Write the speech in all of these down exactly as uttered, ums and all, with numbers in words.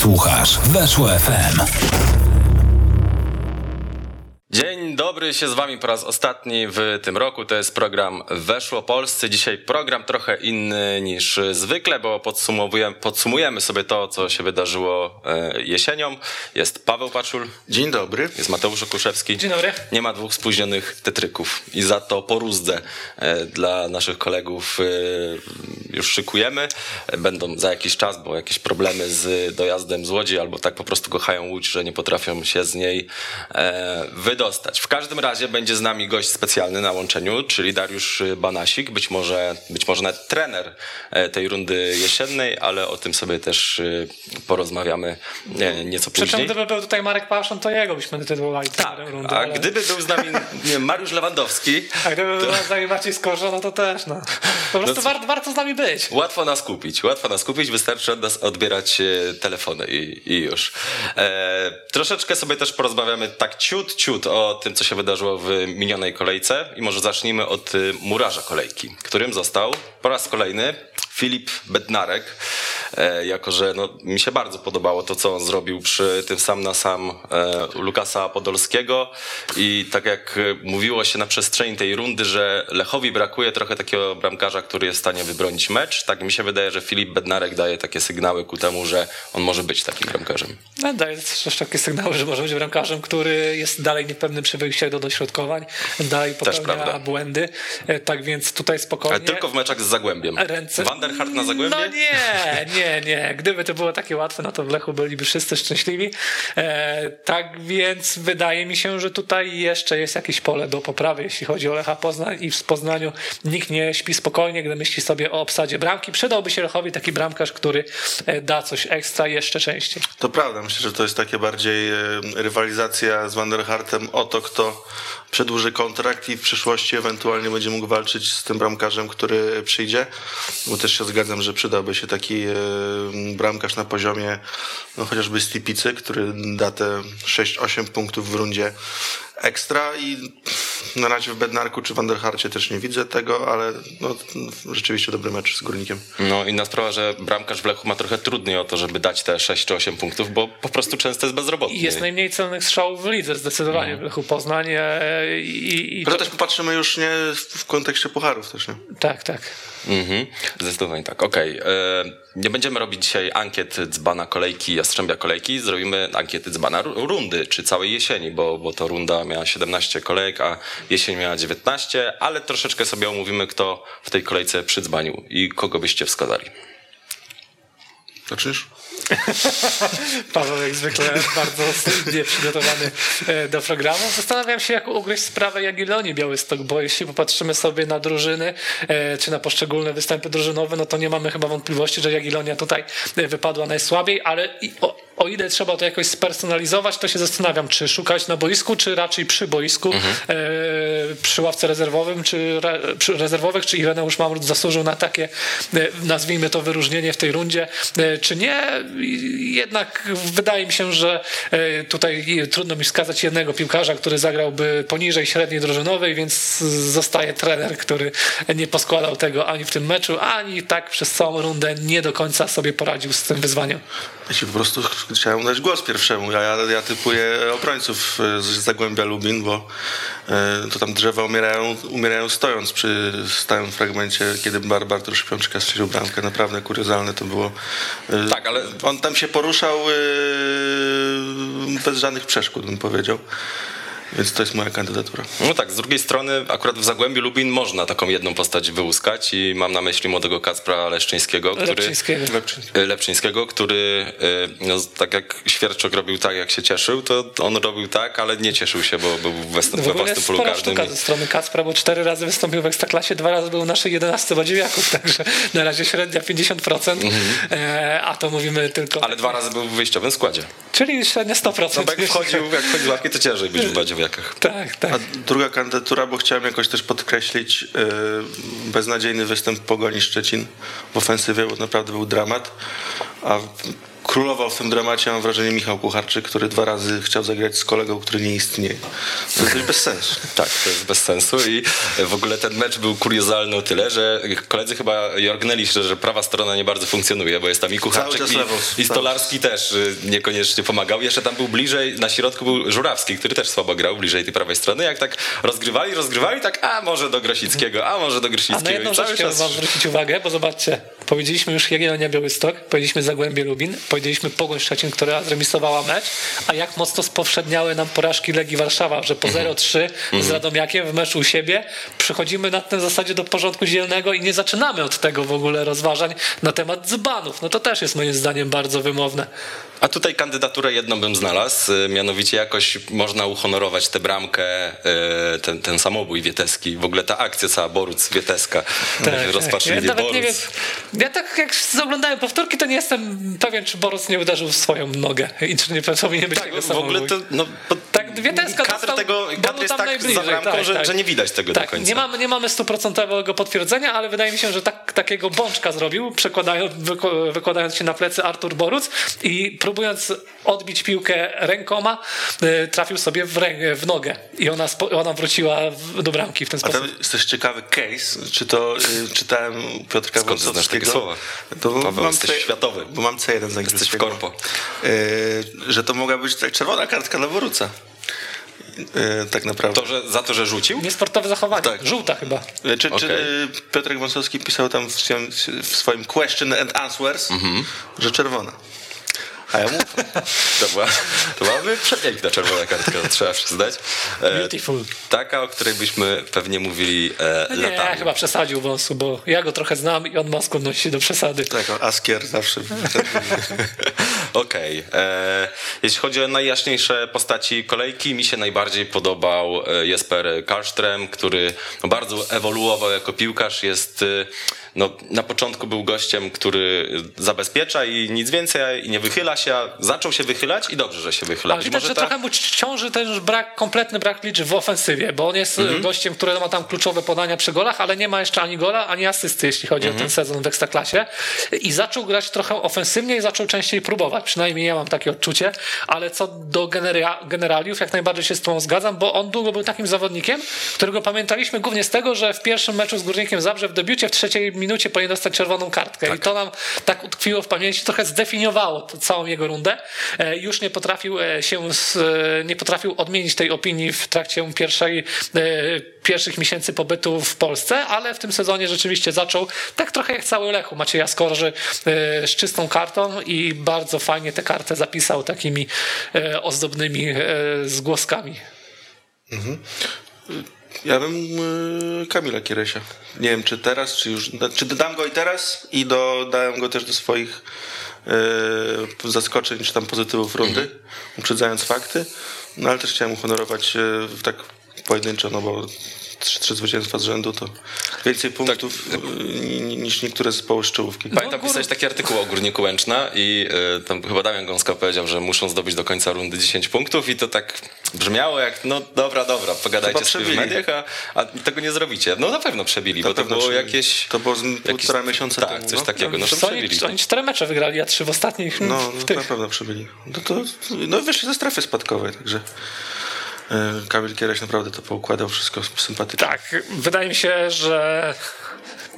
Słuchasz Weszło F M. Dzień dobry, się z wami po raz ostatni w tym roku. To jest program Weszło Polscy. Dzisiaj program trochę inny niż zwykle, bo podsumowujemy, podsumujemy sobie to, co się wydarzyło jesienią. Jest Paweł Paczul. Dzień dobry. Jest Mateusz Okuszewski. Dzień dobry. Nie ma dwóch spóźnionych tetryków i za to porózdę dla naszych kolegów już szykujemy. Będą za jakiś czas, bo jakieś problemy z dojazdem z Łodzi albo tak po prostu kochają Łódź, że nie potrafią się z niej wydostać. Dostać. W każdym razie będzie z nami gość specjalny na łączeniu, czyli Dariusz Banasik, być może, być może nawet trener tej rundy jesiennej, ale o tym sobie też porozmawiamy nieco później. Przecież gdyby był tutaj Marek Paszon, to jego byśmy tytułowali tak, tę rundę. A ale... gdyby był z nami nie, Mariusz Lewandowski... A gdyby to... był z nami Marcin Skorża, no to też. No. Po prostu no, warto z nami być. Łatwo nas kupić, łatwo nas kupić, wystarczy od nas odbierać telefony i, i już. E, troszeczkę sobie też porozmawiamy tak ciut, ciut o tym, co się wydarzyło w minionej kolejce i może zacznijmy od murarza kolejki, którym został po raz kolejny Filip Bednarek, jako że no, mi się bardzo podobało to, co on zrobił przy tym sam na sam Lukasa Podolskiego i tak jak mówiło się na przestrzeni tej rundy, że Lechowi brakuje trochę takiego bramkarza, który jest w stanie wybronić mecz, tak mi się wydaje, że Filip Bednarek daje takie sygnały ku temu, że on może być takim bramkarzem. No, daje też takie sygnały, że może być bramkarzem, który jest dalej niepewny przy wyjściach do dośrodkowań, dalej popełnia błędy, tak więc tutaj spokojnie. Ale tylko w meczach z Zagłębiem. Ręce... Vanderhart na Zagłębie? No nie, nie, nie. Gdyby to było takie łatwe, no to w Lechu byliby wszyscy szczęśliwi. E, tak więc wydaje mi się, że tutaj jeszcze jest jakieś pole do poprawy, jeśli chodzi o Lecha Poznań i w Poznaniu nikt nie śpi spokojnie, gdy myśli sobie o obsadzie bramki. Przydałby się Lechowi taki bramkarz, który da coś ekstra jeszcze częściej. To prawda, myślę, że to jest takie bardziej rywalizacja z Vanderhartem o to, kto przedłuży kontrakt i w przyszłości ewentualnie będzie mógł walczyć z tym bramkarzem, który przyjdzie, bo też się zgadzam, że przydałby się taki bramkarz na poziomie no, chociażby Stipicy, który da te sześć osiem punktów w rundzie ekstra i na razie w Bednarku czy w Vanderharcie też nie widzę tego, ale no, rzeczywiście dobry mecz z Górnikiem. No inna sprawa, że bramkarz w Lechu ma trochę trudniej o to, żeby dać te sześć czy osiem punktów, bo po prostu często jest bezrobotny. I jest najmniej celnych strzałów w lidze zdecydowanie w Lechu Poznań. I, i ale to... też popatrzymy już nie w kontekście pucharów też, nie? Tak, tak. Mhm. Zdecydowanie tak. Okej. Okay. Nie będziemy robić dzisiaj ankiet dzbana kolejki, Jastrzębia kolejki, zrobimy ankiety dzbana rundy, czy całej jesieni, bo, bo to runda miała siedemnaście kolejek, a jesień miała dziewiętnaście, ale troszeczkę sobie omówimy, kto w tej kolejce przydzbanił i kogo byście wskazali. Zaczysz? Paweł jak zwykle bardzo solidnie przygotowany do programu. Zastanawiam się, jak ugryźć sprawę Jagiellonii Białystok, bo jeśli popatrzymy sobie na drużyny czy na poszczególne występy drużynowe, no to nie mamy chyba wątpliwości, że Jagiellonia tutaj wypadła najsłabiej, ale o, o ile trzeba to jakoś spersonalizować, to się zastanawiam, czy szukać na boisku, czy raczej przy boisku, mhm. przy ławce rezerwowym, czy re, przy rezerwowych, czy Ireneusz Mamrut zasłużył na takie, nazwijmy to, wyróżnienie w tej rundzie, czy nie. Jednak wydaje mi się, że tutaj trudno mi wskazać jednego piłkarza, który zagrałby poniżej średniej drużynowej, więc zostaje trener, który nie poskładał tego ani w tym meczu, ani tak przez całą rundę nie do końca sobie poradził z tym wyzwaniem. Ja ci po prostu chciałem dać głos pierwszemu. Ja, ja, ja typuję obrońców z Zagłębia Lubin, bo to tam drzewa umierają, umierają stojąc przy stałym fragmencie, kiedy Barbartur Szpiączka strzelił bramkę. Naprawdę kuriozalne to było. Tak, ale on tam się poruszał bez żadnych przeszkód, bym powiedział. Więc to jest moja kandydatura. No tak, z drugiej strony akurat w Zagłębiu Lubin można taką jedną postać wyłuskać i mam na myśli młodego Kacpra Leszczyńskiego, który, Lepczyńskiego. Lepczyńskiego. Lepczyńskiego, który no, tak jak Świerczok robił tak, jak się cieszył, to on robił tak, ale nie cieszył się, bo był we własnym polu karnym. To jest ze strony Kacpra, bo cztery razy wystąpił w Ekstraklasie, dwa razy był w naszej jedenastce Badziwiaków, także na razie średnia pięćdziesiąt procent, mhm. e, a to mówimy tylko... Ale dwa razy był w wyjściowym składzie. Czyli średnia sto procent. No bo jak wchodził, jak wchodził ławki, to ciężej być w Badziwiaków. Tak, tak. A druga kandydatura, bo chciałem jakoś też podkreślić yy, beznadziejny występ Pogoni Szczecin w ofensywie, bo naprawdę był dramat, a Królował w tym dramacie, mam wrażenie, Michał Kucharczyk, który dwa razy chciał zagrać z kolegą, który nie istnieje. To jest bez sensu. Tak, to jest bez sensu i w ogóle ten mecz był kuriozalny o tyle, że koledzy chyba jorgnęli się, że prawa strona nie bardzo funkcjonuje, bo jest tam i Kucharczyk i, i Stolarski też niekoniecznie pomagał. Jeszcze tam był bliżej, na środku był Żurawski, który też słabo grał, bliżej tej prawej strony. Jak tak rozgrywali, rozgrywali, tak a może do Grosickiego, a może do Grosickiego. A na jedną rzecz chciałem wam zwrócić uwagę, bo zobaczcie, powiedzieliśmy już Jagiellonia Białystok, powiedzieliśmy Zagłębie Lubin, powiedzieliśmy Pogoń Szczecin, która zremisowała mecz, a jak mocno spowszedniały nam porażki Legii Warszawa, że po zero trzy z Radomiakiem w meczu u siebie przychodzimy na tym zasadzie do porządku dziennego i nie zaczynamy od tego w ogóle rozważań na temat dzbanów. No to też jest moim zdaniem bardzo wymowne. A tutaj kandydaturę jedną bym znalazł, mianowicie jakoś można uhonorować tę bramkę, ten, ten samobój Wieteski, w ogóle ta akcja cała Boruc-Wieteska, tak, rozpaczliwie ja Boruc. Nie wiem, ja tak jak oglądałem powtórki, to nie jestem pewien, czy Boruc nie uderzył w swoją nogę i czy nie powinien być tak, tego samobój. W ogóle to, no, tak, Wieteska dostał tego, kadr jest tak za bramką, tak, że, tak. że nie widać tego tak, do końca. Nie mamy, nie mamy stuprocentowego potwierdzenia, ale wydaje mi się, że tak, takiego bączka zrobił, przekładając, wykładając się na plecy Artur Boruc i próbując odbić piłkę rękoma, trafił sobie w, rę- w nogę i ona, spo- ona wróciła w- do bramki w ten sposób. A to jest też ciekawy case, czy to y, czytałem Piotrka Wąsowskiego. Paweł, jesteś C- światowy. Bo mam C jeden z angielskiego. Jesteś w korpo. Y, że to mogła być tak czerwona kartka dla Boruca. Yy, tak naprawdę. To, że, za to, że rzucił? Niesportowe zachowanie. Tak. Żółta chyba. Czy, okay. czy Piotrek Wąsowski pisał tam w, w swoim question and answers, mm-hmm. że czerwona. A ja mówię. To była, to byłaby przepiękna czerwona kartka, trzeba przyznać. E, Beautiful. Taka, o której byśmy pewnie mówili e, no nie, latami. Ja chyba przesadził Wąsu, bo ja go trochę znam i on ma skłonności do przesady. Tak, Askier zawsze. Okej. Okay. Jeśli chodzi o najjaśniejsze postaci kolejki, mi się najbardziej podobał Jesper Karlström, który bardzo ewoluował jako piłkarz. Jest, no, na początku był gościem, który zabezpiecza i nic więcej, i nie wychyla się. Zaczął się wychylać i dobrze, że się wychyla. Ale widać, że ta... trochę mu ciąży też brak, kompletny brak liczb w ofensywie, bo on jest mm-hmm. gościem, który ma tam kluczowe podania przy golach, ale nie ma jeszcze ani gola, ani asysty, jeśli chodzi mm-hmm. o ten sezon w Ekstraklasie. I zaczął grać trochę ofensywnie i zaczął częściej próbować. Przynajmniej ja mam takie odczucie, ale co do genera- generaliów, jak najbardziej się z tą zgadzam, bo on długo był takim zawodnikiem, którego pamiętaliśmy głównie z tego, że w pierwszym meczu z Górnikiem Zabrze w debiucie w trzeciej minucie powinien dostać czerwoną kartkę. Tak. I to nam tak utkwiło w pamięci, trochę zdefiniowało całą jego rundę. E, już nie potrafił się, z, nie potrafił odmienić tej opinii w trakcie pierwszej, e, pierwszych miesięcy pobytu w Polsce, ale w tym sezonie rzeczywiście zaczął tak trochę jak cały Lechu Macieja Skorży e, z czystą kartą i bardzo fajnie tę kartę zapisał takimi e, ozdobnymi e, zgłoskami. Mhm. Ja bym e, Kamila Kieresia. Nie wiem, czy teraz, czy już... Czy dodam go i teraz i do, dałem go też do swoich e, zaskoczeń, czy tam pozytywów rundy, mhm. uprzedzając fakty. No ale też chciałem uhonorować e, tak pojedynczo, no bo... Trzy, trzy zwycięstwa z rzędu to więcej punktów tak. niż niektóre z połoszczołówki. Pamiętam, pisałeś taki artykuł o Górniku Łęczna i y, tam chyba Damian Gąska powiedział, że muszą zdobyć do końca rundy dziesięć punktów i to tak brzmiało jak no dobra, dobra, pogadajcie sobie w mediach, a, a tego nie zrobicie. No na pewno przebili, na bo pewno to było przebili. jakieś... To było z półtora miesiąca tak, temu. Tak, coś no? takiego. No, no, oni, oni cztery mecze wygrali, a trzy w ostatnich. No, w no na pewno przebili. No, to, no wyszli ze strefy spadkowej, także... Kamil Kiereś naprawdę to poukładał wszystko sympatycznie. Tak, wydaje mi się, że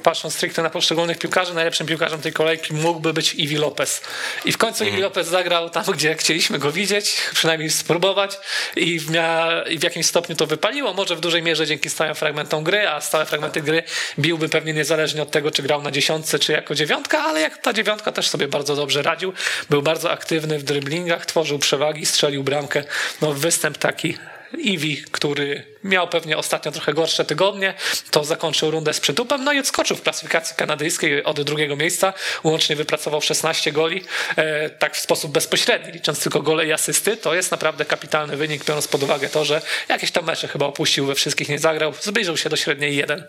patrząc stricte na poszczególnych piłkarzy, najlepszym piłkarzem tej kolejki mógłby być Iwi Lopez. I w końcu mm. Iwi Lopez zagrał tam, gdzie chcieliśmy go widzieć, przynajmniej spróbować i w, mia- i w jakimś stopniu to wypaliło. Może w dużej mierze dzięki stałym fragmentom gry, a stałe fragmenty gry biłby pewnie niezależnie od tego, czy grał na dziesiątce, czy jako dziewiątka, ale jak ta dziewiątka też sobie bardzo dobrze radził. Był bardzo aktywny w dryblingach, tworzył przewagi, strzelił bramkę. No występ taki... Iwi, który miał pewnie ostatnio trochę gorsze tygodnie, to zakończył rundę z przytupem, no i odskoczył w klasyfikacji kanadyjskiej od drugiego miejsca, łącznie wypracował szesnaście goli, e, tak w sposób bezpośredni, licząc tylko gole i asysty, to jest naprawdę kapitalny wynik, biorąc pod uwagę to, że jakieś tam mecze chyba opuścił, we wszystkich nie zagrał, zbliżył się do średniej jeden.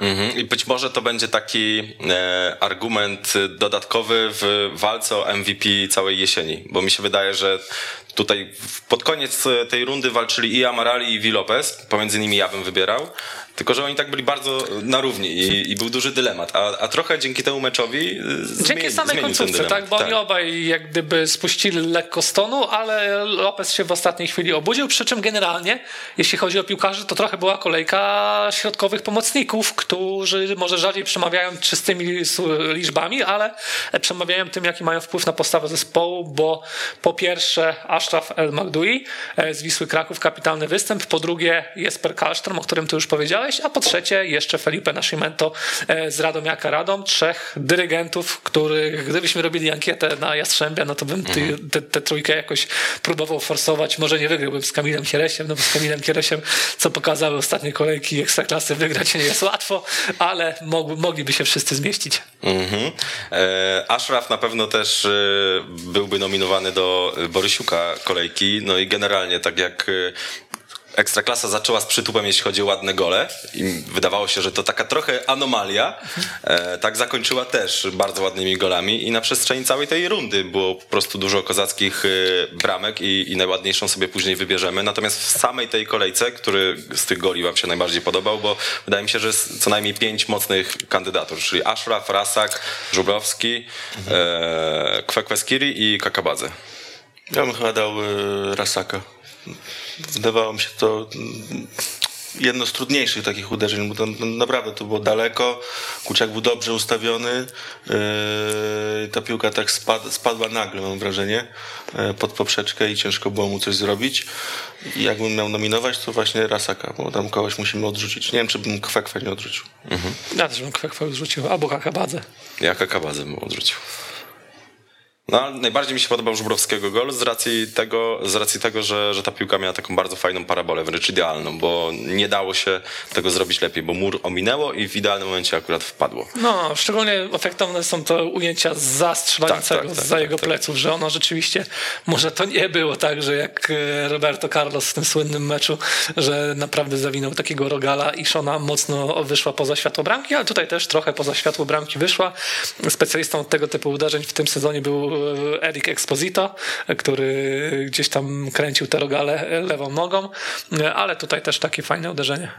Mm-hmm. I być może to będzie taki e, argument dodatkowy w walce o M V P całej jesieni, bo mi się wydaje, że Tutaj pod koniec tej rundy walczyli i Amarali, i Vilopez. Pomiędzy nimi ja bym wybierał. Tylko że oni tak byli bardzo na równi i, i był duży dylemat. A, a trochę dzięki temu meczowi dzięki samej końcówce, tak? Bo tak. Oni obaj jak gdyby spuścili lekko z tonu, ale Lopez się w ostatniej chwili obudził. Przy czym generalnie, jeśli chodzi o piłkarzy, to trochę była kolejka środkowych pomocników, którzy może rzadziej przemawiają czystymi liczbami, ale przemawiają tym, jaki mają wpływ na postawę zespołu, bo po pierwsze Ashraf El Magdui z Wisły Kraków, kapitalny występ, po drugie Jesper Karlström, o którym ty już powiedziałeś, a po trzecie jeszcze Felipe Nascimento z Radomiaka Radom, trzech dyrygentów, których gdybyśmy robili ankietę na Jastrzębia, no to bym tę trójkę jakoś próbował forsować, może nie wygrałbym z Kamilem Kieresiem, no bo z Kamilem Kieresiem, co pokazały ostatnie kolejki Ekstraklasy, wygrać nie jest łatwo, ale mog, mogliby się wszyscy zmieścić. Mm-hmm. E, Ashraf na pewno też e, byłby nominowany do Borysiuka kolejki, no i generalnie tak jak e, Ekstraklasa zaczęła z przytupem, jeśli chodzi o ładne gole i wydawało się, że to taka trochę anomalia, e, tak zakończyła też bardzo ładnymi golami i na przestrzeni całej tej rundy było po prostu dużo kozackich e, bramek i, i najładniejszą sobie później wybierzemy. Natomiast w samej tej kolejce, który z tych goli wam się najbardziej podobał, bo wydaje mi się, że jest co najmniej pięć mocnych kandydatów, czyli Ashraf, Rasak, Żubrowski, e, Kwekweskiri i Kakabadze. Ja bym chyba dał e, Rasaka. Wydawało mi się to jedno z trudniejszych takich uderzeń, bo to naprawdę to było daleko, Kuciak był dobrze ustawiony, yy, ta piłka tak spad, spadła nagle, mam wrażenie, yy, pod poprzeczkę i ciężko było mu coś zrobić. I jakbym miał nominować, to właśnie Rasaka, bo tam kogoś musimy odrzucić. Nie wiem, czy bym Kwekwę nie odrzucił. Mhm. Ja też bym Kwekwę odrzucił, albo Kakabadzę. Ja Kakabadzę bym odrzucił. No, najbardziej mi się podobał Żubrowskiego gol z racji tego, z racji tego że, że ta piłka miała taką bardzo fajną parabolę, wręcz idealną, bo nie dało się tego zrobić lepiej, bo mur ominęło i w idealnym momencie akurat wpadło. No, szczególnie efektowne są to ujęcia z zastrzelającego, tak, tak, tak, za jego tak, tak, pleców, że ono rzeczywiście, może to nie było tak, że jak Roberto Carlos w tym słynnym meczu, że naprawdę zawinął takiego rogala i Szona mocno wyszła poza światło bramki, ale tutaj też trochę poza światło bramki wyszła. Specjalistą od tego typu uderzeń w tym sezonie był Eric Exposito, który gdzieś tam kręcił te rogale lewą nogą, ale tutaj też takie fajne uderzenie.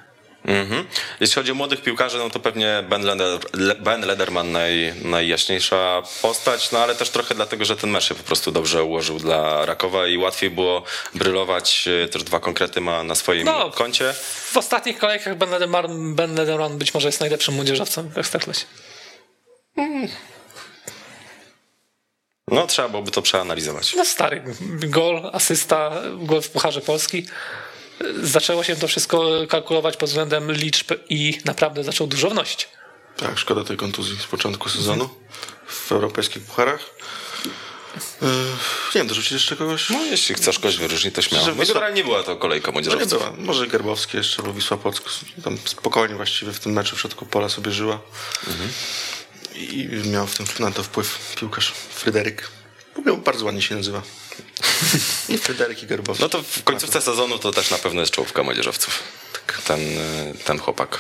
Mm-hmm. Jeśli chodzi o młodych piłkarzy, no to pewnie Ben, Leder, Ben Lederman naj, najjaśniejsza postać, no ale też trochę dlatego, że ten mecz się po prostu dobrze ułożył dla Rakowa i łatwiej było brylować, też dwa konkrety ma na swoim no, koncie. W ostatnich kolejkach Ben Lederman, Ben Lederman być może jest najlepszym młodzieżowcem w Ekstraklasie. Mm. No trzeba byłoby to przeanalizować. No stary, gol, asysta, gol w Pucharze Polski. Zaczęło się to wszystko kalkulować pod względem liczb i naprawdę zaczął dużo wnosić. Tak, szkoda tej kontuzji z początku sezonu w europejskich pucharach. Yy, nie wiem, dorzucić jeszcze kogoś? No jeśli chcesz kogoś wyróżnić, to śmiało. Wisła... Generalnie nie była to kolejka młodzieżowców. No, może Gerbowski jeszcze, bo Wisła Płock tam spokojnie właściwie w tym meczu w środku pola sobie żyła. Mhm. I miał w tym, na to wpływ piłkarz Fryderyk. Bardzo ładnie się nazywa. I Fryderyk i Gerbowski. No to w końcówce sezonu to też na pewno jest czołówka młodzieżowców. Ten, ten chłopak.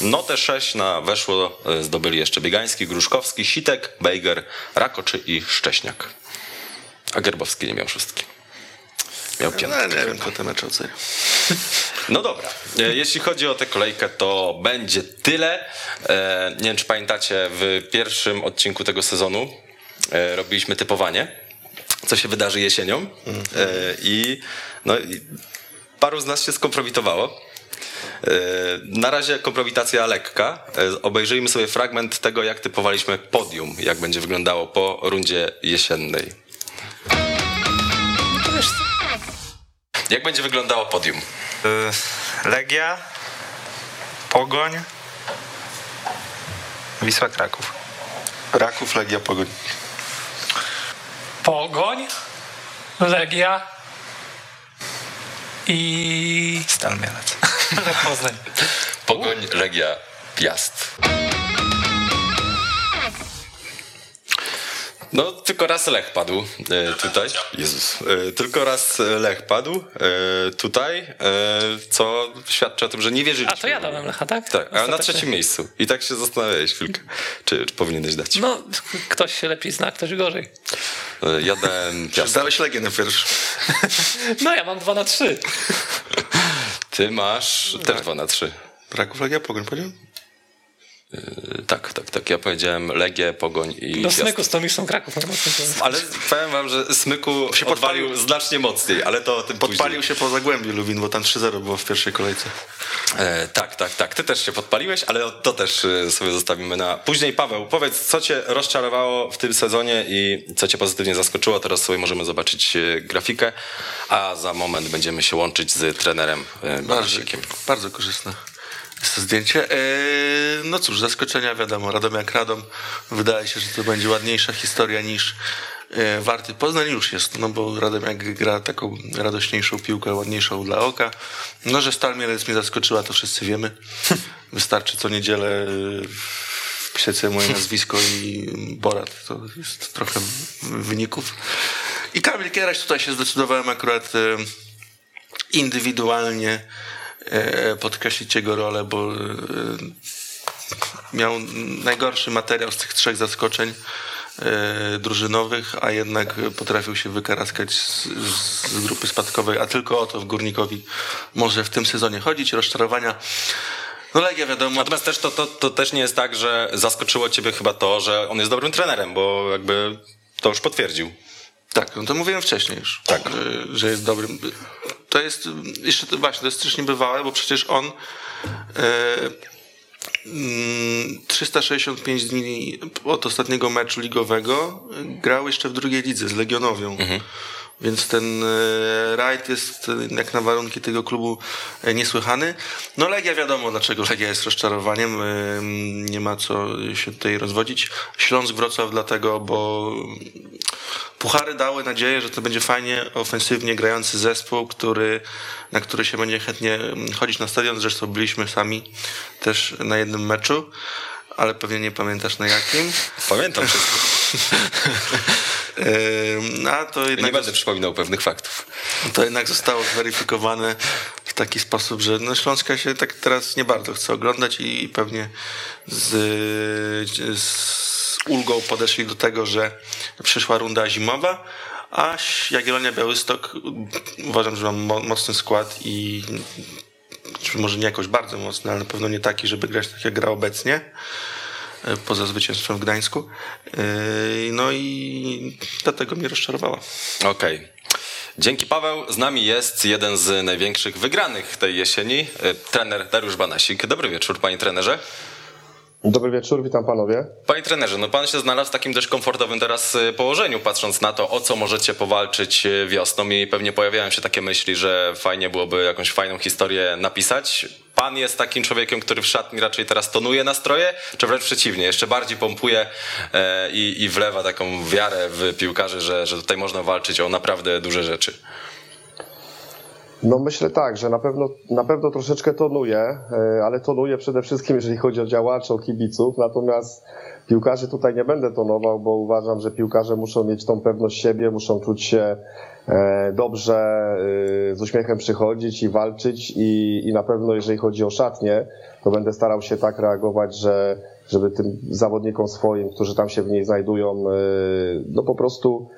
No te sześć na weszło zdobyli jeszcze Biegański, Gruszkowski, Sitek, Bejger, Rakoczy i Szcześniak. A Gerbowski nie miał szóstki. Miał piątkę. No, nie wiem, kto te mecze ocenia. No dobra, jeśli chodzi o tę kolejkę, to będzie tyle. Nie wiem, czy pamiętacie, w pierwszym odcinku tego sezonu robiliśmy typowanie, co się wydarzy jesienią i, no, i paru z nas się skompromitowało. Na razie kompromitacja lekka. Obejrzyjmy sobie fragment tego, jak typowaliśmy podium, jak będzie wyglądało po rundzie jesiennej. Jak będzie wyglądało podium? Legia, Pogoń, Wisła Kraków. Raków, Legia, Pogoń. Pogoń, Legia i... Stal Mielec. Poznań. Pogoń, Legia, Piast. No, tylko raz Lech padł e, tutaj. Jezus. E, tylko raz Lech padł e, tutaj, e, co świadczy o tym, że nie wierzyliśmy. A to ja dałem Lecha, tak? Tak, a na trzecim miejscu. I tak się zastanawiałeś chwilkę, czy, czy powinieneś dać. No, ktoś się lepiej zna, ktoś gorzej. Jadę ciasto. Zdałeś legię na pierwszy. No ja mam dwa na trzy. Ty masz tak. Też dwa na trzy. Braków Legia, Pogoń, Pogoń? Yy, tak, tak, tak. Ja powiedziałem Legię, Pogoń i do Smyku z Tomiszą Kraków. Ale powiem wam, że Smyku się podpalił znacznie mocniej, ale to o tym podpalił później. Się po Zagłębiu Lubin, bo tam trzy zero było w pierwszej kolejce. Yy, tak, tak, tak. Ty też się podpaliłeś, ale to też sobie zostawimy na później. Paweł, powiedz, co cię rozczarowało w tym sezonie i co cię pozytywnie zaskoczyło. Teraz sobie możemy zobaczyć grafikę, a za moment będziemy się łączyć z trenerem Barsikiem. Bardzo, bardzo korzystne. Jest to zdjęcie. No cóż, zaskoczenia wiadomo, Radom jak Radom. Wydaje się, że to będzie ładniejsza historia niż Warty. Poznań już jest, no bo Radom jak gra taką radośniejszą piłkę, ładniejszą dla oka. No, że Stal Mielec mnie zaskoczyła, to wszyscy wiemy. Wystarczy co niedzielę wpisać sobie moje nazwisko i Borat. To jest trochę wyników. I Kamil Kieraś, tutaj się zdecydowałem akurat indywidualnie podkreślić jego rolę, bo miał najgorszy materiał z tych trzech zaskoczeń drużynowych, a jednak potrafił się wykaraskać z, z grupy spadkowej, a tylko o to w Górnikowi może w tym sezonie chodzić. Rozczarowania no Legia wiadomo. Natomiast też to, to, to też nie jest tak, że zaskoczyło ciebie chyba to, że on jest dobrym trenerem, bo jakby to już potwierdził. Tak, no to mówiłem wcześniej już, tak. że, że jest dobrym. To jest, jeszcze to właśnie, to jest strasznie bywałe, bo przecież on e, trzysta sześćdziesiąt pięć dni od ostatniego meczu ligowego grał jeszcze w drugiej lidze z Legionowią. Mhm. Więc ten rajd jest jak na warunki tego klubu niesłychany. No Legia wiadomo dlaczego Legia jest rozczarowaniem, nie ma co się tutaj rozwodzić. Śląsk Wrocław dlatego, bo puchary dały nadzieję, że to będzie fajnie ofensywnie grający zespół, który, na który się będzie chętnie chodzić na stadion, zresztą byliśmy sami też na jednym meczu, ale pewnie nie pamiętasz na jakim. Pamiętam wszystko. A to jednak, nie będę przypominał pewnych faktów. To jednak zostało zweryfikowane w taki sposób, że no Śląska się tak teraz nie bardzo chce oglądać i pewnie z, z ulgą podeszli do tego, że przyszła runda zimowa, a Jagiellonia Białystok uważam, że ma mocny skład i może nie jakoś bardzo mocny, ale na pewno nie taki, żeby grać tak jak gra obecnie. Poza zwycięstwem w Gdańsku. No i dlatego mnie rozczarowała. Okej. Okay. Dzięki Paweł. Z nami jest jeden z największych wygranych tej jesieni, trener Dariusz Banasik. Dobry wieczór, panie trenerze. Dobry wieczór, witam panowie. Panie trenerze, no pan się znalazł w takim dość komfortowym teraz położeniu, patrząc na to, o co możecie powalczyć wiosną i pewnie pojawiają się takie myśli, że fajnie byłoby jakąś fajną historię napisać. Pan jest takim człowiekiem, który w szatni raczej teraz tonuje nastroje, czy wręcz przeciwnie, jeszcze bardziej pompuje i, i wlewa taką wiarę w piłkarzy, że, że tutaj można walczyć o naprawdę duże rzeczy? No myślę tak, że na pewno, na pewno troszeczkę tonuje, ale tonuje przede wszystkim, jeżeli chodzi o działaczy, o kibiców, natomiast piłkarzy tutaj nie będę tonował, bo uważam, że piłkarze muszą mieć tą pewność siebie, muszą czuć się dobrze, z uśmiechem przychodzić i walczyć i, i na pewno jeżeli chodzi o szatnię, to będę starał się tak reagować, że żeby tym zawodnikom swoim, którzy tam się w niej znajdują, no po prostu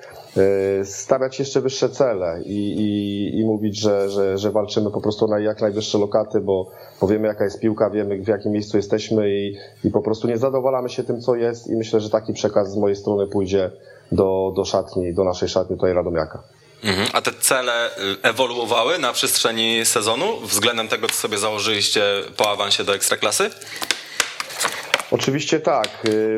stawiać jeszcze wyższe cele i, i, i mówić, że, że, że walczymy po prostu na jak najwyższe lokaty, bo, bo wiemy jaka jest piłka, wiemy w jakim miejscu jesteśmy i, i po prostu nie zadowalamy się tym, co jest i myślę, że taki przekaz z mojej strony pójdzie do, do szatni, do naszej szatni tutaj Radomiaka. Mhm. A te cele ewoluowały na przestrzeni sezonu względem tego, co sobie założyliście po awansie do Ekstraklasy? Oczywiście tak.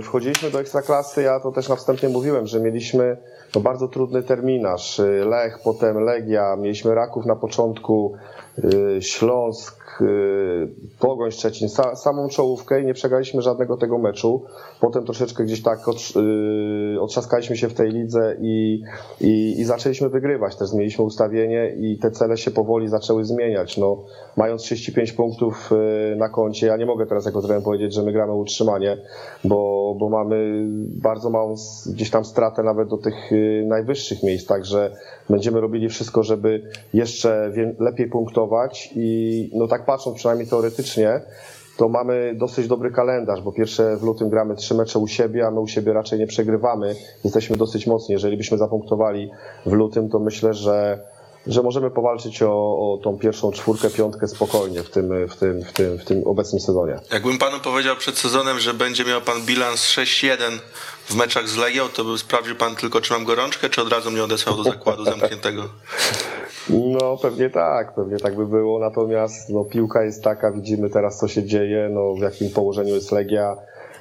Wchodziliśmy do Ekstraklasy, ja to też na wstępie mówiłem, że mieliśmy no bardzo trudny terminarz. Lech, potem Legia, mieliśmy Raków na początku, Śląsk, Pogoń Szczecin, samą czołówkę i nie przegraliśmy żadnego tego meczu. Potem troszeczkę gdzieś tak otrzaskaliśmy się w tej lidze i, i, i zaczęliśmy wygrywać. Też zmieniliśmy ustawienie i te cele się powoli zaczęły zmieniać. No, mając trzydzieści pięć punktów na koncie, ja nie mogę teraz jako trener powiedzieć, że my gramy utrzymanie, bo, bo mamy bardzo małą gdzieś tam stratę nawet do tych najwyższych miejsc, także będziemy robili wszystko, żeby jeszcze lepiej punktować i no tak patrząc przynajmniej teoretycznie to mamy dosyć dobry kalendarz, bo pierwsze w lutym gramy trzy mecze u siebie, a my u siebie raczej nie przegrywamy. Jesteśmy dosyć mocni. Jeżeli byśmy zapunktowali w lutym, to myślę, że, że możemy powalczyć o, o tą pierwszą czwórkę, piątkę spokojnie w tym, w, tym, w, tym, w tym obecnym sezonie. Jakbym panu powiedział przed sezonem, że będzie miał pan bilans sześć jeden w meczach z Legią, to by sprawdził pan tylko, czy mam gorączkę, czy od razu mnie odesłał do zakładu zamkniętego? No pewnie tak, pewnie tak by było, natomiast no, piłka jest taka, widzimy teraz co się dzieje, no, w jakim położeniu jest Legia,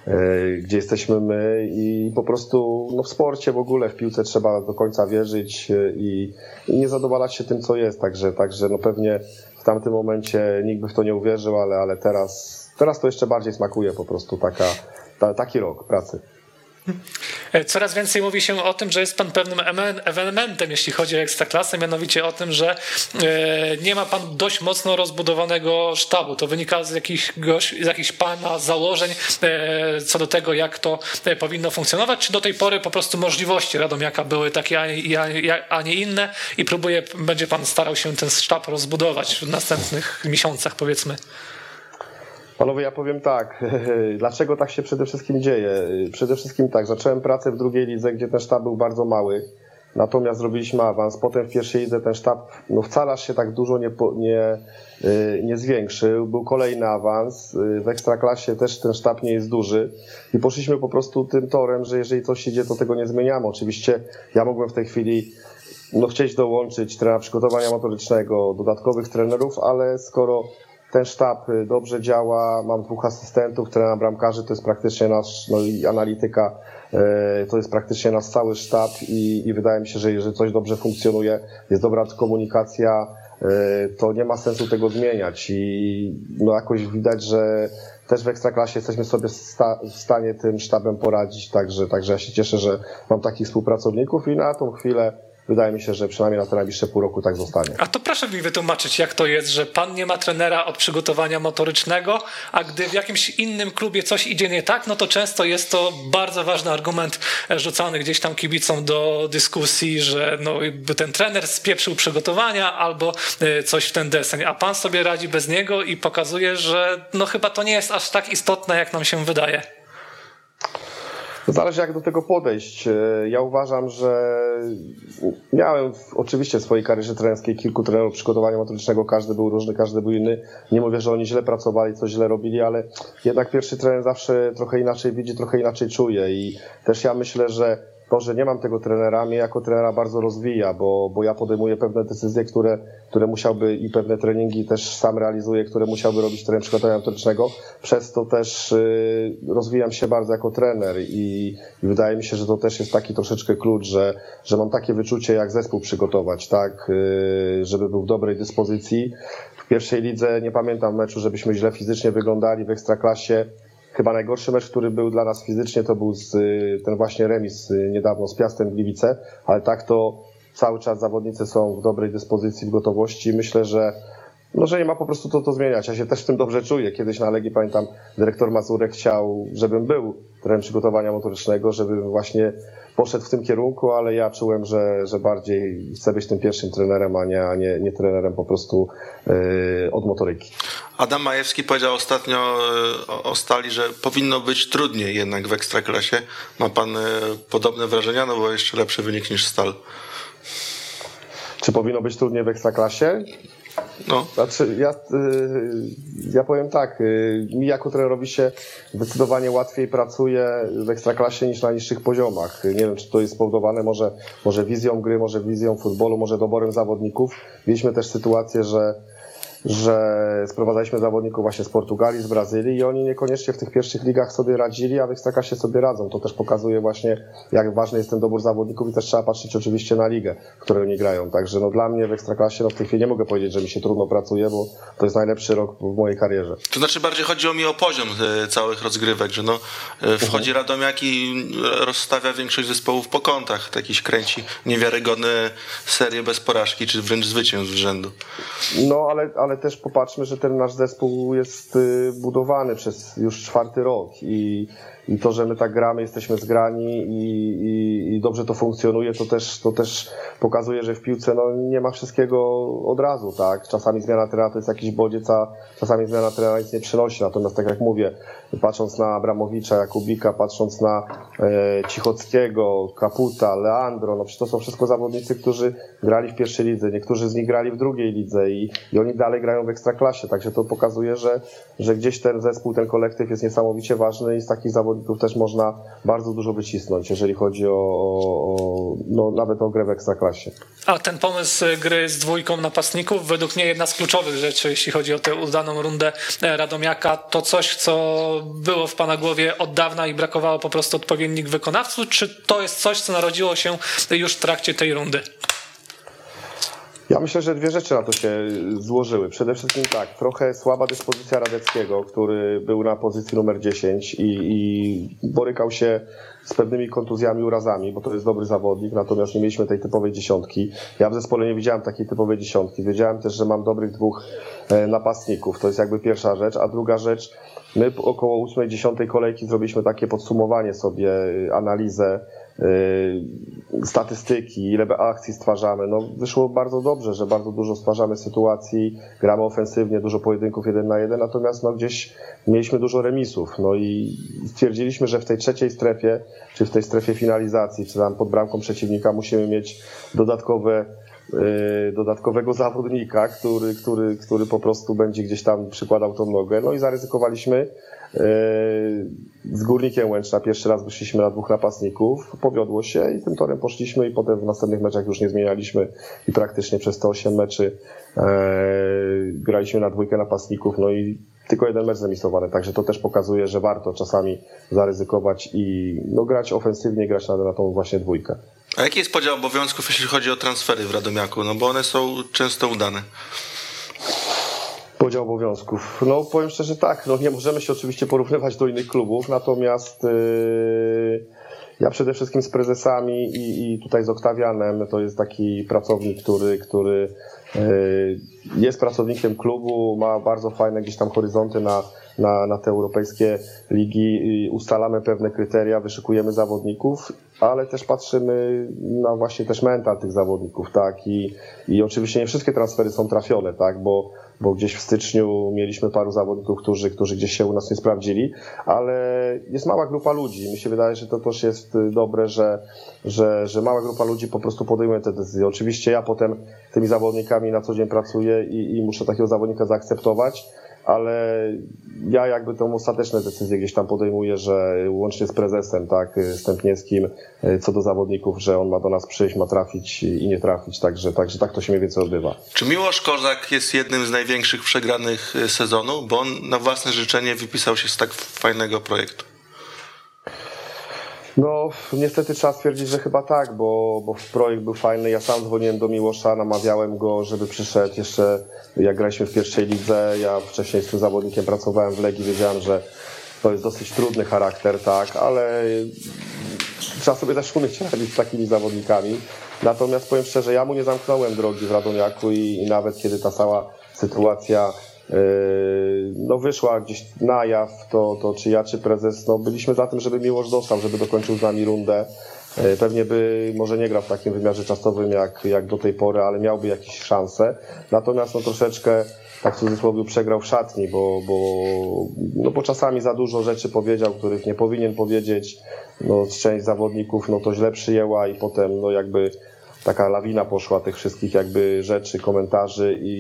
yy, gdzie jesteśmy my i po prostu no, w sporcie w ogóle, w piłce trzeba do końca wierzyć i, i nie zadowalać się tym co jest, także, także no, pewnie w tamtym momencie nikt by w to nie uwierzył, ale, ale teraz, teraz to jeszcze bardziej smakuje po prostu taka, ta, taki rok pracy. Coraz więcej mówi się o tym, że jest pan pewnym ewenementem, jeśli chodzi o Ekstraklasę, mianowicie o tym, że nie ma pan dość mocno rozbudowanego sztabu. To wynika z jakiegoś, z jakichś pana założeń co do tego, jak to powinno funkcjonować, czy do tej pory po prostu możliwości Radomiaka były takie, a nie inne i próbuje, będzie pan starał się ten sztab rozbudować w następnych miesiącach, powiedzmy. Panowie, ja powiem tak, dlaczego tak się przede wszystkim dzieje? Przede wszystkim tak, zacząłem pracę w drugiej lidze, gdzie ten sztab był bardzo mały, natomiast zrobiliśmy awans, potem w pierwszej lidze ten sztab no wcale aż się tak dużo nie, nie, nie zwiększył, był kolejny awans, w Ekstraklasie też ten sztab nie jest duży i poszliśmy po prostu tym torem, że jeżeli coś się dzieje, to tego nie zmieniamy. Oczywiście ja mogłem w tej chwili no, chcieć dołączyć trenera przygotowania motorycznego, dodatkowych trenerów, ale skoro ten sztab dobrze działa, mam dwóch asystentów, trenera bramkarzy, to jest praktycznie nasz, no i analityka, to jest praktycznie nasz cały sztab i, i wydaje mi się, że jeżeli coś dobrze funkcjonuje, jest dobra komunikacja, to nie ma sensu tego zmieniać i no jakoś widać, że też w Ekstraklasie jesteśmy sobie sta, w stanie tym sztabem poradzić, także, także ja się cieszę, że mam takich współpracowników i na tą chwilę wydaje mi się, że przynajmniej na te najbliższe pół roku tak zostanie. A to proszę mi wytłumaczyć, jak to jest, że pan nie ma trenera od przygotowania motorycznego, a gdy w jakimś innym klubie coś idzie nie tak, no to często jest to bardzo ważny argument rzucany gdzieś tam kibicom do dyskusji, że no, ten trener spieprzył przygotowania albo coś w ten deseń, a pan sobie radzi bez niego i pokazuje, że no chyba to nie jest aż tak istotne, jak nam się wydaje. Zależy jak do tego podejść. Ja uważam, że miałem oczywiście w swojej karierze trenerskiej kilku trenerów przygotowania motorycznego, każdy był różny, każdy był inny. Nie mówię, że oni źle pracowali, coś źle robili, ale jednak pierwszy trener zawsze trochę inaczej widzi, trochę inaczej czuje i też ja myślę, że to, że nie mam tego trenera, mnie jako trenera bardzo rozwija, bo, bo ja podejmuję pewne decyzje, które, które musiałby i pewne treningi też sam realizuję, które musiałby robić trener przygotowania motorycznego. Przez to też y, rozwijam się bardzo jako trener i, i wydaje mi się, że to też jest taki troszeczkę klucz, że, że mam takie wyczucie, jak zespół przygotować, tak, y, żeby był w dobrej dyspozycji. W pierwszej lidze nie pamiętam meczu, żebyśmy źle fizycznie wyglądali, w Ekstraklasie chyba najgorszy mecz, który był dla nas fizycznie, to był z, ten właśnie remis niedawno z Piastem Gliwice, ale tak to cały czas zawodnicy są w dobrej dyspozycji, w gotowości. Myślę, że, no, że nie ma po prostu to, to zmieniać. Ja się też w tym dobrze czuję. Kiedyś na Legii, pamiętam, dyrektor Mazurek chciał, żebym był trenerem przygotowania motorycznego, żebym właśnie poszedł w tym kierunku, ale ja czułem, że, że bardziej chcę być tym pierwszym trenerem, a nie, a nie, nie trenerem po prostu yy, od motoryki. Adam Majewski powiedział ostatnio o Stali, że powinno być trudniej jednak w Ekstraklasie. Ma pan podobne wrażenia, no bo jeszcze lepszy wynik niż Stal. Czy powinno być trudniej w Ekstraklasie? No. Znaczy, ja, ja powiem tak, mi jako trenerowi się zdecydowanie łatwiej pracuje w Ekstraklasie niż na niższych poziomach. Nie wiem, czy to jest spowodowane może, może wizją gry, może wizją futbolu, może doborem zawodników. Mieliśmy też sytuację, że że sprowadzaliśmy zawodników właśnie z Portugalii, z Brazylii i oni niekoniecznie w tych pierwszych ligach sobie radzili, a w Ekstraklasie sobie radzą. To też pokazuje właśnie, jak ważny jest ten dobór zawodników i też trzeba patrzeć oczywiście na ligę, w której oni grają. Także no dla mnie w Ekstraklasie no w tej chwili nie mogę powiedzieć, że mi się trudno pracuje, bo to jest najlepszy rok w mojej karierze. To znaczy bardziej chodzi mi o poziom całych rozgrywek, że no wchodzi mhm. Radomiak i rozstawia większość zespołów po kątach, jakiś kręci niewiarygodne serie bez porażki, czy wręcz zwycięstw z rzędu. No ale, ale ale też popatrzmy, że ten nasz zespół jest budowany przez już czwarty rok i, i to, że my tak gramy, jesteśmy zgrani i, i, i dobrze to funkcjonuje, to też, to też pokazuje, że w piłce no, nie ma wszystkiego od razu, tak? Czasami zmiana trenera to jest jakiś bodziec, a czasami zmiana trenera nic nie przynosi. Natomiast tak jak mówię, patrząc na Abramowicza, Jakubika, patrząc na e, Cichockiego, Kaputa, Leandro, no to są wszystko zawodnicy, którzy grali w pierwszej lidze, niektórzy z nich grali w drugiej lidze i, i oni dalej grają w Ekstraklasie, także to pokazuje, że, że gdzieś ten zespół, ten kolektyw jest niesamowicie ważny i z takich zawodników też można bardzo dużo wycisnąć, jeżeli chodzi o, o, o no, nawet o grę w Ekstraklasie. A ten pomysł gry z dwójką napastników, według mnie jedna z kluczowych rzeczy, jeśli chodzi o tę udaną rundę Radomiaka, to coś, co było w pana głowie od dawna i brakowało po prostu odpowiednich wykonawców, czy to jest coś, co narodziło się już w trakcie tej rundy? Ja myślę, że dwie rzeczy na to się złożyły. Przede wszystkim tak, trochę słaba dyspozycja Radeckiego, który był na pozycji numer dziesięć i, i borykał się z pewnymi kontuzjami, urazami, bo to jest dobry zawodnik, natomiast nie mieliśmy tej typowej dziesiątki. Ja w zespole nie widziałem takiej typowej dziesiątki. Wiedziałem też, że mam dobrych dwóch napastników. To jest jakby pierwsza rzecz. A druga rzecz, my około ósmej dziesiątej kolejki zrobiliśmy takie podsumowanie sobie, analizę, statystyki, ile akcji stwarzamy. No, wyszło bardzo dobrze, że bardzo dużo stwarzamy sytuacji, gramy ofensywnie, dużo pojedynków jeden na jeden, natomiast no, gdzieś mieliśmy dużo remisów. No i stwierdziliśmy, że w tej trzeciej strefie, czy w tej strefie finalizacji, czy tam pod bramką przeciwnika musimy mieć dodatkowe dodatkowego zawodnika, który, który, który po prostu będzie gdzieś tam przykładał tą nogę. No i zaryzykowaliśmy z Górnikiem Łęczna. Pierwszy raz wyszliśmy na dwóch napastników. Powiodło się i tym torem poszliśmy i potem w następnych meczach już nie zmienialiśmy i praktycznie przez te osiem meczy graliśmy na dwójkę napastników. No i tylko jeden mecz zremisowany. Także to też pokazuje, że warto czasami zaryzykować i no, grać ofensywnie, grać na, na tą właśnie dwójkę. A jaki jest podział obowiązków, jeśli chodzi o transfery w Radomiaku? No bo one są często udane. Podział obowiązków. No powiem szczerze tak, no nie możemy się oczywiście porównywać do innych klubów, natomiast yy, ja przede wszystkim z prezesami i, i tutaj z Oktawianem, to jest taki pracownik, który, który yy, jest pracownikiem klubu, ma bardzo fajne gdzieś tam horyzonty na Na, na te europejskie ligi, ustalamy pewne kryteria, wyszukujemy zawodników, ale też patrzymy na właśnie też mental tych zawodników, tak, i, i oczywiście nie wszystkie transfery są trafione, tak, bo, bo gdzieś w styczniu mieliśmy paru zawodników, którzy, którzy gdzieś się u nas nie sprawdzili, ale jest mała grupa ludzi, mi się wydaje, że to też jest dobre, że, że, że mała grupa ludzi po prostu podejmuje te decyzje. Oczywiście ja potem tymi zawodnikami na co dzień pracuję i, i muszę takiego zawodnika zaakceptować, ale ja jakby tą ostateczną decyzję gdzieś tam podejmuję, że łącznie z prezesem, tak, Stępniewskim, co do zawodników, że on ma do nas przyjść, ma trafić i nie trafić, także, także tak to się mniej więcej odbywa. Czy Miłosz Kozak jest jednym z największych przegranych sezonu, bo on na własne życzenie wypisał się z tak fajnego projektu? No niestety trzeba stwierdzić, że chyba tak, bo, bo projekt był fajny. Ja sam dzwoniłem do Miłosza, namawiałem go, żeby przyszedł jeszcze, jak graliśmy w pierwszej lidze. Ja wcześniej z tym zawodnikiem pracowałem w Legii, wiedziałem, że to jest dosyć trudny charakter, tak, ale trzeba sobie też umieć radzić z takimi zawodnikami. Natomiast powiem szczerze, ja mu nie zamknąłem drogi w Radomiaku i, i nawet kiedy ta cała sytuacja no wyszła gdzieś na jaw, to, to czy ja, czy prezes, no byliśmy za tym, żeby Miłosz dostał, żeby dokończył z nami rundę. Pewnie by może nie grał w takim wymiarze czasowym jak, jak do tej pory, ale miałby jakieś szanse. Natomiast no troszeczkę, tak w cudzysłowie, przegrał w szatni, bo, bo, no, bo czasami za dużo rzeczy powiedział, których nie powinien powiedzieć. No, część zawodników no, to źle przyjęła i potem no, jakby taka lawina poszła tych wszystkich jakby rzeczy, komentarzy i,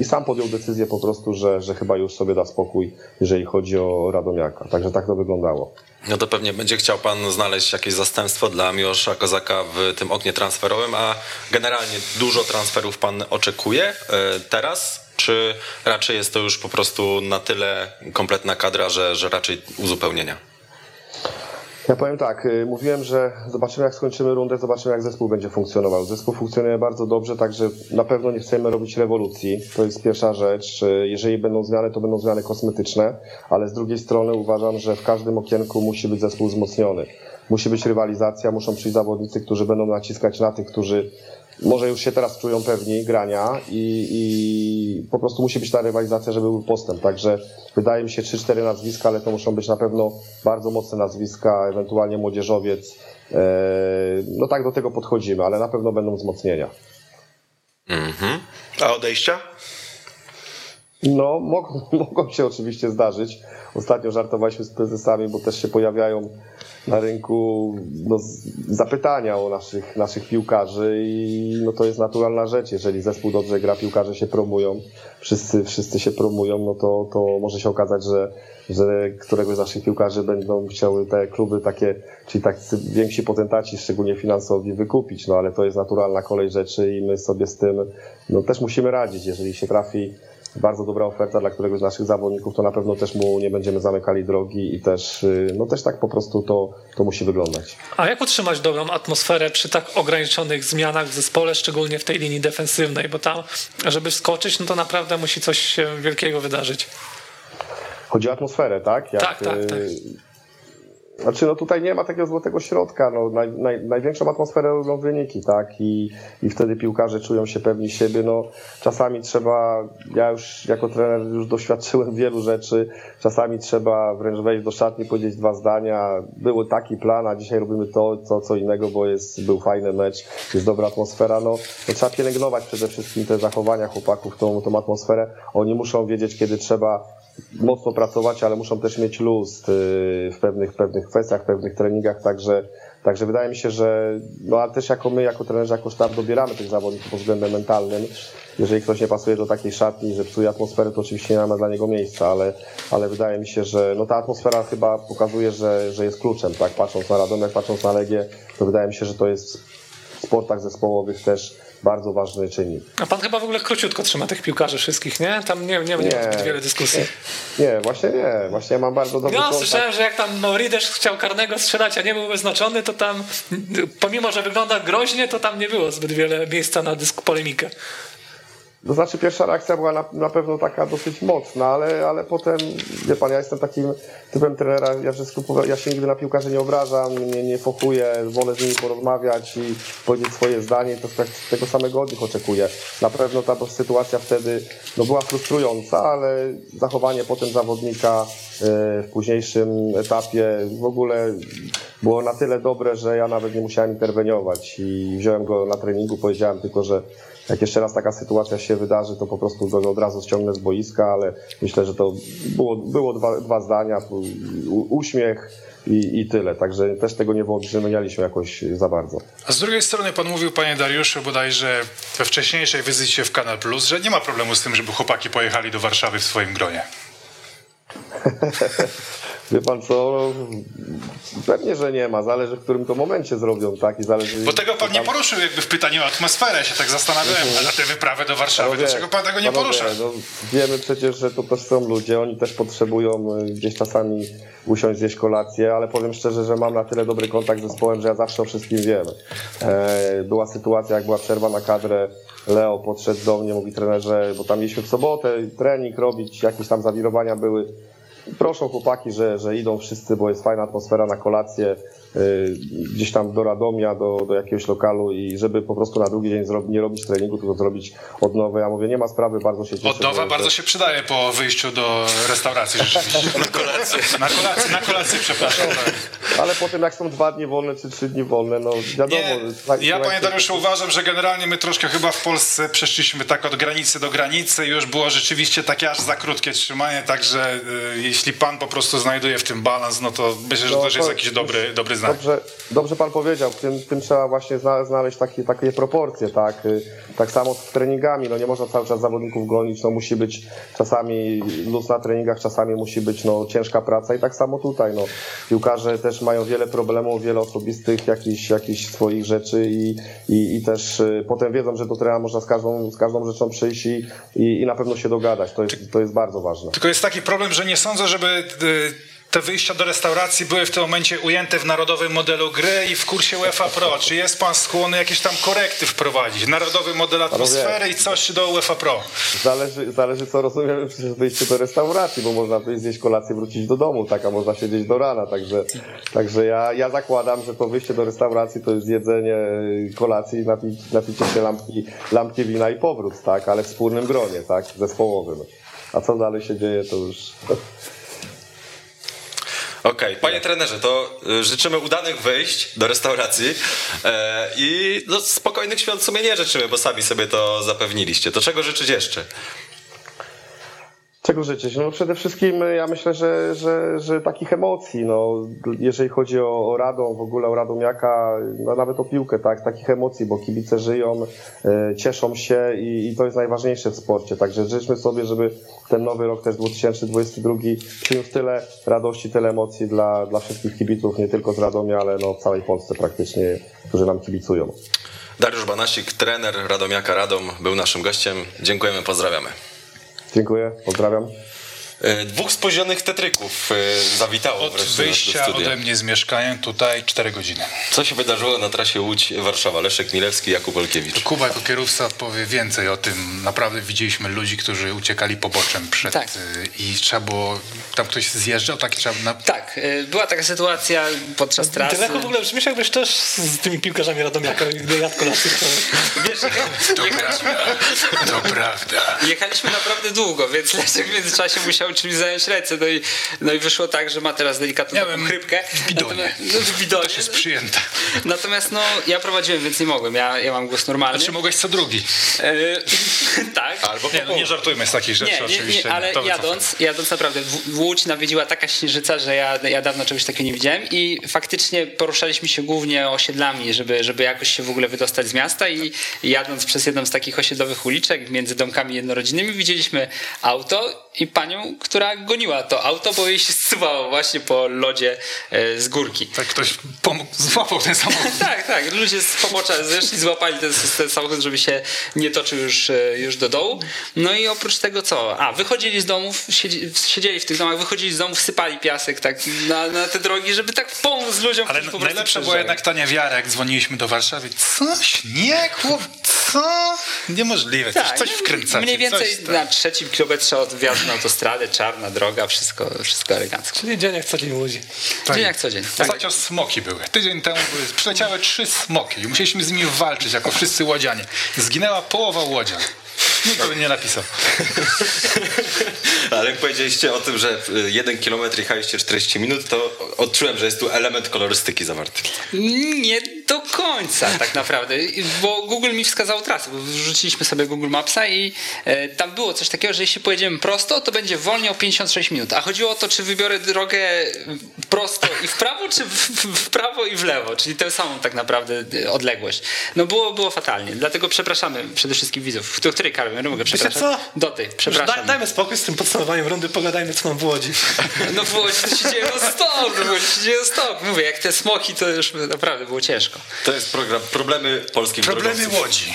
i sam podjął decyzję po prostu, że, że chyba już sobie da spokój, jeżeli chodzi o Radomiaka. Także tak to wyglądało. No to pewnie będzie chciał pan znaleźć jakieś zastępstwo dla Miłosza Kozaka w tym oknie transferowym, a generalnie dużo transferów pan oczekuje teraz, czy raczej jest to już po prostu na tyle kompletna kadra, że, że raczej uzupełnienia? Ja powiem tak, mówiłem, że zobaczymy jak skończymy rundę, zobaczymy jak zespół będzie funkcjonował. Zespół funkcjonuje bardzo dobrze, także na pewno nie chcemy robić rewolucji, to jest pierwsza rzecz. Jeżeli będą zmiany, to będą zmiany kosmetyczne, ale z drugiej strony uważam, że w każdym okienku musi być zespół wzmocniony. Musi być rywalizacja, muszą przyjść zawodnicy, którzy będą naciskać na tych, którzy może już się teraz czują pewni grania i, i po prostu musi być ta rywalizacja, żeby był postęp. Także wydaje mi się trzy cztery nazwiska, ale to muszą być na pewno bardzo mocne nazwiska, ewentualnie młodzieżowiec. No tak do tego podchodzimy, ale na pewno będą wzmocnienia. Mhm. A odejścia? No, mogą, mogą się oczywiście zdarzyć. Ostatnio żartowaliśmy z prezesami, bo też się pojawiają na rynku no, zapytania o naszych, naszych piłkarzy i no, to jest naturalna rzecz. Jeżeli zespół dobrze gra, piłkarze się promują, wszyscy, wszyscy się promują, no to, to może się okazać, że, że któregoś z naszych piłkarzy będą chciały te kluby takie, czyli tak więksi potentaci, szczególnie finansowi, wykupić. No ale to jest naturalna kolej rzeczy i my sobie z tym no, też musimy radzić, jeżeli się trafi bardzo dobra oferta dla któregoś z naszych zawodników, to na pewno też mu nie będziemy zamykali drogi i też, no też tak po prostu to, to musi wyglądać. A jak utrzymać dobrą atmosferę przy tak ograniczonych zmianach w zespole, szczególnie w tej linii defensywnej, bo tam, żeby wskoczyć, no to naprawdę musi coś się wielkiego wydarzyć. Chodzi o atmosferę, tak? Jak, tak, tak, tak. Znaczy, no tutaj nie ma takiego złotego środka. No, naj, naj, największą atmosferę robią wyniki, tak? I, i wtedy piłkarze czują się pewni siebie. No, czasami trzeba, ja już jako trener już doświadczyłem wielu rzeczy, czasami trzeba wręcz wejść do szatni, powiedzieć dwa zdania. Był taki plan, a dzisiaj robimy to, co, co innego, bo jest, był fajny mecz, jest dobra atmosfera. No, to trzeba pielęgnować przede wszystkim te zachowania chłopaków, tą, tą atmosferę. Oni muszą wiedzieć, kiedy trzeba mocno pracować, ale muszą też mieć luz w pewnych, pewnych kwestiach, w pewnych treningach, także, także wydaje mi się, że no ale też jako my, jako trenerzy, jako sztab dobieramy tych zawodników pod względem mentalnym. Jeżeli ktoś nie pasuje do takiej szatni, że psuje atmosferę, to oczywiście nie ma dla niego miejsca, ale, ale wydaje mi się, że no ta atmosfera chyba pokazuje, że, że jest kluczem, tak? Patrząc na Radomiak, patrząc na Legię, to wydaje mi się, że to jest w sportach zespołowych też bardzo ważny czynnik. A pan chyba w ogóle króciutko trzyma tych piłkarzy wszystkich, nie? Tam nie, nie, nie, nie ma zbyt wiele dyskusji. Nie, nie, właśnie nie. Właśnie mam bardzo dobry No, kontakt. Słyszałem, że jak tam Maurides chciał karnego strzelać, a nie był wyznaczony, to tam, pomimo że wygląda groźnie, to tam nie było zbyt wiele miejsca na dysk- polemikę. To znaczy pierwsza reakcja była na, na pewno taka dosyć mocna, ale, ale potem, wie pan, ja jestem takim typem trenera, ja, wszystko, ja się nigdy na piłkarzy nie obrażam, nie, nie fokuję, wolę z nimi porozmawiać i powiedzieć swoje zdanie, to tak, tego samego od nich oczekuję. Na pewno ta sytuacja wtedy no, była frustrująca, ale zachowanie potem zawodnika w późniejszym etapie w ogóle było na tyle dobre, że ja nawet nie musiałem interweniować i wziąłem go na treningu, powiedziałem tylko, że jak jeszcze raz taka sytuacja się wydarzy, to po prostu go od razu ściągnę z boiska, ale myślę, że to było, było dwa, dwa zdania, u, uśmiech i, i tyle. Także też tego nie wyolbrzymialiśmy jakoś za bardzo. A z drugiej strony pan mówił, panie Dariuszu, bodajże we wcześniejszej wizycie w Kanal Plus, że nie ma problemu z tym, żeby chłopaki pojechali do Warszawy w swoim gronie. Wie pan co, pewnie, że nie ma, zależy w którym to momencie zrobią, tak? I zależy... Bo tego pan nie poruszył jakby w pytaniu o atmosferę, ja się tak zastanawiałem, ale na tę wyprawę do Warszawy, no wie, dlaczego pan tego nie porusza? No wiemy przecież, że to też są ludzie, oni też potrzebują gdzieś czasami usiąść, zjeść kolację, ale powiem szczerze, że mam na tyle dobry kontakt z zespołem, że ja zawsze o wszystkim wiem. Była sytuacja, jak była przerwa na kadrę, Leo podszedł do mnie, mówi trenerze, bo tam mieliśmy w sobotę trening robić, jakieś tam zawirowania były. Proszą chłopaki, że, że idą wszyscy, bo jest fajna atmosfera na kolację yy, gdzieś tam do Radomia, do, do jakiegoś lokalu i żeby po prostu na drugi dzień zrob- nie robić treningu, tylko zrobić od nowa. Ja mówię, nie ma sprawy, bardzo się cieszę. Od nowa bardzo się przydaje po wyjściu do restauracji rzeczywiście. na kolację. Na kolację, na kolację przepraszam. Ale potem jak są dwa dni wolne, czy trzy dni wolne, no wiadomo. Nie, ja panie Dariuszu uważam, że generalnie my troszkę chyba w Polsce przeszliśmy tak od granicy do granicy i już było rzeczywiście takie aż za krótkie trzymanie, także yy, jeśli pan po prostu znajduje w tym balans, no to myślę, że no, to też jest jakiś dobry, dobry znak. Dobrze, dobrze pan powiedział, w tym, w tym trzeba właśnie znaleźć takie, takie proporcje, tak? Tak samo z treningami, no nie można cały czas zawodników gonić, no musi być czasami luz na treningach, czasami musi być no, ciężka praca i tak samo tutaj, no. Piłkarze też mają wiele problemów, wiele osobistych jakichś, jakichś swoich rzeczy i, i, i też potem wiedzą, że do trenera można z każdą, z każdą rzeczą przyjść i, i na pewno się dogadać, to jest, to jest bardzo ważne. Tylko jest taki problem, że nie sądzę, żeby te wyjścia do restauracji były w tym momencie ujęte w narodowym modelu gry i w kursie UEFA Pro. Czy jest pan skłonny jakieś tam korekty wprowadzić? Narodowy model atmosfery i coś do UEFA Pro. Zależy, zależy co rozumiemy przez wyjście do restauracji, bo można wyjść zjeść kolację, wrócić do domu, tak, a można siedzieć do rana. Także, także ja, ja zakładam, że to wyjście do restauracji to jest jedzenie kolacji, napicie się lampki, lampki wina i powrót, tak, ale w wspólnym gronie, tak, zespołowym. A co dalej się dzieje, to już... Okej, okay. Panie trenerze, to życzymy udanych wyjść do restauracji e, i no, spokojnych świąt w sumie nie życzymy, bo sami sobie to zapewniliście. To czego życzyć jeszcze? Czego życzyć? No przede wszystkim ja myślę, że, że, że takich emocji, no, jeżeli chodzi o, o Radom, w ogóle o Radomiaka, no, nawet o piłkę, tak, takich emocji, bo kibice żyją, e, cieszą się i, i to jest najważniejsze w sporcie. Także życzmy sobie, żeby ten nowy rok też dwa tysiące dwudziesty drugi przyniósł tyle radości, tyle emocji dla, dla wszystkich kibiców, nie tylko z Radomia, ale no, w całej Polsce praktycznie, którzy nam kibicują. Dariusz Banasik, trener Radomiaka Radom, był naszym gościem. Dziękujemy, pozdrawiamy. Dziękuję, pozdrawiam. Dwóch spóźnionych tetryków zawitało wreszcie do studia. Od wyjścia ode mnie z mieszkaniem tutaj cztery godziny. Co się wydarzyło na trasie Łódź-Warszawa? Leszek Milewski, Jakub Olkiewicz. Kuba jako kierowca powie więcej o tym. Naprawdę widzieliśmy ludzi, którzy uciekali poboczem przed tak. I trzeba było... Tam ktoś zjeżdżał, tak? Trzeba na... Tak, była taka sytuacja podczas trasy. Ty w ogóle brzmisz, jakbyś też z tymi piłkarzami radomiakowymi gdy jadko na tych... Wiesz, to, jechaliśmy... prawda. to prawda. Jechaliśmy naprawdę długo, więc Leszek w międzyczasie musiał czyli zająć ręce, no i, no i wyszło tak, że ma teraz delikatną ja taką chrypkę. W bidonie. No, w bidonie. To jest przyjęte. Natomiast no, ja prowadziłem, więc nie mogłem. Ja, ja mam głos normalny. Znaczy mogłeś co drugi. E, tak. Albo nie, no, nie żartujmy z takich rzeczy nie, nie, oczywiście. Nie, ale jadąc, jadąc naprawdę w Łódź nawiedziła taka śnieżyca, że ja, ja dawno czegoś takiego nie widziałem i faktycznie poruszaliśmy się głównie osiedlami, żeby, żeby jakoś się w ogóle wydostać z miasta i jadąc przez jedną z takich osiedlowych uliczek między domkami jednorodzinnymi widzieliśmy auto i panią, która goniła to auto, bo jej się zsuwało właśnie po lodzie z górki. Tak, ktoś pomógł, złapał ten samochód. tak, tak, ludzie z pomocza zeszli, złapali ten, ten samochód, żeby się nie toczył już, już do dołu. No i oprócz tego co? A, wychodzili z domów, siedzi, siedzieli w tych domach, wychodzili z domów, sypali piasek tak na, na te drogi, żeby tak pomóc ludziom. Ale po najlepsza była jednak ta niewiara, jak dzwoniliśmy do Warszawy. Coś? Nie, chłop, co? Niemożliwe, tak, coś wkręcacie. Mniej więcej coś, tak. Na trzecim kilometrze od wjazdu na autostradę, czarna droga, wszystko, wszystko elegancko. Czyli dzień jak co dzień w Łodzi. Tak. Dzień jak co dzień. Tak. Ostatnio smoki były. Tydzień temu były, przyleciały trzy smoki i musieliśmy z nimi walczyć jako wszyscy łodzianie. Zginęła połowa łodzian. Nikt by nie napisał. Ale jak powiedzieliście o tym, że jeden kilometr jechaliście czterdzieści minut, to odczułem, że jest tu element kolorystyki zawarty. Nie do końca tak naprawdę, bo Google mi wskazał trasę, bo wrzuciliśmy sobie Google Mapsa i e, tam było coś takiego, że jeśli pojedziemy prosto, to będzie wolniej o pięćdziesiąt sześć minut. A chodziło o to, czy wybiorę drogę prosto i w prawo, czy w, w prawo i w lewo, czyli tę samą tak naprawdę odległość. No było, było fatalnie, dlatego przepraszamy przede wszystkim widzów, do której karmy nie mogę przepraszać. Do tej, przepraszam. Da, dajmy spokój z tym podsumowaniem rundy, pogadajmy co nam w Łodzi. No w Łodzi to się dzieje no stop, w Łodzi się dzieje stop. Mówię, jak te smoki to już naprawdę było ciężko. To jest program Problemy polskich Problemy drogowców. Łodzi.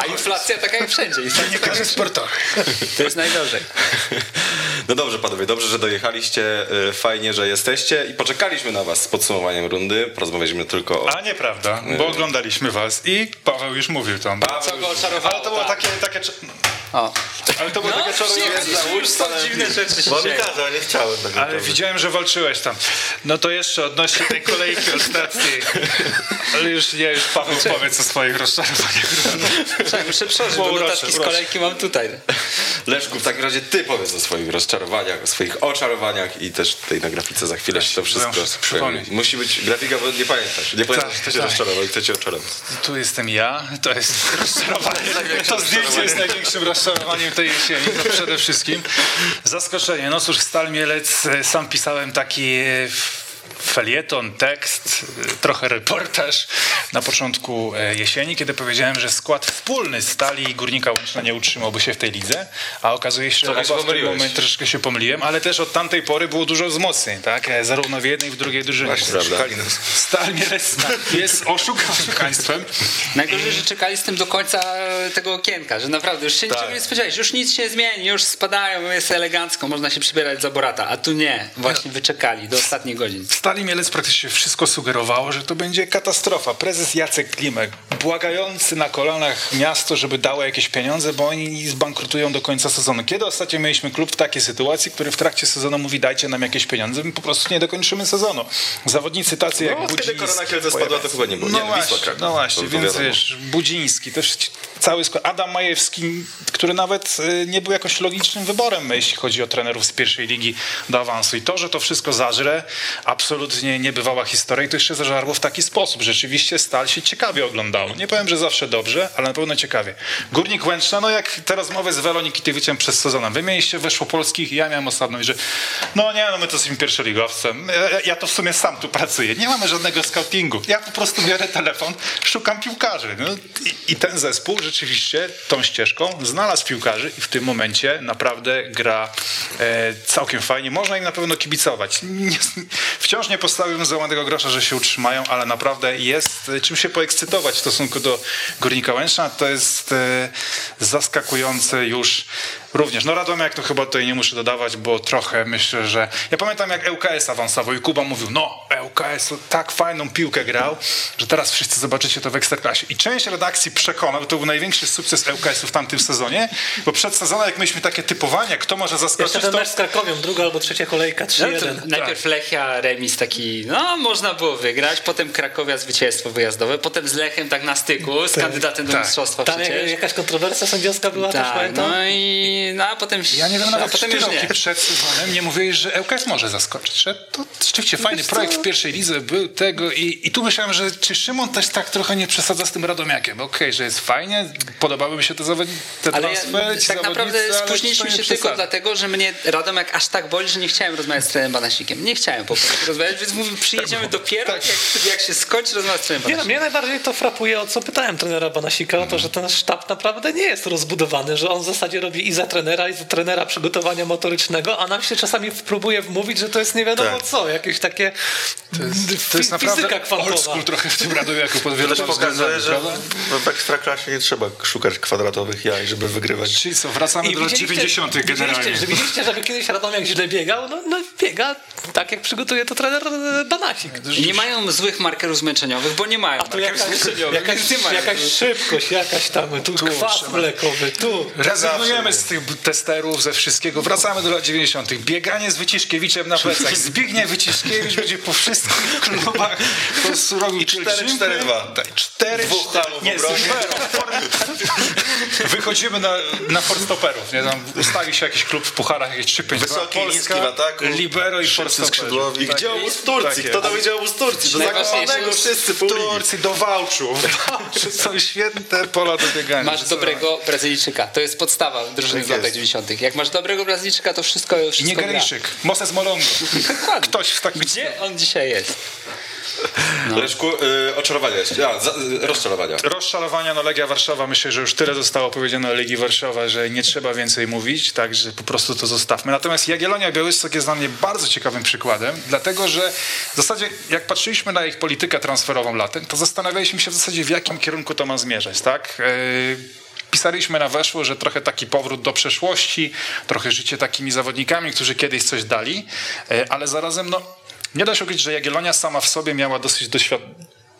A inflacja taka jak wszędzie. To nie każdy sportowy. To jest najgorzej. No dobrze panowie, dobrze, że dojechaliście, fajnie, że jesteście i poczekaliśmy na was z podsumowaniem rundy. Porozmawialiśmy tylko o... A nieprawda, bo oglądaliśmy was i Paweł już mówił tam. Paweł już... Ale to było tak. takie... takie... O. Ale to było no, takie czarodziejstwo. Dziwne rzeczy się dzieją. Kazał, nie chciałem. Ale robić. Widziałem, że walczyłeś tam. No to jeszcze odnośnie tej kolejki od stacji. Ale już nie, już Paweł Czemu? powiedz o swoich rozczarowaniach. Czemu, muszę przeżyć, bo notatki z kolejki mam tutaj. Leszku, w takim razie ty powiedz o swoich rozczarowaniach, o swoich oczarowaniach i też tutaj na grafice za chwilę się to wszystko... Powiem, musi być grafika, bo nie pamiętasz. Nie pamiętasz, kto cię rozczarował i kto cię oczarował. Tu jestem ja, to jest rozczarowanie. To zdjęcie jest największym rozczarowaniem. Rozczarowaniem tej jesieni to przede wszystkim zaskoczenie. No cóż, Stal Mielec, sam pisałem taki felieton, tekst, trochę reportaż na początku jesieni, kiedy powiedziałem, że skład wspólny Stali i Górnika Łęczna nie utrzymałby się w tej lidze, a okazuje się, że w tym momencie troszeczkę się pomyliłem, ale też od tamtej pory było dużo wzmocnień, tak? Zarówno w jednej, w drugiej drużynie. Stal Mielecka jest oszukaństwem. Najgorzej, że czekali z tym do końca tego okienka, że naprawdę już się tak. niczego nie spodziewali, już nic się nie zmieni, już spadają, jest elegancko, można się przybierać za Borata, a tu nie, właśnie wyczekali do ostatnich godzin. Stali Mielec praktycznie wszystko sugerowało, że to będzie katastrofa. Prezes Jacek Klimek, błagający na kolanach miasto, żeby dało jakieś pieniądze, bo oni zbankrutują do końca sezonu. Kiedy ostatnio mieliśmy klub w takiej sytuacji, który w trakcie sezonu mówi, dajcie nam jakieś pieniądze, my po prostu nie dokończymy sezonu. Zawodnicy tacy no, jak Budziński. Kiedy korona Kielce spadła, to chyba nie było. No, nie, właśnie, Wisła, no właśnie, więc wiesz, Budziński, też cały skład. Adam Majewski, który nawet nie był jakoś logicznym wyborem, jeśli chodzi o trenerów z pierwszej ligi do awansu. I to, że to wszystko zażre, absolutnie niebywała historia i to jeszcze zażarło w taki sposób. Rzeczywiście Stal się ciekawie oglądało. Nie powiem, że zawsze dobrze, ale na pewno ciekawie. Górnik Łęczna, no jak te rozmowy z Welą Nikitiewiczem przez sezonem. Wy mieliście Weszłopolskich, ja miałem osobną, że no nie, no my to jesteśmy pierwszoligowcem. Ja, ja to w sumie sam tu pracuję. Nie mamy żadnego scoutingu. Ja po prostu biorę telefon, szukam piłkarzy. No, i, i ten zespół rzeczywiście tą ścieżką znalazł piłkarzy i w tym momencie naprawdę gra e, całkiem fajnie. Można im na pewno kibicować. Nie, wciąż nie postawiłbym załamanego grosza, że się utrzymają, ale naprawdę jest czym się poekscytować w stosunku do Górnika Łęczna. To jest e, zaskakujące już również. No Radomiak to chyba tutaj nie muszę dodawać, bo trochę myślę, że... Ja pamiętam jak ŁKS awansował i Kuba mówił, no ŁKS tak fajną piłkę grał, że teraz wszyscy zobaczycie to w Ekstraklasie. I część redakcji przekonał, to był największy sukces ŁKS-u w tamtym sezonie, bo przed sezonem jak mieliśmy takie typowania, kto może zaskoczyć... Jeszcze ten mecz z Krakowią, druga albo trzecia kolejka, trzy jeden. No, najpierw tak. Lechia, remis taki, no można było wygrać, potem Krakowia zwycięstwo wyjazdowe, potem z Lechem tak na styku, z kandydatem do tak. mistrzostwa tam przecież. Tam jakaś kontrowersja sędziowska była tak, też, pamiętam. No i no a potem ja nie wiem, nawet cztery roki przed sezonem nie mówiłeś, że ŁKS może zaskoczyć, że to rzeczywiście no fajny projekt w pierwszej lidze był tego i, i tu myślałem, że czy Szymon też tak trochę nie przesadza z tym Radomiakiem, okej, okay, że jest fajnie, podobały mi się te, zawod... te ale transfery, ja, tak naprawdę spóźniliśmy się tylko przesadza. Dlatego, że mnie Radomiak aż tak boli, że nie chciałem rozmawiać z trenerem Banasikiem, nie chciałem po prostu rozmawiać, więc mówię, przyjedziemy tak, dopiero tak. Jak, jak się skończy rozmawiać z trenerem Banasikiem. Nie, no, mnie najbardziej to frapuje, o co pytałem trenera Banasika, o to, że ten sztab naprawdę nie jest rozbudowany, że on w zasadzie robi i za trenera i za trenera przygotowania motorycznego, a nam się czasami próbuje wmówić, że to jest nie wiadomo tak. co, jakieś takie to jest, to jest naprawdę fizyka kwantowa. Old school trochę w tym Radomiaku pod wieloma względami, że w Ekstraklasie nie trzeba szukać kwadratowych jaj, żeby wygrywać. Czyli co, wracamy I do lat dziewięćdziesiątych generalnie. Widzieliście, widzieliście, żeby kiedyś Radomiak źle biegał? No, no biega tak, jak przygotuje to trener Banasik. I nie mają złych markerów zmęczeniowych, bo nie mają. A tu jakaś, jakaś, jakaś szybkość, jakaś tam, tu, tu kwas mlekowy, tu. Rezygnujemy z tych testerów, ze wszystkiego. Wracamy do lat dziewięćdziesiątych. Bieganie z Wyciszkiewiczem na plecach. Zbignie Wyciszkiewicz będzie po wszystkich klubach. Po prostu robił cztery cztery dwa. cztery cztery dwa. Nie, wychodzimy na, na forstoperów. Nie? Tam ustawi się jakiś klub w pucharach, jakieś trzy pięć. Wysoki, niski w ataku. Libero i forstoperów. I gdzie obóz Turcji? Kto tam idzie obóz Turcji? Do Zakopanego wszyscy po Turcji, do Wałczu. To są święte pola do biegania. Masz dobrego Brazylijczyka. To jest podstawa drużyny z lat dziewięćdziesiątych. Jak masz dobrego Brazylijczyka, to wszystko już. Nie Galiszyk, Moses Molongo. Ktoś w takim. Gdzie on dzisiaj jest? No. Leszku, y, oczarowania jest. A, za, y, rozczarowania. Rozczarowania, no Legia Warszawa, myślę, że już tyle zostało powiedziane o Legii Warszawa, że nie trzeba więcej mówić, także po prostu to zostawmy. Natomiast Jagiellonia Białystok jest dla mnie bardzo ciekawym przykładem, dlatego że w zasadzie jak patrzyliśmy na ich politykę transferową latem, to zastanawialiśmy się w zasadzie w jakim kierunku to ma zmierzać, tak? Yy... Pisaliśmy na Weszło, że trochę taki powrót do przeszłości, trochę życie takimi zawodnikami, którzy kiedyś coś dali, ale zarazem no, nie da się ukryć, że Jagiellonia sama w sobie miała dosyć doświadczenie.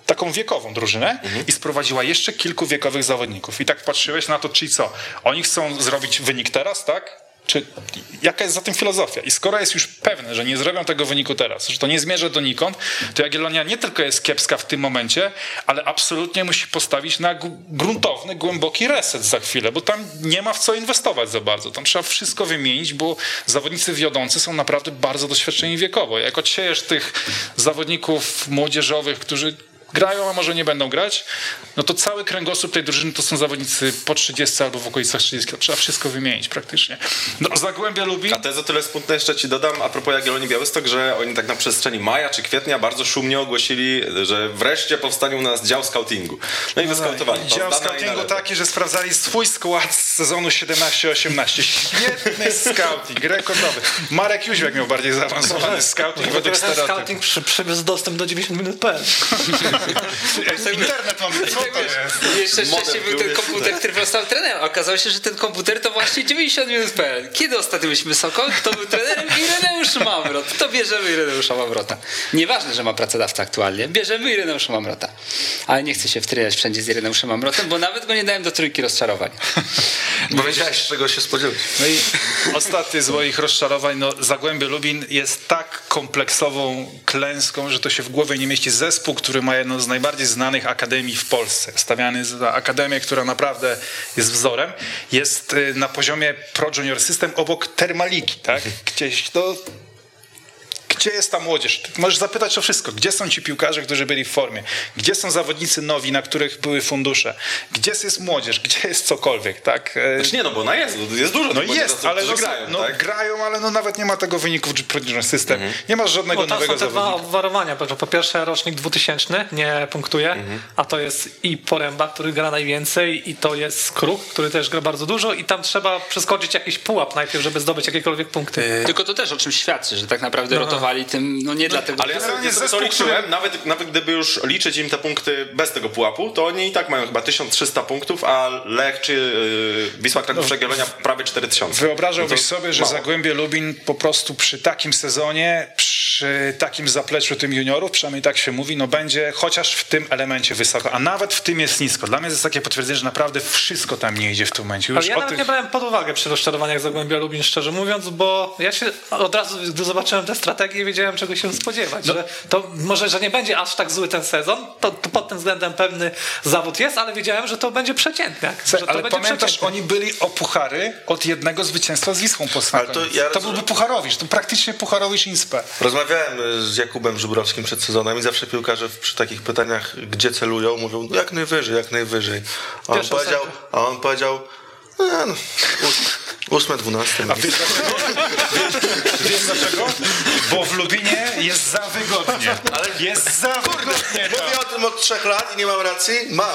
Taką wiekową drużynę mhm. i sprowadziła jeszcze kilku wiekowych zawodników. I tak patrzyłeś na to, czyli co, oni chcą zrobić wynik teraz, tak? Czy jaka jest za tym filozofia? I skoro jest już pewne, że nie zrobią tego wyniku teraz, że to nie zmierza donikąd, to Jagiellonia nie tylko jest kiepska w tym momencie, ale absolutnie musi postawić na gruntowny, głęboki reset za chwilę, bo tam nie ma w co inwestować za bardzo. Tam trzeba wszystko wymienić, bo zawodnicy wiodący są naprawdę bardzo doświadczeni wiekowo. Jak odsiejesz tych zawodników młodzieżowych, którzy grają, a może nie będą grać, no to cały kręgosłup tej drużyny to są zawodnicy po trzydziestce albo w okolicach trzydziestki. Trzeba wszystko wymienić praktycznie. No, Zagłębia lubi. A to jest o tyle smutne, jeszcze ci dodam, a propos Jagiellonii Białystok, że oni tak na przestrzeni maja czy kwietnia bardzo szumnie ogłosili, że wreszcie powstanie u nas dział scoutingu. No i wyskautowali. Dział scoutingu taki, że sprawdzali swój skład z sezonu siedemnaście osiemnaście. Świetny scouting, rekordowy. Marek Jóźwiak miał bardziej zaawansowany scouting. Według scouting przy, przywiózł dostęp do dziewięćdziesiąt minut pe el. Internet mamy. Co to jest? Jeszcze wcześniej był ten komputer, który został trenerem. Okazało się, że ten komputer to właśnie dziewięćdziesiąt minut pe el. Kiedy ostatnio byliśmy Sokol, to był trenerem Ireneusz Mamrot. To bierzemy Ireneusza Mamrota. Nieważne, że ma pracodawca aktualnie. Bierzemy Ireneusza Mamrota. Ale nie chcę się wtryjać wszędzie z Ireneuszem Mamrotem, bo nawet go nie dałem do trójki rozczarowań. Bo wiedziałeś, czego się spodziewać. No i ostatnie z moich rozczarowań, no Zagłębie Lubin jest tak kompleksową klęską, że to się w głowie nie mieści. Zespół, który ma jedną z najbardziej znanych akademii w Polsce, stawiany za akademię, która naprawdę jest wzorem, jest na poziomie Pro Junior System obok Termaliki, tak? Gdzieś to... Gdzie jest ta młodzież? Możesz zapytać o wszystko. Gdzie są ci piłkarze, którzy byli w formie? Gdzie są zawodnicy nowi, na których były fundusze? Gdzie jest młodzież? Gdzie jest cokolwiek, tak? Znaczy nie, no bo ona jest. Jest dużo. No jest, ale no, grają, no, tak? grają, ale no nawet nie ma tego wyniku w system. Mhm. Nie masz żadnego nowego zawodnika. Bo tam są te dwa obwarowania. Po pierwsze rocznik dwutysięczny nie punktuje, mhm. a to jest i Poręba, który gra najwięcej, i to jest Kruk, który też gra bardzo dużo i tam trzeba przeskoczyć jakiś pułap najpierw, żeby zdobyć jakiekolwiek punkty. Yy. Tylko to też o czymś świadczy, że tak naprawdę no. rotowali tym, no nie no, dlatego. Ale ja sobie nie to liczyłem, nawet, nawet gdyby już liczyć im te punkty bez tego pułapu, to oni i tak mają chyba tysiąc trzysta punktów, a Lech czy yy, Wisła Kraków Jagiellonia no, prawie cztery tysiące. Wyobrażałbyś sobie, że mało. Zagłębie Lubin po prostu przy takim sezonie, przy takim zapleczu tym juniorów, przynajmniej tak się mówi, no będzie chociaż w tym elemencie wysoko, a nawet w tym jest nisko. Dla mnie jest takie potwierdzenie, że naprawdę wszystko tam nie idzie w tym momencie. Już ale ja nawet tych... nie brałem pod uwagę przy rozczarowaniach Zagłębia Lubin, szczerze mówiąc, bo ja się od razu, gdy zobaczyłem te strategie, nie wiedziałem, czego się spodziewać, no. że to może, że nie będzie aż tak zły ten sezon, to, to pod tym względem pewny zawód jest, ale wiedziałem, że to będzie przeciętne. Ale będzie pamiętasz, przeciętne. Oni byli o puchary od jednego zwycięstwa z Wisłą Płocką. To, ja to roz... byłby pucharowicz, to praktycznie pucharowicz inspe. Rozmawiałem z Jakubem Żubrowskim przed sezonem i zawsze piłkarze przy takich pytaniach, gdzie celują, mówią jak najwyżej, jak najwyżej. A on powiedział, a on powiedział no, no, ósme, dwunaste. A wiesz dlaczego? Bo w Lubinie jest za wygodnie. Ale jest za wygodnie. Mówię o tym od trzech lat i nie mam racji? Mam.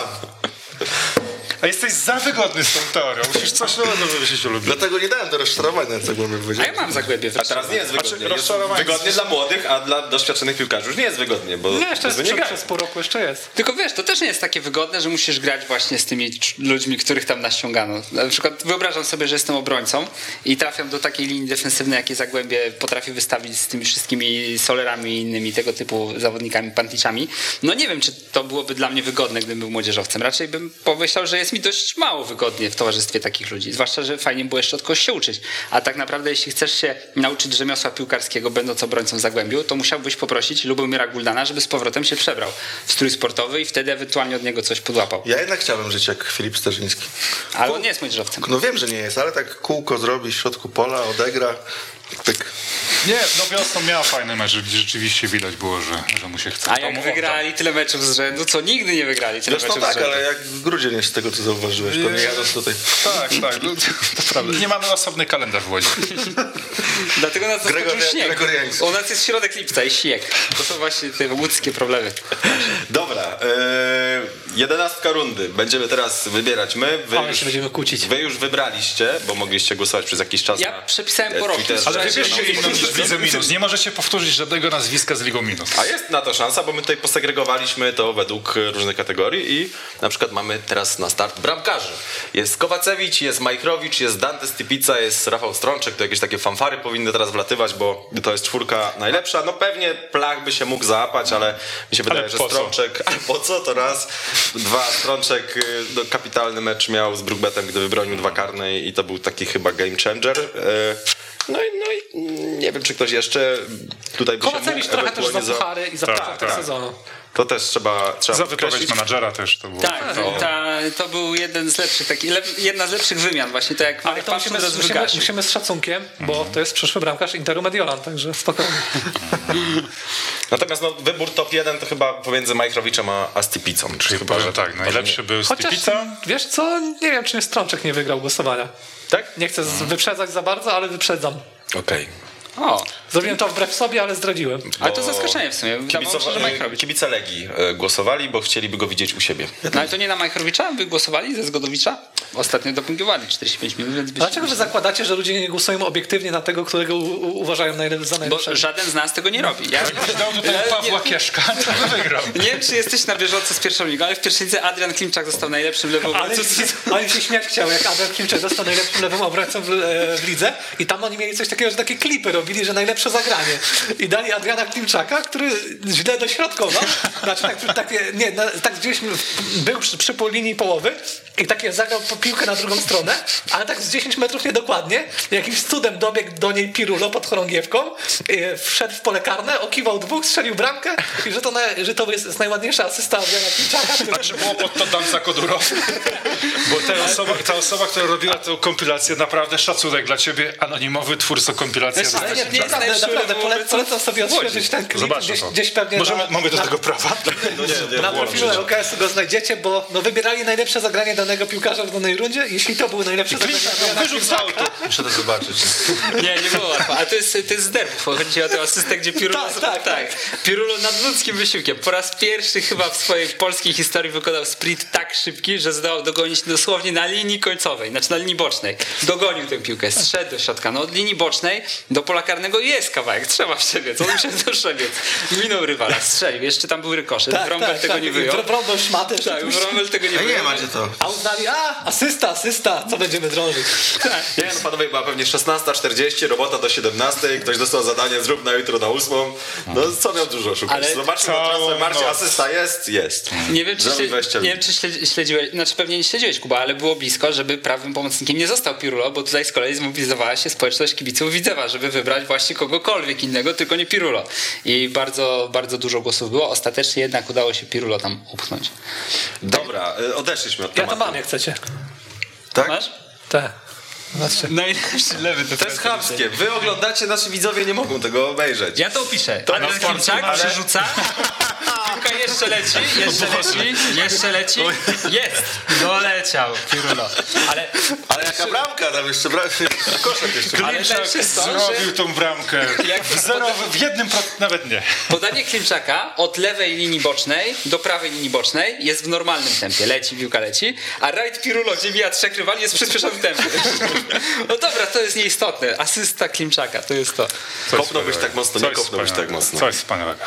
A jesteś za wygodny z tą teorią. Musisz coś nowego wymyślić o Lubinie. Dlatego nie dałem do rozczarowania na Zagłębiu. A ja mam Zagłębie. A teraz nie jest wygodnie. Jest wygodnie dla młodych, a dla doświadczonych piłkarzy już nie jest wygodnie. Bo nie, jeszcze jest nie przez pół roku jeszcze jest. Tylko wiesz, to też nie jest takie wygodne, że musisz grać właśnie z tymi ludźmi, których tam naściągano. Na przykład wyobrażam sobie, że jestem obrońcą i trafiam do takiej linii defensywnej, jakie Zagłębie potrafi wystawić z tymi wszystkimi Solerami i innymi tego typu zawodnikami, Panticzami. No nie wiem, czy to byłoby dla mnie wygodne, gdybym był młodzieżowcem. Raczej bym pomyślał, że jest mi dość mało wygodnie w towarzystwie takich ludzi, zwłaszcza, że fajnie było jeszcze od kogoś się uczyć, a tak naprawdę jeśli chcesz się nauczyć rzemiosła piłkarskiego będąc obrońcą w Zagłębiu, to musiałbyś poprosić Lubomira Guldana, żeby z powrotem się przebrał w strój sportowy i wtedy ewentualnie od niego coś podłapał. Ja jednak chciałbym żyć jak Filip Starzyński. Ale on nie jest młodzieżowcem. No wiem, że nie jest, ale tak kółko zrobi w środku pola, odegra. Tyk. Nie, no wiosną miała fajny mecz, gdzie rzeczywiście widać było, że, że mu się chce. A jak wygrali tyle meczów z rzędu, co nigdy nie wygrali tyle Zresztą meczów tak, z rzędu. Ale jak w grudzień jest tego, co zauważyłeś, to nie jadąc tutaj. Tak, tak, to, to prawda. Nie mamy osobny kalendarz w Łodzi. Dlatego nas zaskoczył śnieg. U nas jest środek lipca i śnieg. To są właśnie te łódzkie problemy. Dobra, yy, jedenastka rundy. Będziemy teraz wybierać my. Wy już, się będziemy kłócić. Wy już wybraliście, bo mogliście głosować przez jakiś czas. Ja na przepisałem po roku. Ale wybierzcie inną niż Ligę Minus. Nie możecie powtórzyć żadnego nazwiska z Ligą Minus. A jest na to szansa, bo my tutaj posegregowaliśmy to według różnych kategorii i na przykład mamy teraz na start bramkarzy. Jest Kowacewicz, jest Majkrowicz, jest Dante Stypica, jest Rafał Strączek. To jakieś takie fanfary powinny teraz wlatywać, bo to jest czwórka najlepsza. No pewnie Plach by się mógł załapać, ale mi się wydaje, ale że Strączek... Co? Po co to raz? Dwa, Strączek no, kapitalny mecz miał z Brookbetem, gdy wybronił dwa karne i to był taki chyba game changer. No i, no i nie wiem, czy ktoś jeszcze tutaj by się mógł trochę też za puchary i za tak, tak. sezonu. To też trzeba, trzeba za wypowiedź menadżera też to było. Tak, to... Ta, to był jeden z lepszych, taki, le, jedna z lepszych wymian właśnie, tak jak Ale to musimy, z, musimy, musimy z szacunkiem, bo mm-hmm. to jest przyszły bramkarz Interu Mediolan, także spokojnie. Natomiast no, wybór top jeden to chyba pomiędzy Majchrowiczem a, a Stipicą. Czyli chyba, powiem, że tak, najlepszy był Stipica. Chociaż, wiesz co, nie wiem, czy Strączek nie wygrał głosowania. Tak? Nie chcę hmm. wyprzedzać za bardzo, ale wyprzedzam. Okej. Okay. O, zrobiłem to wbrew sobie, ale zdradziłem. Ale to zaskoczenie w sumie. Kibicowa- że Majchrowicz. Kibice Legii głosowali, bo chcieliby go widzieć u siebie. No ale to nie na Majchrowicza? Wy głosowali ze Zgodowicza? Ostatnio dopingowali czterdzieści pięć minut. Więc dlaczego, że zakładacie, że ludzie nie głosują obiektywnie na tego, którego u- u- uważają najlepszy za najlepszego? Bo żaden z nas tego nie robi. Ja dał tutaj Pawła Kieszka, to wygrał. Nie wiem, czy jesteś na bieżąco z pierwszą ligą, ale w pierwszej lidze Adrian Klimczak został najlepszym lewym obrońcą. Ale mi się śmiać chciał, jak Adrian Klimczak został najlepszym lewym obrońcą w, w lidze i tam oni mieli coś takiego, że takie klipy robili, że najlepsze zagranie. I dali Adriana Klimczaka, który źle dośrodkował. Znaczy tak, tak, nie, tak gdzieś był przy, przy pół linii połowy i tak zagrał piłkę na drugą stronę, ale tak z dziesięć metrów niedokładnie. Jakimś cudem dobiegł do niej Pirulo pod chorągiewką, wszedł w pole karne, okiwał dwóch, strzelił bramkę i że to, na, że to jest najładniejsza asysta Adriana Klimczaka. Który... Znaczy było pod to Danza Kodurowa. Bo ta osoba, ta osoba, która robiła tę kompilację, naprawdę szacunek dla ciebie, anonimowy twórca kompilacji. Ale nie, nie jest naprawdę, naprawdę polecam, polecam sobie odświeżyć ten klip. Gdzieś, gdzieś pewnie możemy, na, mamy do na, tego prawa? No nie, nie, na profilu L K S-u go znajdziecie, bo no, wybierali najlepsze zagranie danego piłkarza w danej rundzie. Jeśli to było najlepsze zagranie... Wyrzuć z autu. Muszę to zobaczyć. Nie, nie było łatwo. A to jest, to jest derb. Chodzi o tę asystę, gdzie Pirulo... Tak, tak, tak. Pirulo nadludzkim wysiłkiem. Po raz pierwszy chyba w swojej polskiej historii wykonał sprint tak szybki, że zdołał dogonić dosłownie na linii końcowej, znaczy na linii bocznej. Dogonił tę piłkę, zszedł do środka. No od linii bocznej do pola karnego jest kawałek, trzeba przebiec, on musiał to przebiec. Minął rywala, strzelił, jeszcze tam był rykoszet, tak, Brąbel tak, tego tak, nie wyjął. Brąbel szmatę. Tak, Brąbel tego nie wyjął. A nie to. A uznali, a, asysta, asysta, co będziemy drążyć. Tak. Nie no, panowie, była pewnie szesnasta czterdzieści, robota do siedemnastej, ktoś dostał zadanie, zrób na jutro na ósmą. No co miał dużo szukać. Ale... Zobaczmy na trasę, Marcie, asysta jest, jest. Nie wiem, czy, śledzi, nie wiem, czy śledzi, śledziłeś, znaczy pewnie nie śledziłeś, Kuba, ale było blisko, żeby prawym pomocnikiem nie został Pirulo, bo tutaj z kolei zmobilizowała się społeczność kibiców Widzewa, żeby wybrać właśnie kogokolwiek innego, tylko nie Pirulo. I bardzo, bardzo dużo głosów było. Ostatecznie jednak udało się Pirulo tam upchnąć. Dobra, odeszliśmy od tematu. Ja to mam, jak chcecie. Tak? Masz? Tak. Znaczy, najlepszy lewy to jest chamskie. Wy oglądacie, nasi widzowie nie mogą tego obejrzeć. Ja to opiszę. Adrian Klimczak ale... przerzuca. Piłka jeszcze leci, jeszcze leci, jeszcze leci. Jest! Doleciał Pirulo. Ale, ale jaka bramka tam jeszcze, koszek jeszcze. Klimczak zrobił tą bramkę. W, zero, w jednym, nawet nie. Podanie Klimczaka od lewej linii bocznej do prawej linii bocznej jest w normalnym tempie. Leci, piłka leci. A rajd Pirulo, gdzie mija trzech rywali, jest w przyspieszonym tempie. No dobra, to jest nieistotne. Asysta Klimczaka, to jest to. Kopnąłbyś tak mocno, nie kopnąłbyś tak mocno. Coś wspaniałego.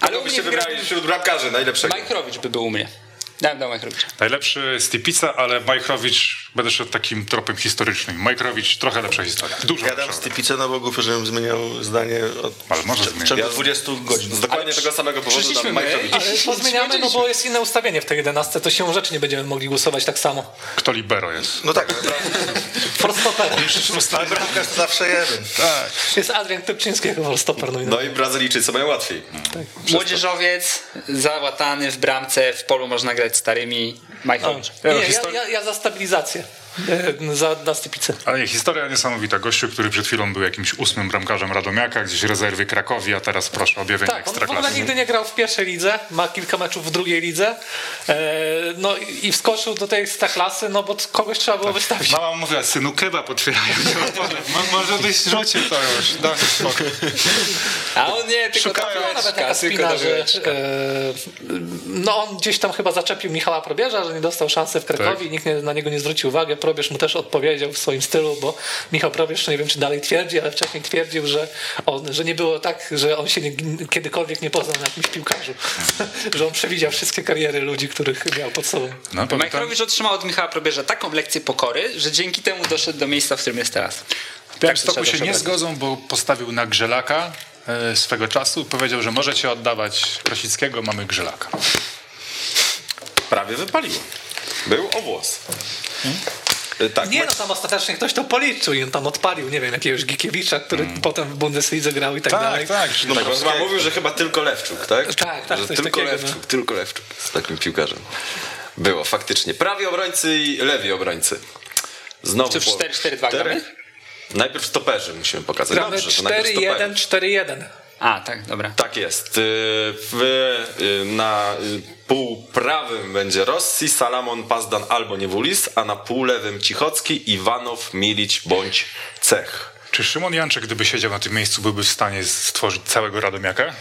Ale byście wybrali wśród bramkarzy najlepszego. Majchrowicz by był u mnie. Dałem do Majchrowicza. Najlepszy Stipica, ale Majchrowicz, będę szedł takim tropem historycznym. Majchrowicz, trochę lepsza historia. Dużo ja dam Stipicę na Bogu, żebym zmieniał zdanie od ale może zmienię. Ja dwadzieścia godzin. Z dokładnie ale tego samego powodu dam Majchrowicz. Ale pozmieniamy, no bo jest inne ustawienie w tej jedenastce, to się rzeczy nie będziemy mogli głosować tak samo. Kto libero jest? No tak. Forstoper. Bramkarz zawsze jeden. Tak. Jest Adrian Typczyński jako forstoper. No, no i Brazylijczycy mają łatwiej. Tak. Młodzieżowiec załatany w bramce, w polu można grać starymi. Majchrowicz. Ja, ja, ja za stabilizację. Za Stipicę. Ale nie, historia niesamowita. Gościu, który przed chwilą był jakimś ósmym bramkarzem Radomiaka, gdzieś rezerwy Krakowi, a teraz proszę o objawienie tak, ekstraklasy. Tak, on w ogóle nigdy nie grał w pierwszej lidze, ma kilka meczów w drugiej lidze, no i wskoczył do tej ekstraklasy, no bo kogoś trzeba było tak wystawić. Mama mówiła, synu kebab otwierają. Może byś rzucił to już. Daj spokój. A on nie, tylko taka spina, że no on gdzieś tam chyba zaczepił Michała Probierza, że nie dostał szansy w Krakowie, tak. Nikt nie, na niego nie zwrócił uwagi. Probierz mu też odpowiedział w swoim stylu, bo Michał Probierz, nie wiem czy dalej twierdzi, ale wcześniej twierdził, że, on, że nie było tak, że on się nie, kiedykolwiek nie poznał na jakimś piłkarzu. Że on przewidział wszystkie kariery ludzi, których miał pod sobą. No, Majchrowicz otrzymał od Michała Probierza taką lekcję pokory, że dzięki temu doszedł do miejsca, w którym jest teraz. W Białymstoku się nie zgodzą, bo postawił na Grzelaka swego czasu. Powiedział, że możecie oddawać Krasickiego, mamy Grzelaka. Prawie wypaliło. Był o włos. Hmm? Tak, nie, no tam ostatecznie ktoś to policzył i on tam odpalił, nie wiem, jakiegoś Gikiewicza, który hmm. potem w Bundeslidze grał i tak, tak dalej. Tak, no, tak. On mówił, że chyba tylko Lewczuk, tak? Tak, tak. Że tylko takiego, Lewczuk, no. Tylko Lewczuk z takim piłkarzem. Było faktycznie. Prawi obrońcy i lewi obrońcy. Znowu czy w cztery cztery dwa gramy? Najpierw stoperzy musimy pokazać. Gramy cztery jeden cztery jeden. A, tak, dobra. Tak jest. W, na pół prawym będzie Rossi, Salamon, Pazdan albo Niewulis, a na pół lewym Cichocki, Iwanow, Milić bądź Cech. Czy Szymon Janczek, gdyby siedział na tym miejscu, byłby w stanie stworzyć całego Radomiaka?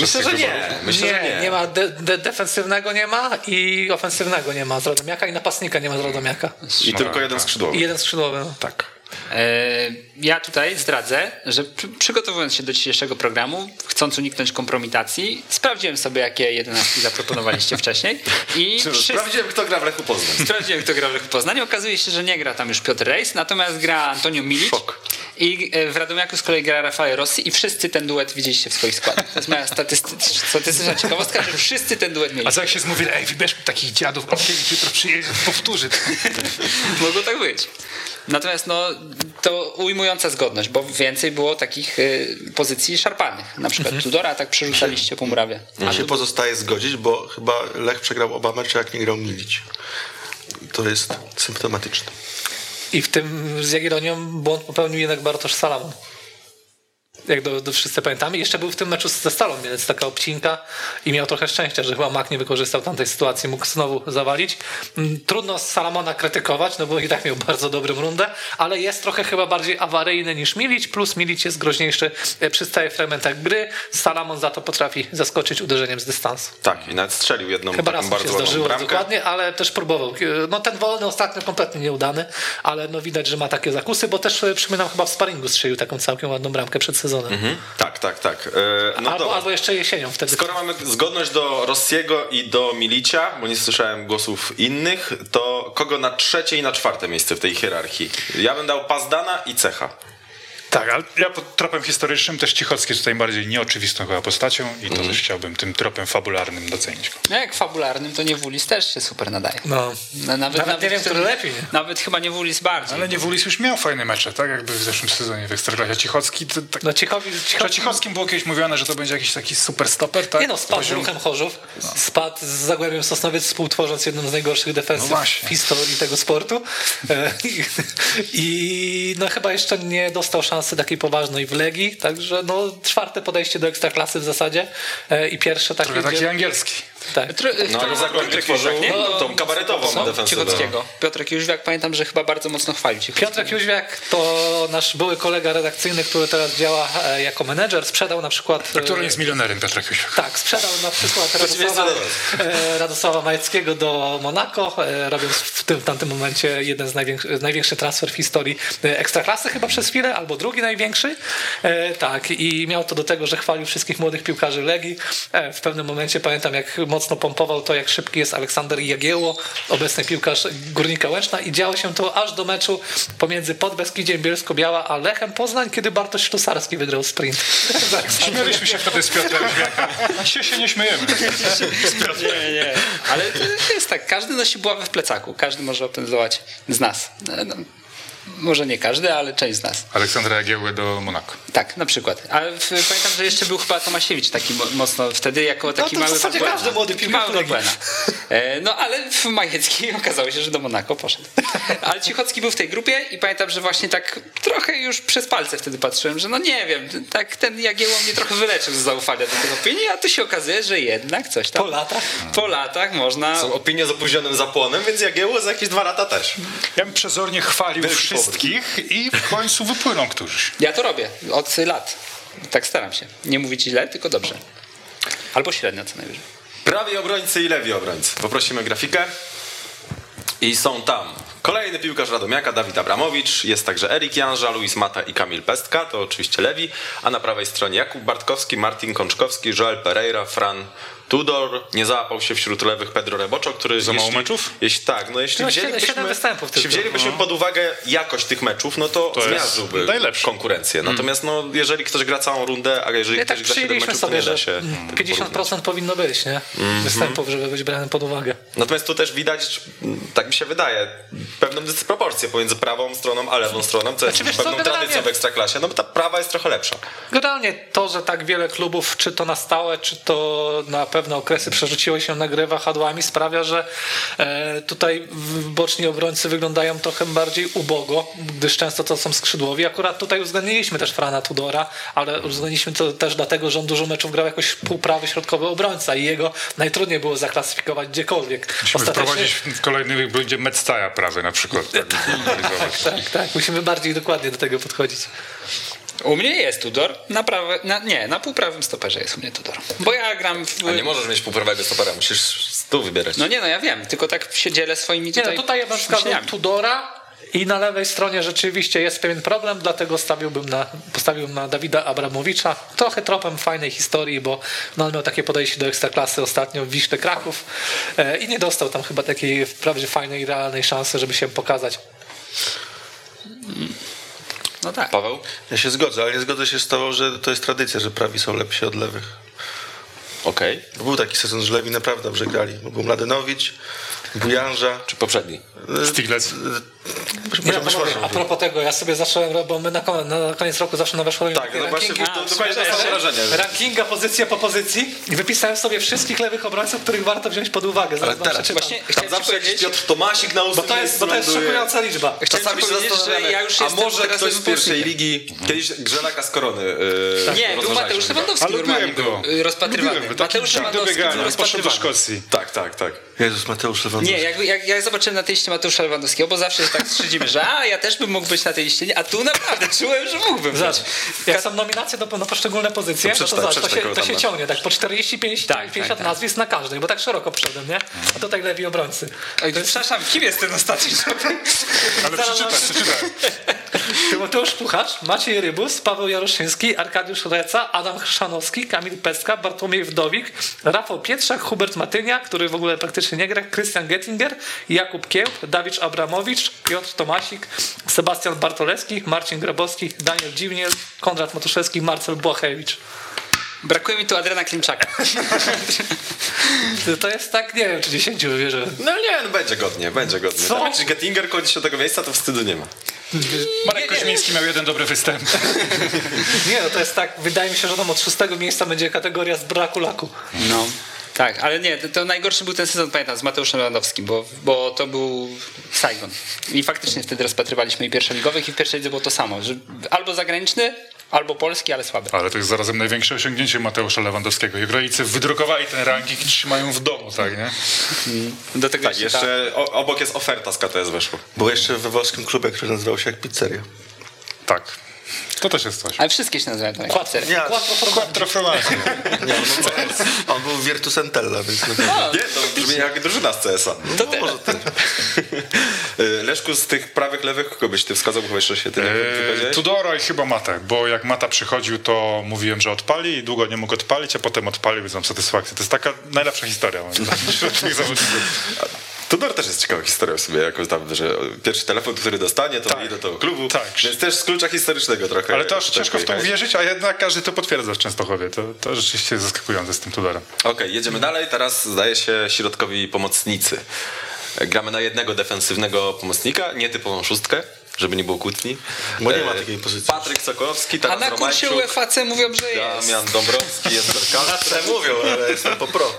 Myślę, że nie. Myślę, nie, że nie. Nie ma de- de- defensywnego nie ma i ofensywnego nie ma z Radomiaka i napastnika nie ma z Radomiaka. I no, tylko tak, jeden skrzydłowy. I jeden skrzydłowy. No. Tak. Ja tutaj zdradzę, że przygotowując się do dzisiejszego programu, chcąc uniknąć kompromitacji, sprawdziłem sobie, jakie jedenastki zaproponowaliście wcześniej. I Czyli, wszyscy... Sprawdziłem, kto gra w Lechu Poznań. Sprawdziłem, kto gra w Lechu Poznań. Okazuje się, że nie gra tam już Piotr Rejs, natomiast gra Antonio Milić. Fok. I w Radomiaku z kolei gra Rafael Rossi i wszyscy ten duet widzieliście w swoich składach. To jest moja statysty- statystyczna ciekawostka, że wszyscy ten duet mieli. A co jak się zmówili, ej, wybierz takich dziadów, on kiedyś jutro przyjedzie, powtórzy. Mogło tak być. Natomiast no, to ujmująca zgodność, bo więcej było takich y, pozycji szarpanych. Na przykład Tudora tak przerzucaliście po murawie. A się tu... pozostaje zgodzić, bo chyba Lech przegrał oba mecze, jak nie grał Milić. To jest symptomatyczne. I w tym z Jagiellonią błąd popełnił jednak Bartosz Salamon. Jak do, do wszyscy pamiętamy. Jeszcze był w tym meczu ze Stalą, więc taka obcinka i miał trochę szczęścia, że chyba Mak nie wykorzystał tamtej sytuacji, mógł znowu zawalić. Trudno Salamona krytykować, no bo i tak miał bardzo dobrą rundę, ale jest trochę chyba bardziej awaryjny niż Milić, plus Milić jest groźniejszy przy stałych fragmentach gry. Salamon za to potrafi zaskoczyć uderzeniem z dystansu. Tak, i nawet strzelił jedną chyba taką bardzo ładną bramkę. Chyba dokładnie, ale też próbował. No ten wolny ostatnio kompletnie nieudany, ale no widać, że ma takie zakusy, bo też przypominam chyba w sparingu strzelił taką całkiem ładną bramkę przed sezonem. Mhm. Tak, tak, tak. E, no albo, albo jeszcze jesienią wtedy. Skoro mamy zgodność do Rossiego i do Milicia, bo nie słyszałem głosów innych, to kogo na trzecie i na czwarte miejsce w tej hierarchii? Ja bym dał Pazdana i Cecha. Tak, ale ja pod tropem historycznym też Cichocki jest tutaj bardziej nieoczywistą chyba postacią i to mm. też chciałbym tym tropem fabularnym docenić. No jak fabularnym, to Niewulis też się super nadaje. No. Nawet, nawet, nawet nie wiem, który lepiej. Nawet chyba Niewulis bardziej. Ale Niewulis już miał fajne mecze, tak? Jakby w zeszłym sezonie w Ekstraklasie. Cichocki... To, tak, no Cichowi, Cichocki... Cichockim było kiedyś mówione, że to będzie jakiś taki super stoper, tak? Nie no, spadł poziom... z Ruchem Chorzów, no. Spadł z Zagłębiem Sosnowiec, współtworząc jedną z najgorszych defensyw no w historii tego sportu. I, I no chyba jeszcze nie dostał szansy takiej poważnej w Legii, także no czwarte podejście do Ekstraklasy w zasadzie e, i pierwsze takie... Trochę taki gdzie... angielski. Tak. Tr- no ale Zagłębie Tworzył no, tą kabaretową no, defensywę. Cichockiego. Piotrek Jóźwiak, pamiętam, że chyba bardzo mocno chwalił Cichockiego. Piotrek Jóźwiak to nasz były kolega redakcyjny, który teraz działa e, jako menedżer, sprzedał na przykład... E, który jest milionerem, Piotrek Jóźwiak. Tak, sprzedał na przykład Radosława, e, Radosława Majeckiego do Monako, e, robiąc w tym, w tamtym momencie jeden z największych największy transfer w historii Ekstraklasy chyba przez chwilę, albo drugi największy. E, tak, i miał to do tego, że chwalił wszystkich młodych piłkarzy Legii. E, w pewnym momencie pamiętam, jak mocno pompował to, jak szybki jest Aleksander Jagiełło, obecny piłkarz Górnika Łęczna i działo się to aż do meczu pomiędzy Podbeskidziem Bielsko-Biała a Lechem Poznań, kiedy Bartosz Ślusarski wygrał sprint. Śmieliśmy się wtedy z Piotrem Jóźwiakiem. Dzisiaj się nie śmiejemy. Nie, nie. Ale to jest tak, każdy nosi buławę w plecaku. Każdy może opędzlować z nas. No. Może nie każdy, ale część z nas. Aleksandra Jagiełły do Monako. Tak, na przykład. Ale w, pamiętam, że jeszcze był chyba Tomasiewicz taki mocno wtedy jako taki no, mały... No w zasadzie błena. Każdy młody piłkarz. E, no ale w Majecki okazało się, że do Monako poszedł. Ale Cichocki był w tej grupie i pamiętam, że właśnie tak trochę już przez palce wtedy patrzyłem, że no nie wiem, tak ten Jagiełło mnie trochę wyleczył z zaufania do tych opinii, a tu się okazuje, że jednak coś tam... Po latach. Po latach można... Są opinie z opóźnionym zapłonem, więc Jagiełło za jakieś dwa lata też. Ja bym przezornie chwalił wszystko. Wszystkich i w końcu wypłyną któryś. Ja to robię od lat. Tak staram się. Nie mówić źle, tylko dobrze. Albo średnio co najwyżej. Prawi obrońcy i lewi obrońcy. Poprosimy grafikę. I są tam kolejny piłkarz Radomiaka, Dawid Abramowicz. Jest także Erik Janża, Luis Mata i Kamil Pestka. To oczywiście lewi. A na prawej stronie Jakub Bartkowski, Martin Kączkowski, Joel Pereira, Fran Tudor. Nie załapał się wśród lewych Pedro Reboczo, który... Za mało meczów? Jeśli, tak, no jeśli no, wzięlibyśmy, siedem występów tylko, jeśli wzięlibyśmy no. pod uwagę jakość tych meczów, no to, to zmiażdżyłby konkurencję. Mm. Natomiast no, jeżeli ktoś gra całą rundę, a jeżeli ja ktoś tak gra siedem meczów, sobie, to nie da się... pięćdziesiąt procent porównać. Powinno być, nie? Mm-hmm. Występów, żeby być branym pod uwagę. Natomiast tu też widać, tak mi się wydaje, pewną dysproporcję pomiędzy prawą stroną a lewą stroną, co jest znaczy, pewną co, tradycją w Ekstraklasie, no bo ta prawa jest trochę lepsza. Generalnie to, że tak wiele klubów, czy to na stałe, czy to na pewne okresy przerzuciły się na grę wahadłami, sprawia, że tutaj boczni obrońcy wyglądają trochę bardziej ubogo, gdyż często to są skrzydłowi. Akurat tutaj uwzględniliśmy też Frana Tudora, ale uwzględniliśmy to też dlatego, że on dużo meczów grał jakoś półprawy środkowy obrońca i jego najtrudniej było zaklasyfikować gdziekolwiek. Musimy ostatecznie... wprowadzić w kolejnych będzie Metstaja prawy na przykład. Tak, tak, tak. Musimy bardziej dokładnie do tego podchodzić. U mnie jest Tudor, na prawe, na, nie, na półprawym stoperze jest u mnie Tudor. Bo ja gram w... A nie możesz mieć półprawego stopera, musisz tu wybierać. No nie, no ja wiem, tylko tak się dzielę swoimi tutaj... Nie, no tutaj ja bym wskazał Tudora i na lewej stronie rzeczywiście jest pewien problem, dlatego stawiłbym na, postawiłbym na Dawida Abramowicza. Trochę tropem fajnej historii, bo no, on miał takie podejście do Ekstraklasy ostatnio w Wiśle Kraków e, i nie dostał tam chyba takiej wprawdzie fajnej, realnej szansy, żeby się pokazać. Mm. No tak. Paweł? Ja się zgodzę, ale nie zgodzę się z tobą, że to jest tradycja, że prawi są lepsi od lewych. Okej. Okay. Był taki sezon, że lewi naprawdę dobrze grali. Był Mladenowicz, Bujanża. Czy poprzedni? Stiglitz. Nie, ja może, a propos tego, ja sobie zacząłem, bo my na koniec, na koniec roku zawsze na weszło tak, no właśnie, dokładnie to jest wrażenie. Rankinga pozycja po pozycji i wypisałem sobie wszystkich lewych obrońców, których warto wziąć pod uwagę. Zaraz ale teraz, właśnie, tam zawsze jakiś Piotr Tomasik na ósmym. Bo to jest, bo to jest szokująca liczba. Czasami się zastanawiamy, ja już a może ktoś z pierwszej ligi, kiedyś Grzelaka z Korony yy, tak. Nie, był Mateusz Lewandowski normalnie był rozpatrywany. Mateusz Lewandowski był rozpatrywany. Tak, tak, tak. Jezus, Mateusz Lewandowski. Nie, ja zobaczyłem na tej liście Mateusza Lewandowskiego, bo zawsze tak szydzimy, że a, ja też bym mógł być na tej liście, a tu naprawdę czułem, że mógłbym. Zobacz, jak są nominacje do, na poszczególne pozycje, to, przeczytaj, no to, zobacz, to, się, to się ciągnie tak po czterdzieści pięć, tak, pięćdziesiąt tak, nazwisk tak. Na każdej, bo tak szeroko przodem, nie? A tutaj lewi obrońcy. Oj, jest... Przepraszam, kim jest ten ostatni? Ale przeczytaj, przeczytaj. Tymoteusz Puchacz, Maciej Rybus, Paweł Jaroszyński, Arkadiusz Reca, Adam Chrzanowski, Kamil Pecka, Bartłomiej Wdowik, Rafał Pietrzak, Hubert Matynia, który w ogóle praktycznie nie gra, Krystian Gettinger, Jakub Kiełb, Dawid Abramowicz, Piotr Tomasik, Sebastian Bartolewski, Marcin Grabowski, Daniel Dziwniel, Konrad Matuszewski, Marcel Błachewicz. Brakuje mi tu Adriana Klimczaka. To jest tak, nie wiem, czy dziesięciu wierzę. No nie, no będzie godnie, będzie godnie. Co? Tak, jeśli Gettinger kończy się tego miejsca, to wstydu nie ma. Marek Koźmiński miał jeden dobry występ. Nie, no to jest tak, wydaje mi się, że tam od szóstego miejsca będzie kategoria z braku laku. No. Tak, ale nie, to, to najgorszy był ten sezon, pamiętam, z Mateuszem Lewandowskim, bo, bo to był Saigon. I faktycznie wtedy rozpatrywaliśmy i pierwszoligowych, i w pierwszej lidze było to samo, że albo zagraniczny, albo polski, ale słaby. Ale to jest zarazem największe osiągnięcie Mateusza Lewandowskiego. Jego rodzice wydrukowali ten ranking i trzymają w domu, tak, nie? Do tego tak, jeszcze, jeszcze ta... obok jest oferta z K T S weszło. Był jeszcze we włoskim klubie, który nazywał się jak pizzeria. Tak. To też jest coś. Ale wszystkie się nazywają tak. Quattro Formaggi. Nie, no, on był Virtus Entella, więc... No, no, nie, to brzmi jak drużyna z C S a. No, to może ty. Leszku, z tych prawych, lewych, kogo byś ty wskazał? Bo jeszcze się ty eee, Tudora i chyba Mata, bo jak Mata przychodził, to mówiłem, że odpali i długo nie mógł odpalić, a potem odpalił, więc mam satysfakcję. To jest taka najlepsza historia wśród tych zawodników. Tudor też jest ciekawa historia w sobie, jako tam, że pierwszy telefon, który dostanie, to tak. Idę do tego klubu, tak. Więc też z klucza historycznego trochę. Ale to aż ciężko w to uwierzyć, a jednak każdy to potwierdza w Częstochowie. To, to rzeczywiście jest zaskakujące z tym Tudorem. Okej, okay, jedziemy dalej. Teraz zdaje się środkowi pomocnicy. Gramy na jednego defensywnego pomocnika, nietypową szóstkę, żeby nie było kłótni. Bo nie ma takiej pozycji. Patryk Sokolowski, Taras Romańczuk. A na kursie UEFA C mówią, że jest. Damian Dąbrowski, jest Kalce. Mówią, ale jestem po pro.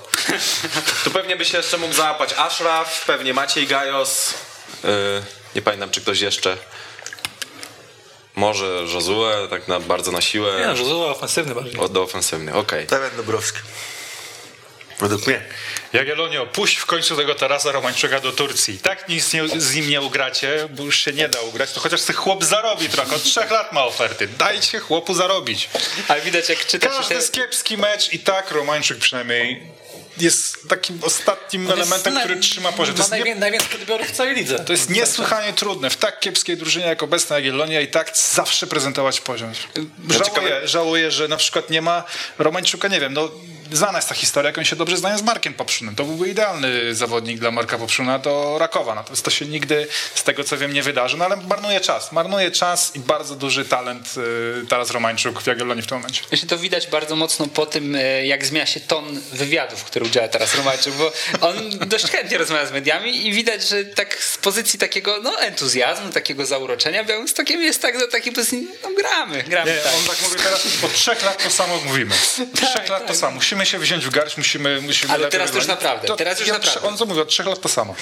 Tu pewnie by się jeszcze mógł załapać Ashraf, pewnie Maciej Gajos. Yy, nie pamiętam, czy ktoś jeszcze. Może Josue, tak na, bardzo na siłę. Nie, Josue ofensywny bardziej. Oddał ofensywny, okej. Okay. Damian Dąbrowski. Według mnie. Jagiellonio, puść w końcu tego Tarasa Romańczuka do Turcji. Tak nic nie, z nim nie ugracie, bo już się nie da ugrać, to chociaż ten chłop zarobi trochę. Od trzech lat ma oferty. Dajcie chłopu zarobić. Ale widać, jak czyta się... Każdy jest te... kiepski mecz i tak Romańczuk przynajmniej jest takim ostatnim jest elementem, na... który trzyma poziom. To jest nie... najwięcej podbiorów w całej lidze. To jest niesłychanie trudne. W tak kiepskiej drużynie jak obecna Jagiellonia i tak zawsze prezentować poziom. Żałuję, żałuję, że na przykład nie ma Romańczuka, nie wiem, no... Znana jest ta historia, jak on się dobrze znają z Markiem Poprzunem. To byłby idealny zawodnik dla Marka Poprzuna do Rakowa. Natomiast to się nigdy, z tego co wiem, nie wydarzy. No ale marnuje czas. Marnuje czas i bardzo duży talent yy, Taras Romańczuk w Jagiellonii w tym momencie. Jeszcze to widać bardzo mocno po tym, yy, jak zmienia się ton wywiadów, które udziela Taras Romańczuk, bo on dość chętnie rozmawia z mediami i widać, że tak z pozycji takiego no, entuzjazmu, takiego zauroczenia Białymstokiem jest tak do takiej pozycji, no gramy, gramy. Nie, tak. On tak mówi teraz, od trzech lat to samo mówimy. Od tak, trzech lat tak. To samo. musimy się wziąć w garść, musimy... musimy Ale teraz już naprawdę, to, teraz już ja, naprawdę. On co mówił, od trzech lat to samo.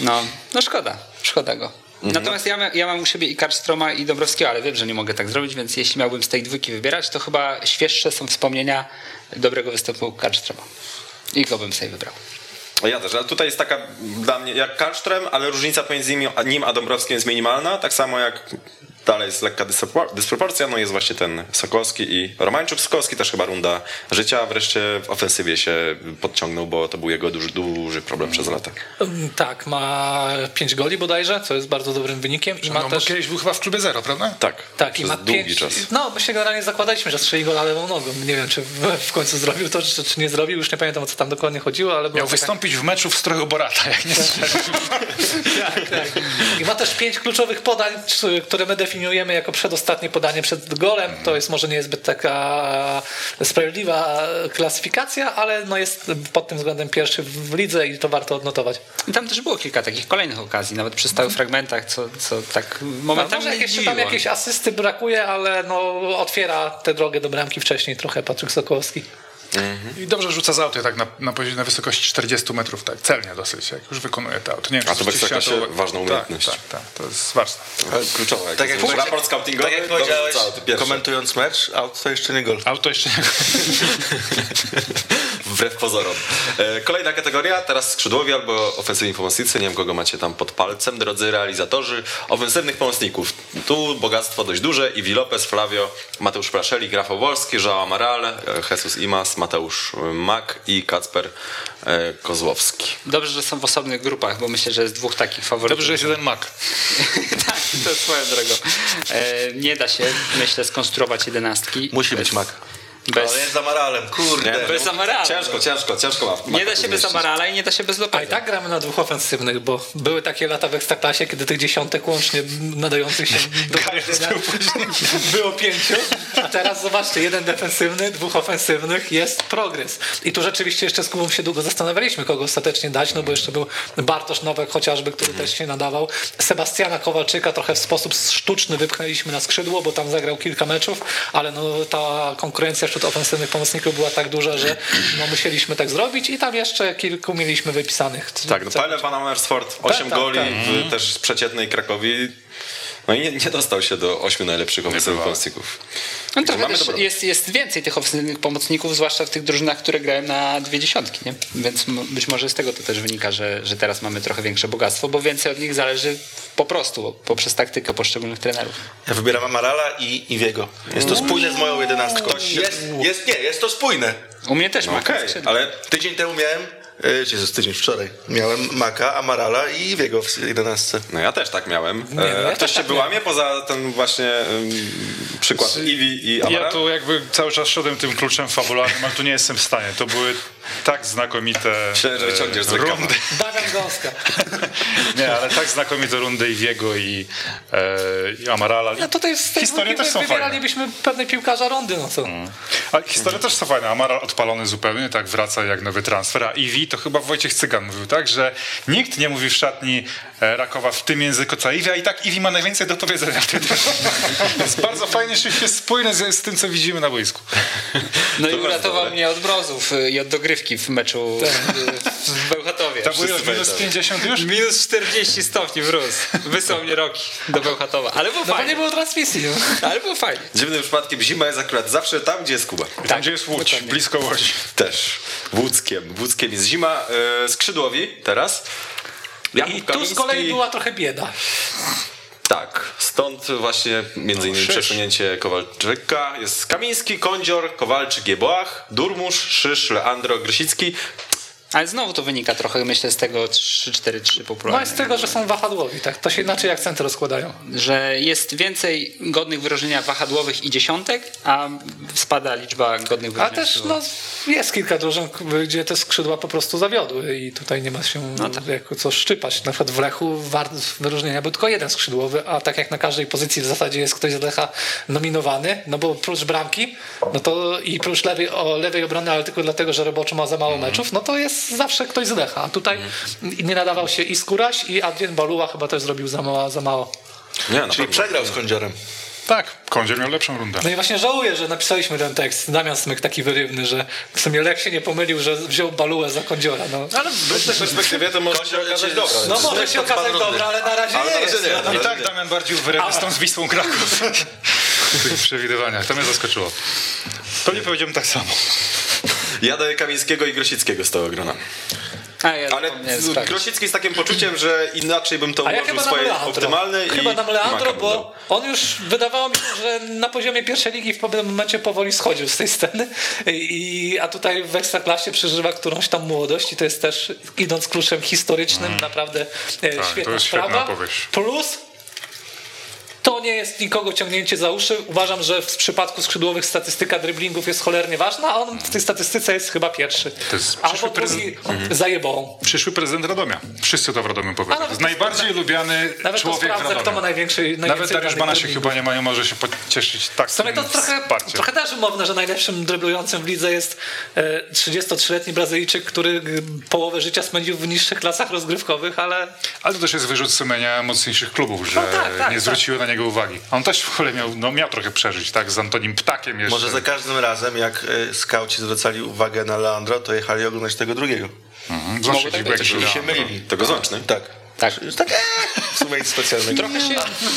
No, no szkoda, szkoda go. Mhm. Natomiast ja, ja mam u siebie i Karlstroma, i Dąbrowskiego, ale wiem, że nie mogę tak zrobić, więc jeśli miałbym z tej dwójki wybierać, to chyba świeższe są wspomnienia dobrego występu Karlstroma. I go bym sobie wybrał. Ja też, ale tutaj jest taka dla mnie jak Karlström, ale różnica pomiędzy nim a Dąbrowskim jest minimalna, tak samo jak dalej jest lekka dysproporcja, no jest właśnie ten Sokolski i Romańczuk. Sokolski też chyba runda życia, wreszcie w ofensywie się podciągnął, bo to był jego duży, duży problem przez lata. Tak, ma pięć goli bodajże, co jest bardzo dobrym wynikiem. I ma no, też... Kiedyś był chyba w klubie zero, prawda? Tak, tak i ma długi pięć... czas. No, my się generalnie zakładaliśmy, że strzeli gola lewą nogą. Nie wiem, czy w końcu zrobił to, czy, czy nie zrobił, już nie pamiętam, o co tam dokładnie chodziło, ale... Miał wystąpić tak... w meczu w stroju Borata, jak nie strzelił. Tak, tak. I ma też pięć kluczowych podań, które my definiujemy jako przedostatnie podanie przed golem. To jest może niezbyt taka sprawiedliwa klasyfikacja, ale no jest pod tym względem pierwszy w lidze i to warto odnotować. I tam też było kilka takich kolejnych okazji, nawet przy stałych fragmentach, co, co tak momentami no, może jeszcze tam jakieś asysty brakuje, ale no otwiera tę drogę do bramki wcześniej trochę Patryk Sokołowski. Mm-hmm. I dobrze rzuca z auty tak na, na, na wysokości czterdziestu metrów, tak celnie dosyć, jak już wykonuje te auty. Nie wiem, a to będzie jakaś to... ważna umiejętność. Tak, tak, tak, to jest ważne. To jest kluczowe. Tak, tak jak, jak raport scoutingowy, tak jak powiedziałeś, komentując mecz, auto jeszcze nie gol. Auto jeszcze nie gol. Wbrew pozorom. Kolejna kategoria, teraz skrzydłowi albo ofensywni pomocnicy. Nie wiem, kogo macie tam pod palcem, drodzy realizatorzy. Ofensywnych pomocników. Tu bogactwo dość duże. Iwi Lopez, Flavio, Mateusz Praszelik, Rafał Wolski, João Amaral, Jesus Imas, Mateusz Mak i Kacper Kozłowski. Dobrze, że są w osobnych grupach, bo myślę, że jest dwóch takich faworytów. Dobrze, że jest jeden Mak. Tak, to jest swoją drogą. Nie da się, myślę, skonstruować jedenastki. Musi być Mak. Bez... Ale jest z Amaralem, kurde. Nie, bez Amarala. Ciężko, ciężko, ciężko ma. Nie da się bez Amarala i nie da się bez Lopeza. A i tak gramy na dwóch ofensywnych, bo były takie lata w Ekstraklasie, kiedy tych dziesiątek łącznie nadających się do było pięciu, a teraz zobaczcie, jeden defensywny, dwóch ofensywnych, jest progres. I tu rzeczywiście jeszcze z Kubą się długo zastanawialiśmy, kogo ostatecznie dać, no bo jeszcze był Bartosz Nowak chociażby, który też się nadawał. Sebastiana Kowalczyka trochę w sposób sztuczny wypchnęliśmy na skrzydło, bo tam zagrał kilka meczów, ale no ta konkurencja wśród ofensywnych pomocników była tak duża, że no, musieliśmy tak zrobić i tam jeszcze kilku mieliśmy wypisanych. Tak, no Pele Van Amersfoort, osiem goli tak. w też przeciętnej Krakowi. No i nie, nie dostał się do ośmiu najlepszych ofensywnych pomocników. No trochę mamy też jest, jest więcej tych ofensywnych pomocników, zwłaszcza w tych drużynach, które grają na dwie dziesiątki, nie? Więc m- być może z tego to też wynika, że, że teraz mamy trochę większe bogactwo, bo więcej od nich zależy po prostu, poprzez taktykę poszczególnych trenerów. Ja wybieram Amarala i Iwiego. Jest to spójne z moją jedenastką. Jest, jest, nie, jest to spójne. U mnie też no Maka. Okay, ale tydzień temu miałem Jezus, tydzień wczoraj. Miałem Maka, Amarala i Iwiego w jedenastce. No ja też tak miałem. Nie, no ja ktoś się tak byłamie miałem. Poza ten właśnie um, przykład z... Iwi i Amaral? Ja tu jakby cały czas szedłem tym kluczem fabularnym, ale tu nie jestem w stanie. To były tak znakomite Myślałem, że wyciągniesz z rundy. Bawiam gąska. Nie, ale tak znakomite rundy Iwiego i, e, i Amarala. No tutaj z tej historii też są wybieralibyśmy fajne. Pewne piłkarza rundy, no co? Mm. Ale historie mm. też są fajne. Amaral odpalony zupełnie, tak wraca jak nowy transfer, a Iwi to chyba Wojciech Cygan mówił, tak, że nikt nie mówi w szatni Rakowa w tym języku co Iwi, a i tak Iwi ma najwięcej do powiedzenia wtedy. Jest bardzo fajnie, że jest spójny z, z tym, co widzimy na boisku. No to i uratował dobre. Mnie od brązów i od dogrywki w meczu w Bełchatowie. To było minus pięćdziesiąt już? Minus czterdzieści stopni wróz. Wysłał mnie Roki do Bełchatowa. Ale było no fajnie. Bo nie było transmisji. No. Ale było fajnie. Dziwnym przypadkiem zima jest akurat zawsze tam, gdzie jest Kuba. I tam, tak, gdzie jest Łódź. Dokładnie. Blisko Łodzi. Też. Łódzkiem. Łódzkiem jest zima. Yy, skrzydłowi teraz. Jakub I Kamiński. Tu z kolei była trochę bieda. Tak, stąd właśnie między innymi no, przesunięcie Kowalczyka. Jest Kamiński, Kondzior, Kowalczyk, Jeboach, Durmusz, Szysz, Leandro, Grysicki. Ale znowu to wynika trochę, myślę, z tego trzy cztery trzy popularnego. No i z tego, że są wahadłowi, tak? To się inaczej akcenty rozkładają. Że jest więcej godnych wyróżnienia wahadłowych i dziesiątek, a spada liczba godnych wyróżnień. A też no, jest kilka drużyn, gdzie te skrzydła po prostu zawiodły i tutaj nie ma się no tak. jako co szczypać. Na przykład w Lechu wyróżnienia był tylko jeden skrzydłowy, a tak jak na każdej pozycji w zasadzie jest ktoś z Lecha nominowany, no bo prócz bramki no to i prócz lewej, o, lewej obrony, ale tylko dlatego, że Roboczo ma za mało mm. meczów, no to jest zawsze ktoś zdecha. Tutaj mm. nie nadawał się i Skóraś, i Adrien Baluła chyba też zrobił za mało. Za mało. Nie, no czyli przegrał z Kondziorem. Tak, Kądziel miał lepszą rundę. No i właśnie żałuję, że napisaliśmy ten tekst. Damian Smyk taki wyrywny, że w sumie Lech się nie pomylił, że wziął Balułę za Kądziora. No. Ale w tej perspektywie to może się okazać dobra. No może się okazać dobra, ale na razie ale nie jest. Nie. I tak Damian bardziej wyrywny z tą z Wisłą Kraków. W tych przewidywaniach. To mnie zaskoczyło. To nie powiedziałbym tak samo. Ja daję Kamińskiego i Grosickiego z tego grona. A ja ale z, Grosicki z takim poczuciem, że inaczej bym to ułożył ja swoje optymalne. Chyba nam Leandro, bo on już wydawało mi się, że na poziomie pierwszej ligi w pewnym momencie powoli schodził z tej sceny, I, a tutaj w Ekstraklasie przeżywa którąś tam młodość i to jest też, idąc kluczem historycznym, mm. naprawdę tak, świetna sprawa. Plus to nie jest nikogo ciągnięcie za uszy. Uważam, że w przypadku skrzydłowych statystyka driblingów jest cholernie ważna, a on w tej statystyce jest chyba pierwszy. To jest albo drugi prezyd- zajebą. Przyszły prezydent Radomia. Wszyscy to w Radomiu powiedzą. Jest najbardziej to, lubiany nawet człowiek sprawdzę, w Radomiu. Kto ma największy, nawet Dariusz Bana się chyba nie mają, może się pocieszyć tak. Sobie to trochę, trochę też umowne, że najlepszym dryblującym w lidze jest trzydziestotrzyletni Brazylijczyk, który połowę życia spędził w niższych klasach rozgrywkowych, ale... Ale to też jest wyrzut sumienia mocniejszych klubów, że no tak, tak, nie zwróciły tak. na jego uwagi. On też w ogóle miał, no miał trochę przeżyć, tak? Z Antonim Ptakiem jeszcze. Może za każdym razem, jak y, skauci zwracali uwagę na Leandro, to jechali oglądać tego drugiego. Mhm. Zawsze tak, tak, się, się mylili. Tego znaczny. Tak. Tak. Już tak ee, w sumie nic specjalnego. Trochę się...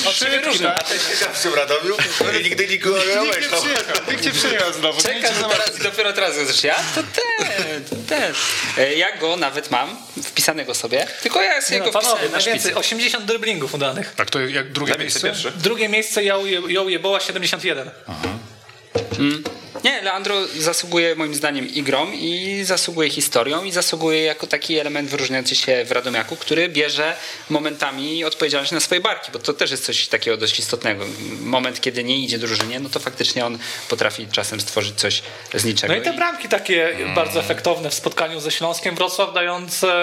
Oczywiście. A ten siedział w tym Radomiu, który nigdy nikogo nie obejrzał. Nikt nie przyjechał znowu. Czekam dopiero teraz. Zresztą ja to ten, to ten. Ja go nawet mam, wpisanego sobie. Tylko ja sobie no, go wpisałem na szpicy. osiemdziesiąt dryblingów udanych. Tak, to jak drugie miejsce? Pierwsze? Drugie miejsce ja ujeboła siedemdziesiąt jeden. Aha. Mm. Nie, Leandro zasługuje moim zdaniem i grą, i zasługuje historią, i zasługuje jako taki element wyróżniający się w Radomiaku, który bierze momentami odpowiedzialność na swoje barki, bo to też jest coś takiego dość istotnego. Moment, kiedy nie idzie drużynie, no to faktycznie on potrafi czasem stworzyć coś z niczego. No i te bramki takie hmm. bardzo efektowne w spotkaniu ze Śląskiem Wrocław, dające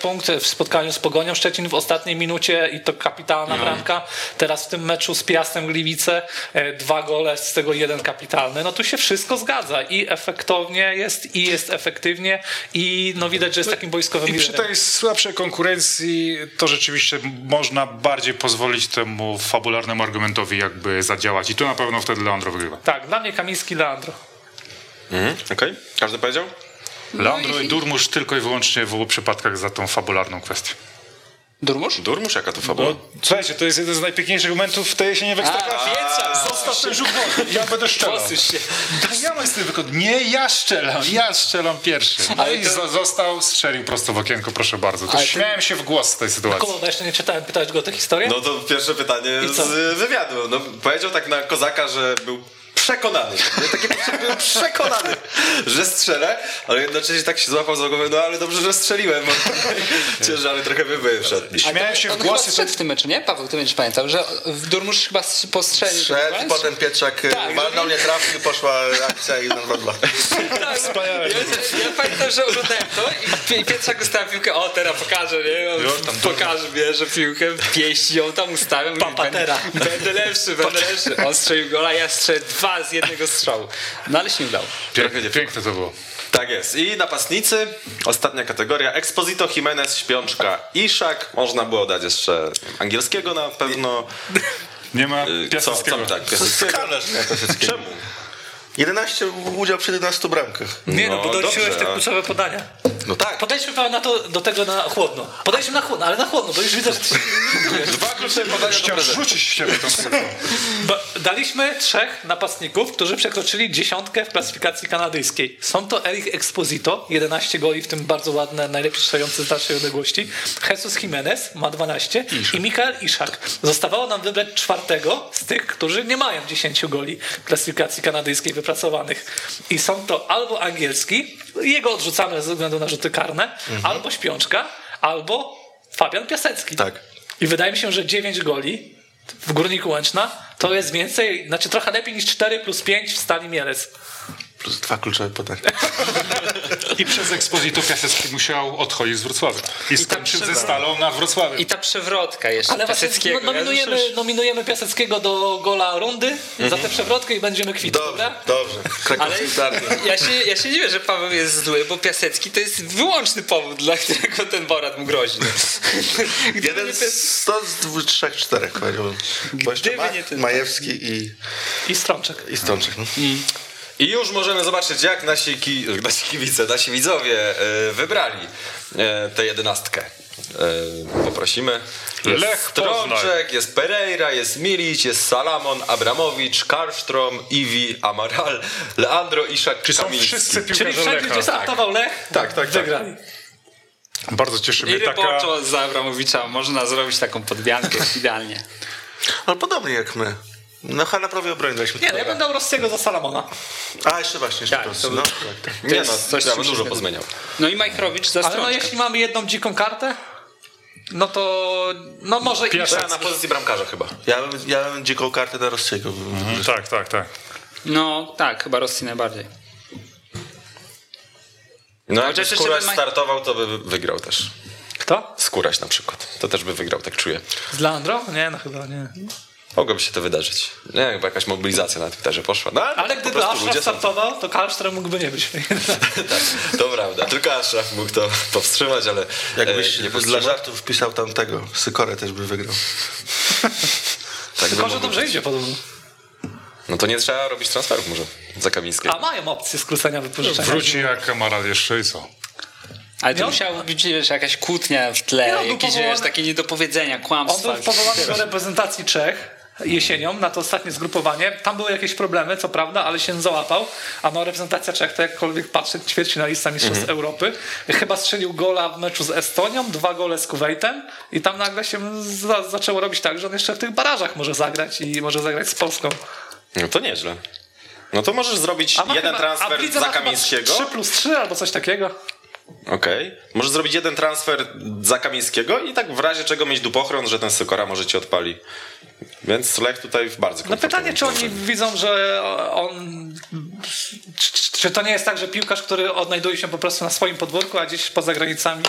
punkty w spotkaniu z Pogonią Szczecin w ostatniej minucie i to kapitalna hmm. bramka. Teraz w tym meczu z Piastem Gliwice dwa gole, z tego jeden kapitalny. No tu się wszystko zgadza i efektownie jest, i jest efektywnie, i no widać, że jest takim wojskowym liderem. I przy tej słabszej konkurencji to rzeczywiście można bardziej pozwolić temu fabularnemu argumentowi jakby zadziałać i tu na pewno wtedy Leandro wygrywa. Tak, dla mnie Kamiński, Leandro. Mhm, okej, okay. Każdy powiedział? Leandro no i... i Durmusz tylko i wyłącznie w obu przypadkach za tą fabularną kwestię. Durmusz? Durmusz, jaka to fabuła? No, słuchajcie, to jest jeden z najpiękniejszych momentów w tej jesieni w Ekstraklasie. Zostaw ten rzut wolny. Ja będę szczelał. Ja mam z tym wykład. Nie, ja szczelam. Ja szczelam pierwszy. No ale i to... został, strzelił prosto w okienko, proszę bardzo. To ale śmiałem ty... się w głos z tej sytuacji. Kurwa, jeszcze nie czytałem. Pytałeś go o tę historię? No to pierwsze pytanie z wywiadu. No, powiedział tak na kozaka, że był... Przekonany. Ja taki byłem przekonany, że strzelę, ale jednocześnie tak się złapał za głowę, no ale dobrze, że strzeliłem. Ciężary trochę wybył wszedł. Śmiałem się w głosy. Przed to... w tym meczu, nie? Paweł, ty będziesz pamiętał, że w Durmusz chyba postrzelił. Szedł, tak, potem Pietrzak tak, walnął, nie trafił, poszła akcja i na dwa. Tak, wspaniałe. Ja, ja pamiętam, że oglądałem to i Pietrzak dostał piłkę, o teraz pokażę, nie? On Już, tam pokaże, bierze piłkę, pięści ją tam ustawiam. Papatera. Będę, będę lepszy, będę lepszy. On strzelił gola, ja strzelę dwa z jednego strzału. No ale się nie udało. Pięknie, piękne to było. Tak jest. I napastnicy, ostatnia kategoria, Exposito, Jimenez, Śpiączka, Iszak. Można było dać jeszcze angielskiego na pewno. Nie ma Piaseckiego. Co, co tak, Piaseckiego. Czemu? jedenaście udział przy jedenastu bramkach. Nie no, no bo dorzuciłeś te kluczowe podania. No tak. Podejdźmy na to, do tego na chłodno. Podejdźmy na chłodno, ale na chłodno, bo już widzę, że... Dwa kluczowe podania do prezentu. Rzucić się w tą Daliśmy trzech napastników, którzy przekroczyli dziesiątkę w klasyfikacji kanadyjskiej. Są to Eric Exposito, jedenaście goli, w tym bardzo ładne, najlepiej strzelający z dalszej odległości. Jesus Jimenez ma dwanaście Iszak. I Mikael Iszak. Zostawało nam wybrać czwartego z tych, którzy nie mają dziesięciu goli w klasyfikacji kanadyjskiej wypracowanych. I są to albo angielski, jego odrzucamy ze względu na rzuty karne, mhm. albo Śpiączka, albo Fabian Piasecki. Tak. I wydaje mi się, że dziewięć goli w Górniku Łęczna to jest więcej, znaczy trochę lepiej niż cztery plus pięć w Stali Mielec. Plus dwa kluczowe podania. I przez Exposito Piasecki musiał odchodzić z Wrocławia. I skończył ze Stalą na Wrocławiu. I ta przewrotka jeszcze. Ale Piaseckiego. Nominujemy, nominujemy Piaseckiego do gola rundy mm-hmm. za tę przewrotkę i będziemy kwit, dobrze, dobra? Dobrze. Ale ja się, ja się dziwię, że Paweł jest zły, bo Piasecki to jest wyłączny powód, dla którego ten Borat mu grozi. Jeden z dwóch, trzech, czterech. Bo jeszcze Ma, Majewski i... I Strączek. I Strączek. No. Mm. I już możemy zobaczyć, jak nasi, ki, nasi kibice, nasi widzowie wybrali tę jedenastkę. Poprosimy. Jest Lech Strączek, jest Pereira, jest Milić, jest Salamon, Abramowicz, Karlström, Iwi, Amaral, Leandro, Iszak, Czy Kamiński. Są wszyscy piłkarze Czyli wszędzie, gdzie startował Lech, tak, tak, tak, wygrali. Tak. Bardzo cieszy mnie taka... I Ryborczo z Abramowicza można zrobić taką podbiankę idealnie. Ale podobnie jak my. No Hanna prawie obroniliśmy. Nie, no ja będę dał Rossiego za Salamona. A, jeszcze właśnie, jeszcze tak, prosty. No, tak, tak. Nie, no, coś tam dużo pozmieniał. No i Majchrowicz za Strączka. Ale no, jeśli mamy jedną dziką kartę, no to no może... Pierwsza na pozycji bramkarza chyba. Ja bym, ja bym dziką kartę na Rossiego. Mhm, tak, tak, tak. No tak, chyba Rossi najbardziej. No, no jakby Skóraś Maj... startował, to by wygrał też. Kto? Skóraś na przykład. To też by wygrał, tak czuję. Z Leandro? Nie, no chyba nie. Mogłoby się to wydarzyć. Nie, chyba jakaś mobilizacja na Twitterze poszła. No, ale, ale po gdyby Ashraf startował, to Karlström mógłby nie być. Tak, to prawda. Tylko Ashraf mógł to powstrzymać, ale jakbyś e, nie dla żartów wpisał tamtego. Sykorę też by wygrał. Tak Sykorze by dobrze idzie podobno. No to nie trzeba robić transferów może za Kamińskiego. A mają opcję skrócenia wypożyczenia. Wróci jak Kamara jeszcze i co? Ale to musiała być jakaś kłótnia w tle, no, jakieś powołany... takie niedopowiedzenia, kłamstwa. On był powołany do reprezentacji Czech jesienią na to ostatnie zgrupowanie. Tam były jakieś problemy, co prawda, ale się załapał. A no reprezentacja Czech, to jakkolwiek patrzeć, ćwierćfinalista mistrzostw mm-hmm. Europy. Chyba strzelił gola w meczu z Estonią, dwa gole z Kuwejtem i tam nagle się za- zaczęło robić tak, że on jeszcze w tych barażach może zagrać i może zagrać z Polską. No to nieźle. No to możesz zrobić jeden chyba, transfer za Kamińskiego. trzy plus trzy albo coś takiego. Okej. Okay. Możesz zrobić jeden transfer za Kamińskiego i tak w razie czego mieć dupochron, że ten Sykora może ci odpali. Więc Lech tutaj bardzo komfortowy. No pytanie, czy oni widzą, że on... Czy, czy to nie jest tak, że piłkarz, który odnajduje się po prostu na swoim podwórku, a gdzieś poza granicami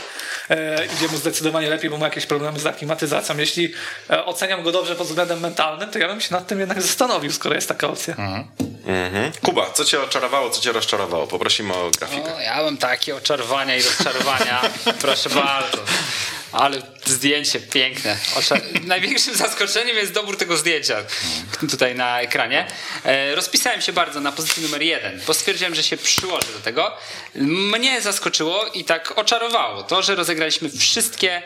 e, idzie mu zdecydowanie lepiej, bo ma jakieś problemy z aklimatyzacją. Jeśli e, oceniam go dobrze pod względem mentalnym, to ja bym się nad tym jednak zastanowił, skoro jest taka opcja. Mhm. Mhm. Kuba, co cię oczarowało, co cię rozczarowało? Poprosimy o grafikę. O, ja bym takie oczarowania i rozczarowania. Proszę bardzo. Ale zdjęcie piękne. Oczar- Największym zaskoczeniem jest dobór tego zdjęcia tutaj na ekranie. E, rozpisałem się bardzo na pozycji numer jeden, bo stwierdziłem, że się przyłożę do tego. Mnie zaskoczyło i tak oczarowało to, że rozegraliśmy wszystkie,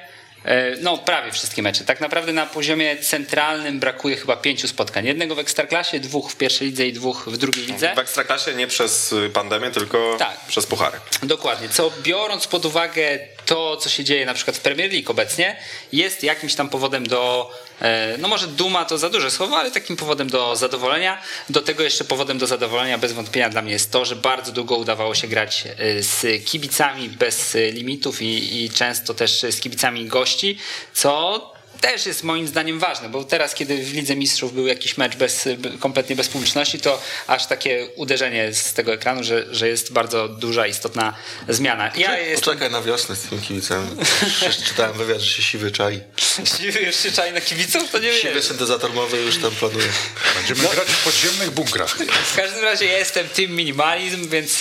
e, no prawie wszystkie mecze. Tak naprawdę na poziomie centralnym brakuje chyba pięciu spotkań. Jednego w Ekstraklasie, dwóch w pierwszej lidze i dwóch w drugiej lidze. W Ekstraklasie nie przez pandemię, tylko tak, przez puchary. Dokładnie, co biorąc pod uwagę to, co się dzieje na przykład w Premier League obecnie, jest jakimś tam powodem do, no może duma to za duże słowo, ale takim powodem do zadowolenia. Do tego jeszcze powodem do zadowolenia bez wątpienia dla mnie jest to, że bardzo długo udawało się grać z kibicami bez limitów i, i często też z kibicami gości, co też jest moim zdaniem ważne, bo teraz, kiedy w Lidze Mistrzów był jakiś mecz bez, kompletnie bez publiczności, to aż takie uderzenie z tego ekranu, że, że jest bardzo duża, istotna zmiana. Ja Poczekaj jestem... na wiosnę z tym kibicem. Czytałem wywiad, że się siwy czai. Siwy już się czai na kibiców? To nie wiem. Siwy syntezator mowy już tam planuje. Będziemy no. grać w podziemnych bunkrach. W każdym razie ja jestem team minimalizm, więc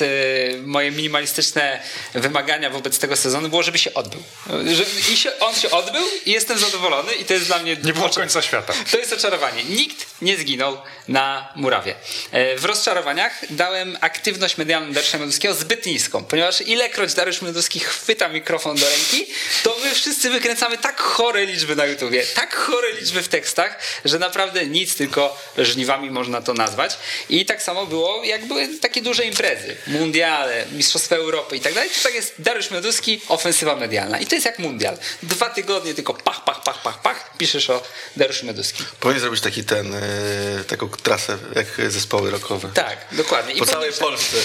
moje minimalistyczne wymagania wobec tego sezonu było, żeby się odbył. I się, on się odbył i jestem zadowolony. I to jest dla mnie... Nie było końca świata. To jest oczarowanie. Nikt nie zginął na murawie. W rozczarowaniach dałem aktywność medialną Dariusza Mioduskiego zbyt niską, ponieważ ilekroć Dariusz Mioduski chwyta mikrofon do ręki, to my wszyscy wykręcamy tak chore liczby na YouTubie, tak chore liczby w tekstach, że naprawdę nic, tylko żniwami można to nazwać. I tak samo było, jak były takie duże imprezy. Mundiale, Mistrzostwa Europy i tak dalej. To tak jest Dariusz Mioduski, ofensywa medialna. I to jest jak mundial. Dwa tygodnie tylko pach, pach, pach, pach. Pach, piszesz o Dariuszu Mioduskim. Powinien zrobić taki ten, y, taką trasę jak zespoły rockowe. Tak, dokładnie. I po całej Polsce.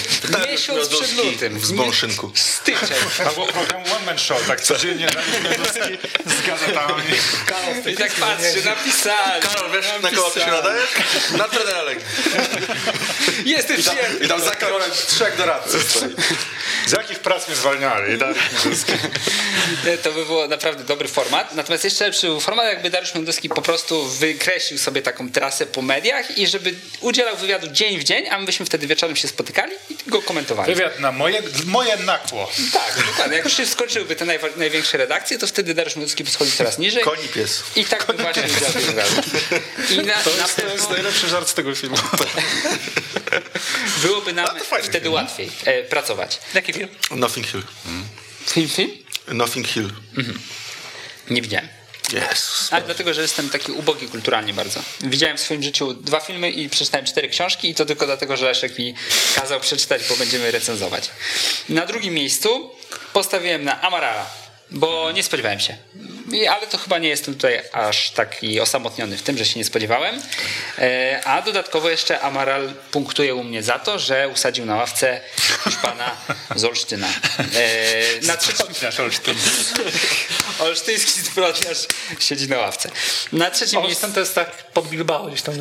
Miesiąc przed lutym. W Zbąszynku. Styczeń. Albo program One Man Show, tak codziennie Dariusz Mioduski z gazetami. I tak patrzy, napisali. Karol, wiesz, napisali. Na koło się nadajesz? Na trenera Legii. Jestem przyjemny. I tam za Karolem trzech doradców stoi. Z jakich prac mnie zwalniali? To by było naprawdę dobry format. Natomiast jeszcze lepszy format, jakby Dariusz Mioduski po prostu wykreślił sobie taką trasę po mediach i żeby udzielał wywiadu dzień w dzień, a myśmy wtedy wieczorem się spotykali i go komentowali. Wywiad na moje, moje nakło. Tak, dokładnie. Jak już się skończyłyby te najwa- największe redakcje, to wtedy Dariusz Mioduski schodzi coraz niżej. Koni pies. I tak Koni właśnie I na, to, jest, na to jest najlepszy żart z tego filmu. Byłoby nam wtedy film. łatwiej e, pracować. Jaki film? Nothing Hill. Mm. Film, film? Nothing Hill. Mm-hmm. Nie widziałem. Yes. Ale dlatego, że jestem taki ubogi kulturalnie bardzo. Widziałem w swoim życiu dwa filmy i przeczytałem cztery książki i to tylko dlatego, że Leszek mi kazał przeczytać, bo będziemy recenzować. Na drugim miejscu postawiłem na Amarala, bo nie spodziewałem się. Ale to chyba nie jestem tutaj aż taki osamotniony w tym, że się nie spodziewałem. A dodatkowo jeszcze Amaral punktuje u mnie za to, że usadził na ławce już pana z Olsztyna. Na trzecim... Olsztyn. Olsztyński zbrodniarz siedzi na ławce. Na trzecim Olsztyn miejscu... to jest tak pod Bilbao gdzieś tam.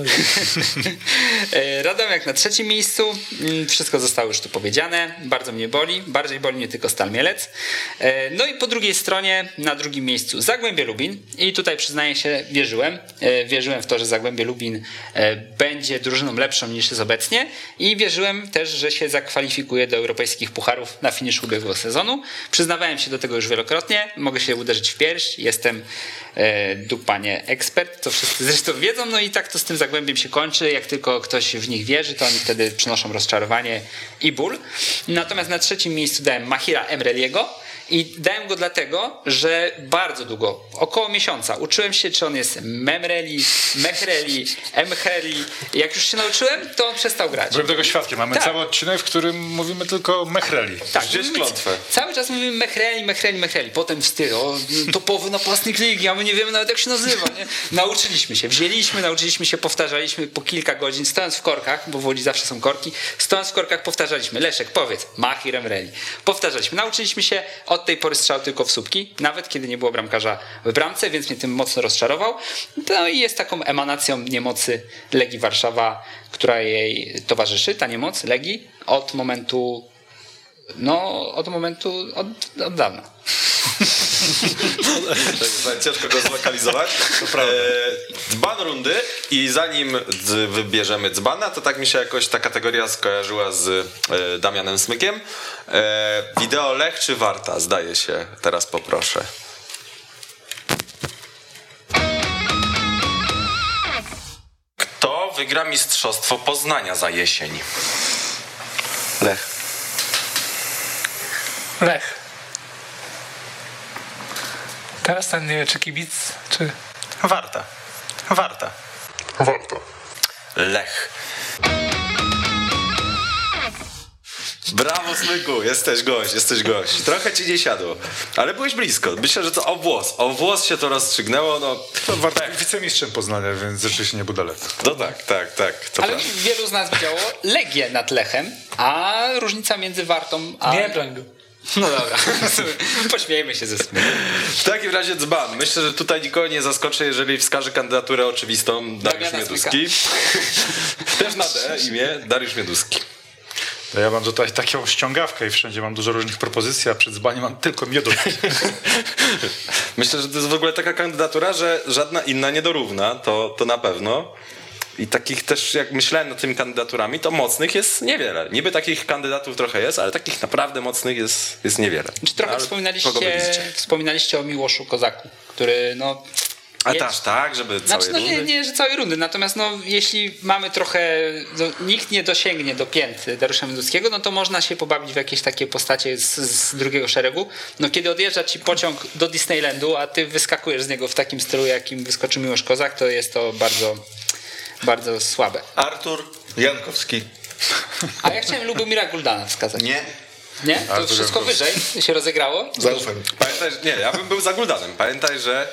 Radomiak na trzecim miejscu. Wszystko zostało już tu powiedziane. Bardzo mnie boli. Bardziej boli mnie tylko Stal Mielec. No i po drugiej stronie na drugim miejscu Zagłębie Lubin i tutaj przyznaję się, wierzyłem, wierzyłem w to, że Zagłębie Lubin będzie drużyną lepszą niż jest obecnie i wierzyłem też, że się zakwalifikuje do europejskich pucharów na finiszu ubiegłego sezonu. Przyznawałem się do tego już wielokrotnie, mogę się uderzyć w pierś, jestem e, dupanie ekspert, to wszyscy zresztą wiedzą, no i tak to z tym Zagłębiem się kończy, jak tylko ktoś w nich wierzy, to oni wtedy przynoszą rozczarowanie i ból. Natomiast na trzecim miejscu dałem Mahira Emreliego. I dałem go dlatego, że bardzo długo, około miesiąca, uczyłem się, czy on jest Memreli, Mehreli, Emheli. Jak już się nauczyłem, to on przestał grać. Byłem tego świadkiem. Mamy tak. cały odcinek, w którym mówimy tylko Mehreli. Tak, gdzieś klątwę. Cały czas mówimy Mehreli, Mehreli, Mehreli. Potem w stylu, o, topowy napastnik ligi, a my nie wiemy nawet, jak się nazywa. Nie? Nauczyliśmy się, wzięliśmy, nauczyliśmy się, powtarzaliśmy po kilka godzin, stojąc w korkach, bo w Łodzi zawsze są korki, stojąc w korkach powtarzaliśmy. Leszek, powiedz, Mahir Emreli. Powtarzaliśmy, nauczyliśmy się o Od tej pory strzał tylko w słupki, nawet kiedy nie było bramkarza w bramce, więc mnie tym mocno rozczarował. No i jest taką emanacją niemocy Legii Warszawa, która jej towarzyszy, ta niemoc Legii, od momentu, no od momentu, od, od dawna. Ciężko go zlokalizować. Dzban rundy i zanim wybierzemy dzbana, to tak mi się jakoś ta kategoria skojarzyła z Damianem Smykiem. Wideo Lech czy Warta? Zdaje się, teraz poproszę. Kto wygra mistrzostwo Poznania za jesień? Lech. Lech. Teraz tam nie wiem, czy kibic, czy... Warta. Warta. Warta. Lech. Brawo, Smyku, jesteś gość, jesteś gość. Trochę ci nie siadło, ale byłeś blisko. Myślę, że to o włos. O włos się to rozstrzygnęło. No, to Warta tak. Wicemistrzem Poznania, więc rzeczywiście nie było daleko. No tak, tak, tak. To ale prawda. Wielu z nas widziało Legię nad Lechem, a różnica między Wartą a... Nie, Blangu. No dobra, pośmiejmy się ze sobą. W takim razie dzban. Myślę, że tutaj nikogo nie zaskoczę, jeżeli wskaże kandydaturę oczywistą. Dariusz Mioduski. Też na D imię Dariusz Mioduski. No ja mam tutaj taką ściągawkę i wszędzie mam dużo różnych propozycji, a przed dzbaniem mam tylko Mioduski. Myślę, że to jest w ogóle taka kandydatura, że żadna inna nie dorówna, to, to na pewno. I takich też, jak myślałem nad tymi kandydaturami, to mocnych jest niewiele. Niby takich kandydatów trochę jest, ale takich naprawdę mocnych jest, jest niewiele. Czy trochę ale wspominaliście, wspominaliście o Miłoszu Kozaku, który no... A nie, też tak, żeby całej znaczy, rundy? No nie, nie, że całej rundy. Natomiast no, jeśli mamy trochę, no, nikt nie dosięgnie do pięt Dariusza Mioduskiego, no to można się pobawić w jakieś takie postacie z, z drugiego szeregu. No kiedy odjeżdża ci pociąg do Disneylandu, a ty wyskakujesz z niego w takim stylu, jakim wyskoczył Miłosz Kozak, to jest to bardzo... Bardzo słabe. Artur Jankowski. A ja chciałem Lubomira Guldana wskazać. Nie. Nie? To Artur wszystko Jankowski. Wyżej się rozegrało? Zaufaj. Pamiętaj, że, nie, ja bym był za Guldanem. Pamiętaj, że...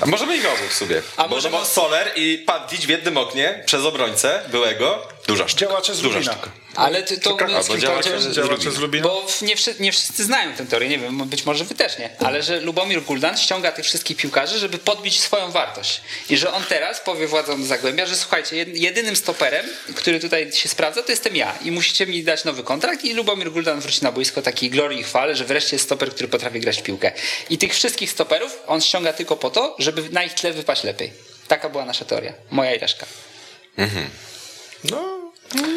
A możemy ich obu w sobie. A może Soler i Paddić w jednym oknie przez obrońcę byłego. Duża sztuka. Działacze z Lublina. Ale ty to Czeka, z kim działacze, z, działacze z Lubina? Bo nie wszyscy, nie wszyscy znają tę teorię, nie wiem, być może wy też nie, ale że Lubomir Guldan ściąga tych wszystkich piłkarzy, żeby podbić swoją wartość i że on teraz powie władzom Zagłębia, że słuchajcie, jedynym stoperem, który tutaj się sprawdza, to jestem ja i musicie mi dać nowy kontrakt i Lubomir Guldan wróci na boisko takiej glorii i chwale, że wreszcie jest stoper, który potrafi grać w piłkę i tych wszystkich stoperów on ściąga tylko po to, żeby na ich tle wypaść lepiej. Taka była nasza teoria, moja i Leszka. Mhm. No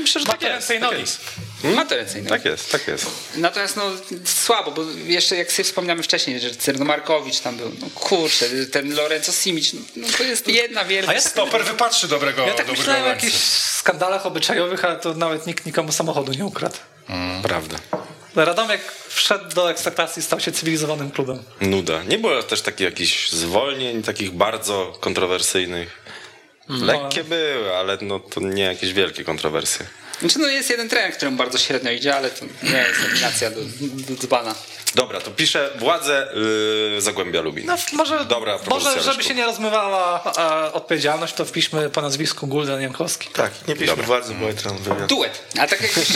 myślę, że ma tak, to jest. Tak jest. Hmm? Ma to ręce i nogi. Tak jest, tak jest. Natomiast no słabo, bo jeszcze jak sobie wspomniałem wcześniej, że Cernomarkowicz tam był, no kurczę, ten Lorenzo Simić, no to jest jedna wielka... A jest stoper, wypatrzy dobrego. Ja tak dobrego myślałem o jakichś skandalach obyczajowych, ale to nawet nikt nikomu samochodu nie ukradł. Mm. Prawda. Radomiak wszedł do ekstraklasy i stał się cywilizowanym klubem. Nuda. Nie było też takich jakichś zwolnień, takich bardzo kontrowersyjnych. Lekkie były, ale no to nie jakieś wielkie kontrowersje. Znaczy no jest jeden trener, któremu bardzo średnio idzie, ale to nie jest nominacja do, do dzbana. Dobra, to piszę władzę yy, Zagłębia Lubin. No, może, Dobra, może żeby się nie rozmywała e, odpowiedzialność, to wpiszmy po nazwisku Guldan Jankowski. Tak, nie piszmy władzy, bo jest duet. A tak jakbyście,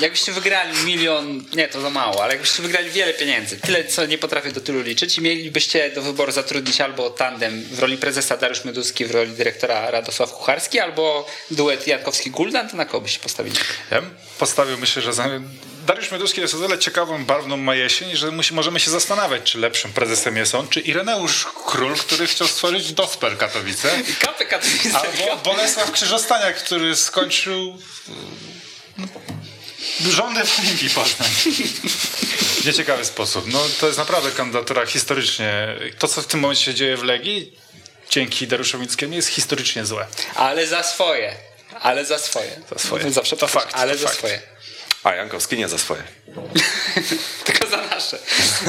jakbyście wygrali milion, nie to za mało, ale jakbyście wygrali wiele pieniędzy, tyle co nie potrafię do tylu liczyć i mielibyście do wyboru zatrudnić albo tandem w roli prezesa Dariusz Mioduski, w roli dyrektora Radosław Kucharski, albo duet Jankowski-Guldan, to na kogo byście postawili? Ja bym postawił, myślę, że za... Dariusz Mioduski jest o tyle ciekawą, barwną majesień, że musi, możemy się zastanawiać, czy lepszym prezesem jest on, czy Ireneusz Król, który chciał stworzyć Dosper Katowice. Kapy Katowice. Albo Bolesław Krzyżostaniak, który skończył rządy w Olimbii Poznań. W nieciekawy sposób. No, to jest naprawdę kandydatura historycznie. To, co w tym momencie się dzieje w Legii, dzięki Dariuszowi Mioduskiemu, jest historycznie złe. Ale za swoje. Ale za swoje. Za swoje. Zawsze to fakt. Ale to za fakt. swoje. A Jankowski nie za swoje. Tylko za nasze.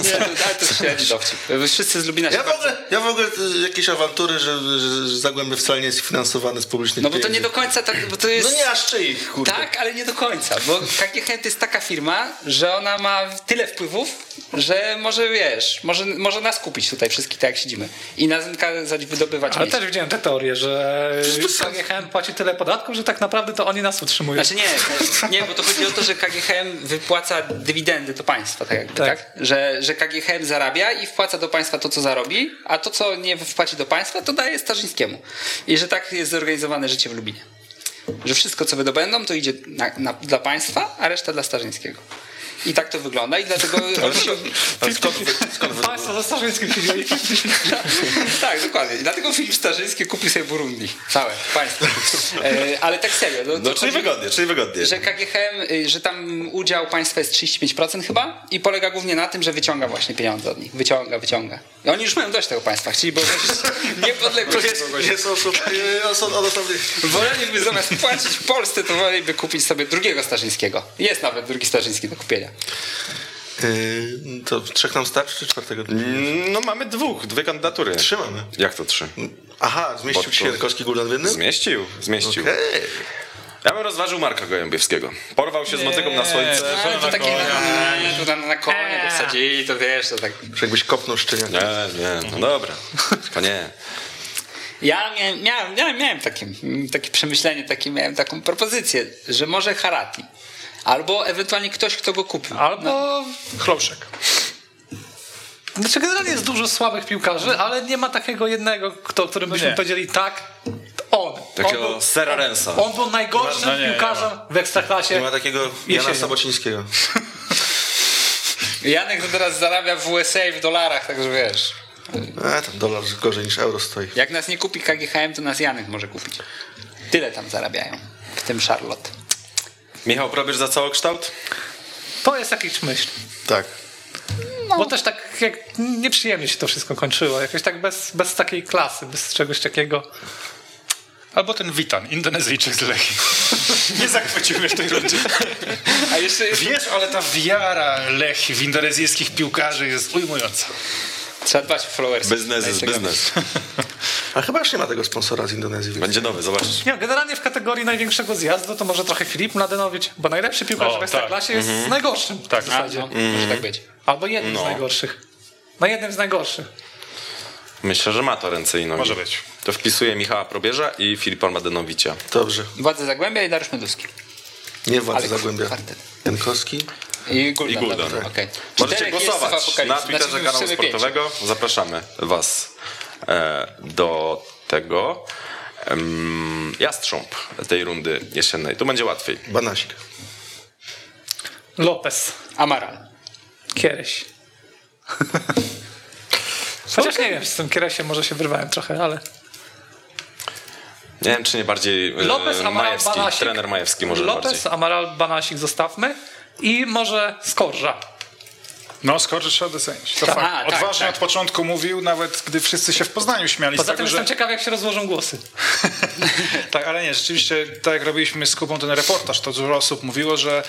Nie, ale to średni dowcip. Wszyscy z Lubina się ja, w ogóle, ja w ogóle jakieś awantury, że, że, że Zagłębie wcale nie jest finansowane z publicznych pieniędzy. No bo to nie do końca tak, bo to jest... No nie aż czy ich, kurde. Tak, ale nie do końca, bo K G H to jest taka firma, że ona ma tyle wpływów, że może, wiesz, może, może nas kupić tutaj wszystkich, tak jak siedzimy. I nas kazać wydobywać. Ale miejsce. Też widziałem tę teorię, że K G H M płaci tyle podatków, że tak naprawdę to oni nas utrzymują. Znaczy nie, nie, bo to chodzi o to, że K G H M wypłaca dywidendy do państwa, tak jakby, tak? tak? Że, że K G H M zarabia i wpłaca do państwa to, co zarobi, a to, co nie wpłaci do państwa, to daje Starzyńskiemu. I że tak jest zorganizowane życie w Lubinie. Że wszystko, co wydobędą, to idzie na, na, dla państwa, a reszta dla Starzyńskiego. I tak to wygląda i dlatego... Państwo za Starzyńskim się wzięli. Tak, dokładnie. I dlatego Filip Starzyński kupił sobie Burundi. Całe państwo. E, ale tak serio. No, no, czyli wygodnie, czyli wygodnie. Że K G H M, że tam udział państwa jest trzydzieści pięć procent chyba i polega głównie na tym, że wyciąga właśnie pieniądze od nich. Wyciąga, wyciąga. I oni już mają dość tego państwa. Chcieli, bo niepodległość... Nie są odosobnieni. Woleliby zamiast płacić w Polsce, to woleliby kupić sobie drugiego Starzyńskiego. Jest nawet drugi Starzyński do kupienia. Yy, to trzech nam starczy, czy czwartego? No mamy dwóch, dwie kandydatury. Trzy mamy. Jak to trzy? Aha, zmieścił się Jankowski Guldan w jednym? Zmieścił, zmieścił. Okay. Ja bym rozważył Marka Gołębiewskiego. Porwał się nie. z motyką na słońce. Ale to na takie na, na, na konie go wsadzili, to wiesz, to tak... Jakbyś kopnął szczeniaka. Nie, nie, no dobra, to nie. Ja miałem, miałem, miałem, miałem takie, takie przemyślenie, takie, miałem taką propozycję, że może Harati. Albo ewentualnie ktoś, kto go kupił. Albo no. Chloszek. Znaczy generalnie jest dużo słabych piłkarzy, ale nie ma takiego jednego, kto, którym byśmy nie. powiedzieli tak, on. Takiego on był, Sera Rensa. On był najgorszym no nie, piłkarzem nie w Ekstraklasie. Nie ma takiego Jana Sobocińskiego. Janek to teraz zarabia w U S A w dolarach, także wiesz. A tam dolar gorzej niż euro stoi. Jak nas nie kupi K G H M, to nas Janek może kupić. Tyle tam zarabiają, w tym Charlotte. Michał Probierz za całokształt? To jest jakiś myśl. Tak. No. Bo też tak jak nieprzyjemnie się to wszystko kończyło. Jakoś tak bez, bez takiej klasy, bez czegoś takiego. Albo ten Witan, Indonezyjczyk z Lechii. Nie zachwycił mnie w tej rundzie. A jeszcze jest... Wiesz, ale ta wiara Lechii w indonezyjskich piłkarzy jest ujmująca. Trzeba dbać o followersy. Biznes jest biznes. A chyba już nie ma tego sponsora z Indonezji. Będzie nowy, zobaczysz. Nie, generalnie w kategorii największego zjazdu to może trochę Filip Mladenowicz, bo najlepszy piłkarz o, w Ekstraklasie tak. jest mm-hmm. najgorszym. Tak, w zasadzie. A, no, mm-hmm. może tak być. Albo jednym no. z najgorszych. No jednym z najgorszych. Myślę, że ma to ręce i nogi. Może być. To wpisuje Michała Probierza i Filipa Mladenowicza. Dobrze. Władze Zagłębia i Dariusz Mioduski. Nie Władca Zagłębia. Jankowski i Guldan. I Guldan. Tak. Okay. Możecie głosować na Twitterze kanału sportowego. Pięć. Zapraszamy was e, do tego. Um, Jastrząb tej rundy jesiennej. Tu będzie łatwiej. Banasik. Lopez. Amaral. Kiereś. Chociaż okay. Nie wiem, z tym Kieresiem może się wyrwałem trochę, ale... Nie wiem, czy nie bardziej Lopez, Amaral, Majewski, Banasik. Trener Majewski może Lopez, bardziej. Lopez, Amaral, Banasik zostawmy i może Skorża. No, Skorży trzeba docenić. To fakt. A, odważnie tak, od tak. początku mówił, nawet gdy wszyscy się w Poznaniu śmiali. Poza z tego, tym że... jestem ciekaw, jak się rozłożą głosy. Tak, ale nie, rzeczywiście, tak jak robiliśmy z Kubą ten reportaż, to dużo osób mówiło, że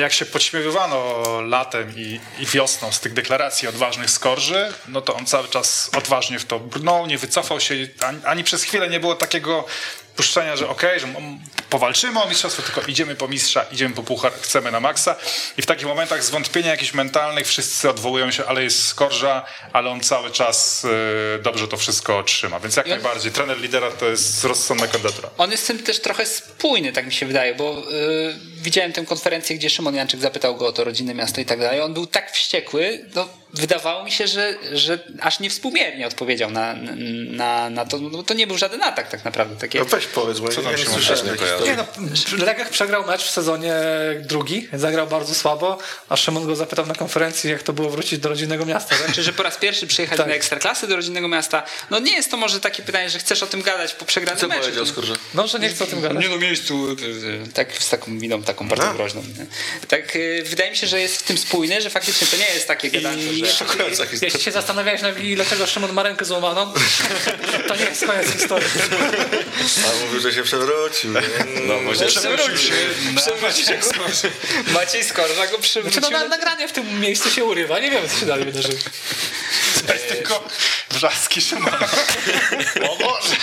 jak się podśmiewywano latem i, i wiosną z tych deklaracji odważnych Skorży, no to on cały czas odważnie w to brnął, nie wycofał się, ani, ani przez chwilę nie było takiego puszczenia, że okej, okay, że powalczymy o mistrzostwo, tylko idziemy po mistrza, idziemy po puchar, chcemy na maksa. I w takich momentach zwątpienia jakichś mentalnych wszyscy odwołują się, ale jest Skorża, ale on cały czas y, dobrze to wszystko trzyma. Więc jak on, najbardziej, trener lidera to jest rozsądna kandydatura. On jest z tym też trochę spójny, tak mi się wydaje, bo y, widziałem tę konferencję, gdzie Szymon Janczyk zapytał go o to rodzinne miasto i tak dalej. On był tak wściekły, no wydawało mi się, że, że aż niewspółmiernie odpowiedział na, na, na to. No, to nie był żaden atak tak naprawdę. Takie... No weź powiedz, bo co ja nie słyszałem. Nie, no, Legach przegrał mecz w sezonie drugi, zagrał bardzo słabo, a Szymon go zapytał na konferencji, jak to było wrócić do rodzinnego miasta. Znaczy, że po raz pierwszy przyjechać tak. na Ekstraklasy do rodzinnego miasta. No nie jest to może takie pytanie, że chcesz o tym gadać po przegranym co meczu. Co powiedział Skorża? No, że nie chcę o tym gadać. Nie no, miejscu. Tak, z taką miną, taką bardzo no. groźną. Tak, wydaje mi się, że jest w tym spójne, że faktycznie to nie jest takie gadanie. Jeśli się zastanawiałeś na chwili, dlaczego Szymon ma rękę złamaną, to nie jest koniec historii. A mówił, że się przewrócił. No może przewrócił się. Maciej Skorża go przewrócił. Znaczy, no, nagranie w tym miejscu się urywa. Nie wiem, co się dalej wydarzyło. Jest tylko wrzaski Szymona. O Boże.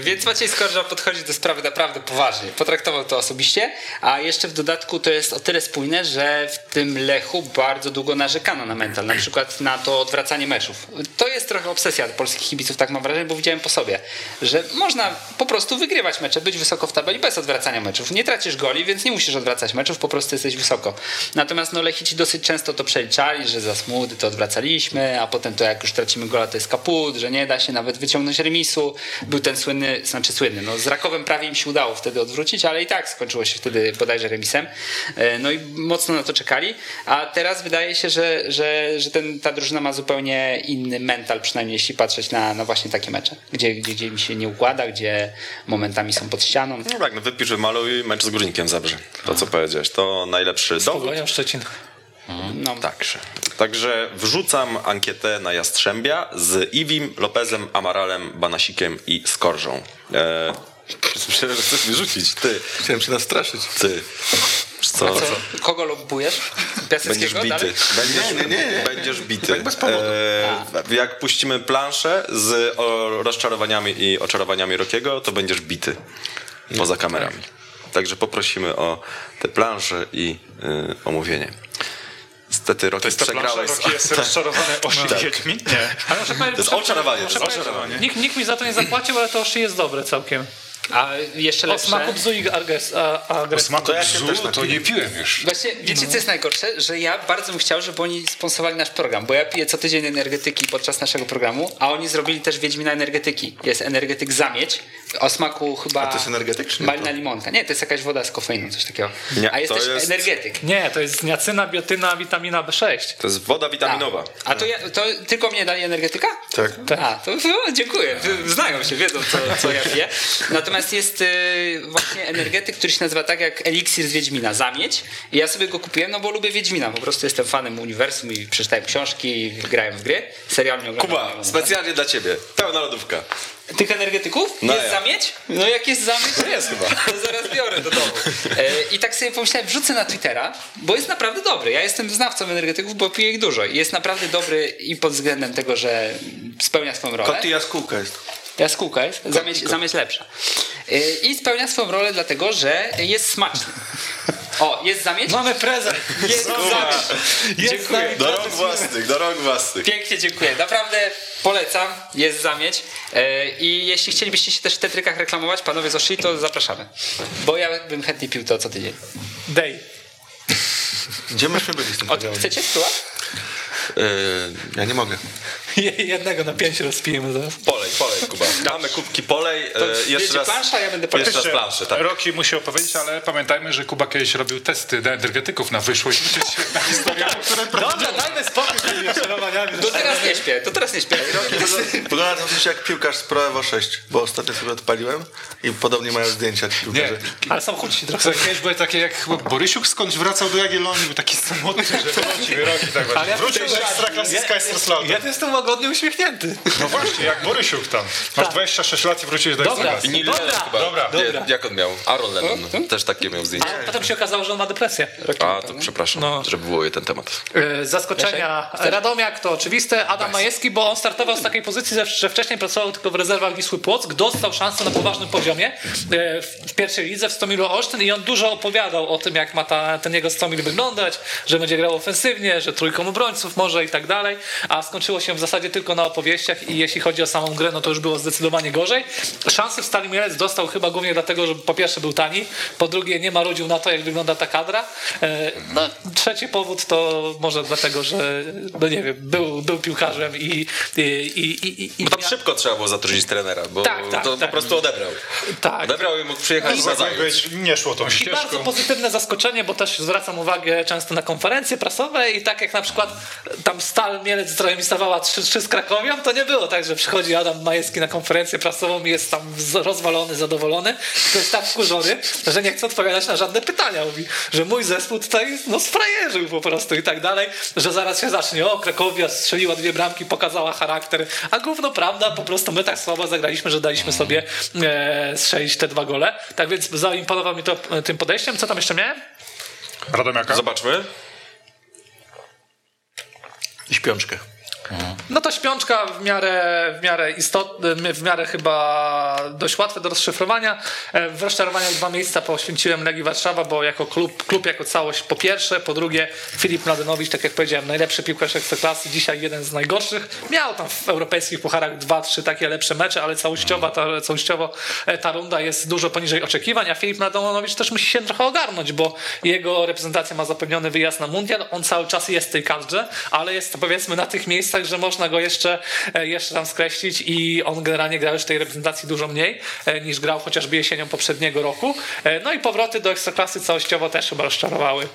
Więc Maciej Skorża podchodzi do sprawy naprawdę poważnie. Potraktował to osobiście, a jeszcze w dodatku to jest o tyle spójne, że w tym Lechu bardzo długo narzekano na mental, na przykład na to odwracanie meczów. To jest trochę obsesja polskich kibiców, tak mam wrażenie, bo widziałem po sobie, że można po prostu wygrywać mecze, być wysoko w tabeli bez odwracania meczów. Nie tracisz goli, więc nie musisz odwracać meczów, po prostu jesteś wysoko. Natomiast no Lechici dosyć często to przeliczali, że za Smudy to odwracaliśmy, a potem to jak już tracimy gola, to jest kaput, że nie da się nawet wyciągnąć remisu. Był ten słynny, znaczy słynny, no z Rakowem prawie im się udało wtedy odwrócić, ale i tak skończyło się wtedy bodajże remisem. No i mocno na to czekali, a teraz wydaje się, że, że, że ten, ta drużyna ma zupełnie inny mental, przynajmniej jeśli patrzeć na, na właśnie takie mecze, gdzie, gdzie, gdzie mi się nie układa, gdzie momentami są pod ścianą. No tak, no wypisz, wymaluj mecz z Górnikiem Zabrze, to co powiedziałeś, to najlepszy dowód. Z Pogonią Szczecin. Mhm. No. Także. Także wrzucam ankietę na Jastrzębia z Iwim, Lopezem, Amaralem, Banasikiem i Skorżą. Eee, myślę, że chcesz mi rzucić. Ty. Chciałem się nastraszyć. Ty. Co? Co? Kogo lobbujesz? Będziesz bity. Będziesz, nie, nie, nie. Będziesz bity. Tak bez powodu. Eee, jak puścimy planszę z rozczarowaniami i oczarowaniami Rockiego, to będziesz bity. Nie. Poza kamerami. Także poprosimy o te plansze i yy, omówienie. Niestety Rocky przegrałeś. Rocky jest rozczarowany o szyjekmi? Nie. Ale muszę powiedzieć, to jest oczarowanie. To jest oczarowanie. Nikt, nikt mi za to nie zapłacił, ale to oszy jest dobre całkiem. A jeszcze lepsze... O smaku bzu i agres, a, agres. O smaku bzu, ja to, to nie piłem już. Właśnie, wiecie no. co jest najgorsze? Że ja bardzo bym chciał, żeby oni sponsorowali nasz program, bo ja piję co tydzień energetyki podczas naszego programu, a oni zrobili też Wiedźmina energetyki. Jest energetyk zamieć, o smaku chyba... A to jest energetyk? Malina limonka. Nie, to jest jakaś woda z kofeiną, coś takiego. Nie, a jest też jest... energetyk. Nie, to jest niacyna, biotyna, witamina B sześć. To jest woda witaminowa. A, a to, ja, to tylko mnie dali energetyka? Tak. A, to no, dziękuję. Znają się, wiedzą co, co ja piję. Natomiast jest y, właśnie energetyk, który się nazywa tak jak eliksir z Wiedźmina, zamieć. I ja sobie go kupiłem, no bo lubię Wiedźmina. Po prostu jestem fanem uniwersum i przeczytałem książki i grałem w gry. Serial nie oglądam. Kuba, specjalnie dla ciebie. Pełna lodówka. Tych energetyków? No jest ja. zamieć? No jak jest zamieć, to jest chyba. To zaraz biorę do domu. E, I tak sobie pomyślałem, wrzucę na Twittera, bo jest naprawdę dobry. Ja jestem znawcą energetyków, bo piję ich dużo. Jest naprawdę dobry i pod względem tego, że spełnia swoją rolę. Kot i jaskółka jest. Jaskółka jest, zamieć, zamieć lepsza. I spełnia swoją rolę dlatego, że jest smaczny. O, jest zamieć? Mamy prezent. Jest zamieć. Jest dziękuję. Do rąk własnych, do rąk własnych. Pięknie dziękuję. Naprawdę polecam. Jest zamieć. I jeśli chcielibyście się też w Tetrykach reklamować, panowie z Oshii, to zapraszamy. Bo ja bym chętnie pił to co tydzień. Dej. Gdzie myśmy byli z tym podziałem? Chcecie stół? Yy, ja nie mogę. Jednego na pięć rozpijemy zaraz. Polej, polej, Kuba. Damy kubki polej. Yy, jeszcze raz plansza, ja będę jeszcze raz planszę, tak. Roki musi opowiedzieć, ale pamiętajmy, że Kuba kiedyś robił testy dla energetyków na wyszłość. Na historię, dobra, dajmy spokój z tymi. To teraz nie śpię, to teraz nie śpię. Wygląda to jak piłkarz z Pro Evo sześć, bo ostatnio sobie odpaliłem i podobnie mają zdjęcia ci piłkarze. Nie, ale są chudsi trochę. Kiedyś były takie jak Borysiuk skądś wracał do Jagiellonii, był taki samotny, że wróci, roki tak właśnie. Wrócił do Ekstraklasyka Ekstraslauta. Ja jestem łagodnie uśmiechnięty. No właśnie, jak Borysiuk tam. Masz tak. dwadzieścia sześć lat i wróciłeś do Ekstraklasy. I Dobra, chyba. Dobra. Nie, jak on miał? Aaron Lennon. Hmm? Też takie miał zdjęcie. A potem się okazało, że on ma depresję. A, to przepraszam, no. Że wywołuje ten temat. Yy, zaskoczenia. Radomiak to oczywiste. Adam Majewski, bo on startował z takiej pozycji, że wcześniej pracował tylko w rezerwach Wisły Płock. Dostał szansę na poważnym poziomie w pierwszej lidze w Stomilu Olsztyn i on dużo opowiadał o tym, jak ma ta, ten jego Stomil wyglądać, że będzie grał ofensywnie, że trójką obrońców może i tak dalej, a skończyło się w zasadzie tylko na opowieściach i jeśli chodzi o samą grę, no to już było zdecydowanie gorzej. Szansę w Stali Mielec dostał chyba głównie dlatego, że po pierwsze był tani, po drugie nie marudził na to, jak wygląda ta kadra. No, trzeci powód to może dlatego, że no nie wiem, był, był piłkarzem i... i, i, i, i bo tam mia... szybko trzeba było zatrudnić trenera, bo tak, tak, to tak. po prostu odebrał. Tak. Odebrał i mógł przyjechać za zajęć. Nie szło tą ścieżką. I bardzo pozytywne zaskoczenie, bo też zwracam uwagę często na konferencje prasowe i tak jak na przykład tam Stal Mielec zremisowała trzy z Krakowią, to nie było tak, że przychodzi Adam Majewski na konferencję prasową i jest tam rozwalony, zadowolony, to jest tak wkurzony, że nie chce odpowiadać na żadne pytania. Mówi, że mój zespół tutaj no sfrajerzył po prostu i tak dalej, że zaraz się zacznie, o Krakowia strzeliła dwie bramki, pokazała charakter, a gówno prawda, po prostu my tak słabo zagraliśmy, że daliśmy sobie e, strzelić te dwa gole, tak więc zaimponował mi to tym podejściem. Co tam jeszcze miałem? Radomiaka. Zobaczmy. I śpiączkę. No to śpiączka w miarę, w miarę istotna, w miarę chyba dość łatwe do rozszyfrowania. W rozczarowaniu dwa miejsca poświęciłem Legii Warszawa, bo jako klub, klub jako całość po pierwsze, po drugie Filip Mladenowicz, tak jak powiedziałem, najlepszy piłkarz Ekstraklasy, dzisiaj jeden z najgorszych. Miał tam w europejskich pucharach dwa, trzy takie lepsze mecze, ale całościowo ta, całościowo ta runda jest dużo poniżej oczekiwań, a Filip Mladenowicz też musi się trochę ogarnąć, bo jego reprezentacja ma zapewniony wyjazd na mundial, on cały czas jest w tej kadrze, ale jest powiedzmy na tych miejscach, że można go jeszcze, jeszcze tam skreślić i on generalnie grał już w tej reprezentacji dużo mniej niż grał chociażby jesienią poprzedniego roku. No i powroty do Ekstraklasy całościowo też chyba rozczarowały,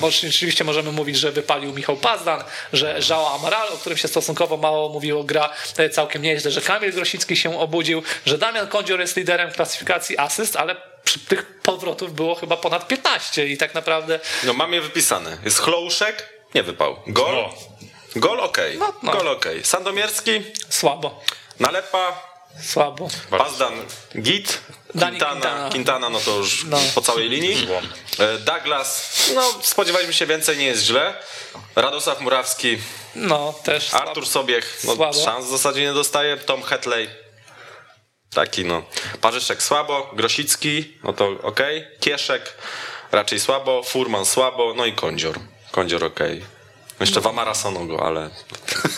bo rzeczywiście możemy mówić, że wypalił Michał Pazdan, że João Amaral, o którym się stosunkowo mało mówiło, gra całkiem nieźle, że Kamil Grosicki się obudził, że Damian Kondzior jest liderem klasyfikacji asyst, ale tych powrotów było chyba ponad piętnaście i tak naprawdę... No mam je wypisane. Jest Chlouszek, nie wypał. Gol? No. Gol okej, okay. no, no. Gol okej. Okay. Sandomierski? Słabo. Nalepa? Słabo. Pazdan? Git? Quintana, Quintana. Quintana, no to już no. po całej linii. Douglas? No spodziewaliśmy się więcej, nie jest źle. Radosław Murawski? No też Artur Sobiech? No słabo. Szans w zasadzie nie dostaje. Tom Hetley? Taki no. Parzyszek słabo. Grosicki? No to okej. Okay. Kieszek? Raczej słabo. Furman słabo. No i Kondzior. Kondzior okej. Okay. Jeszcze no. Wamara Sanogo, ale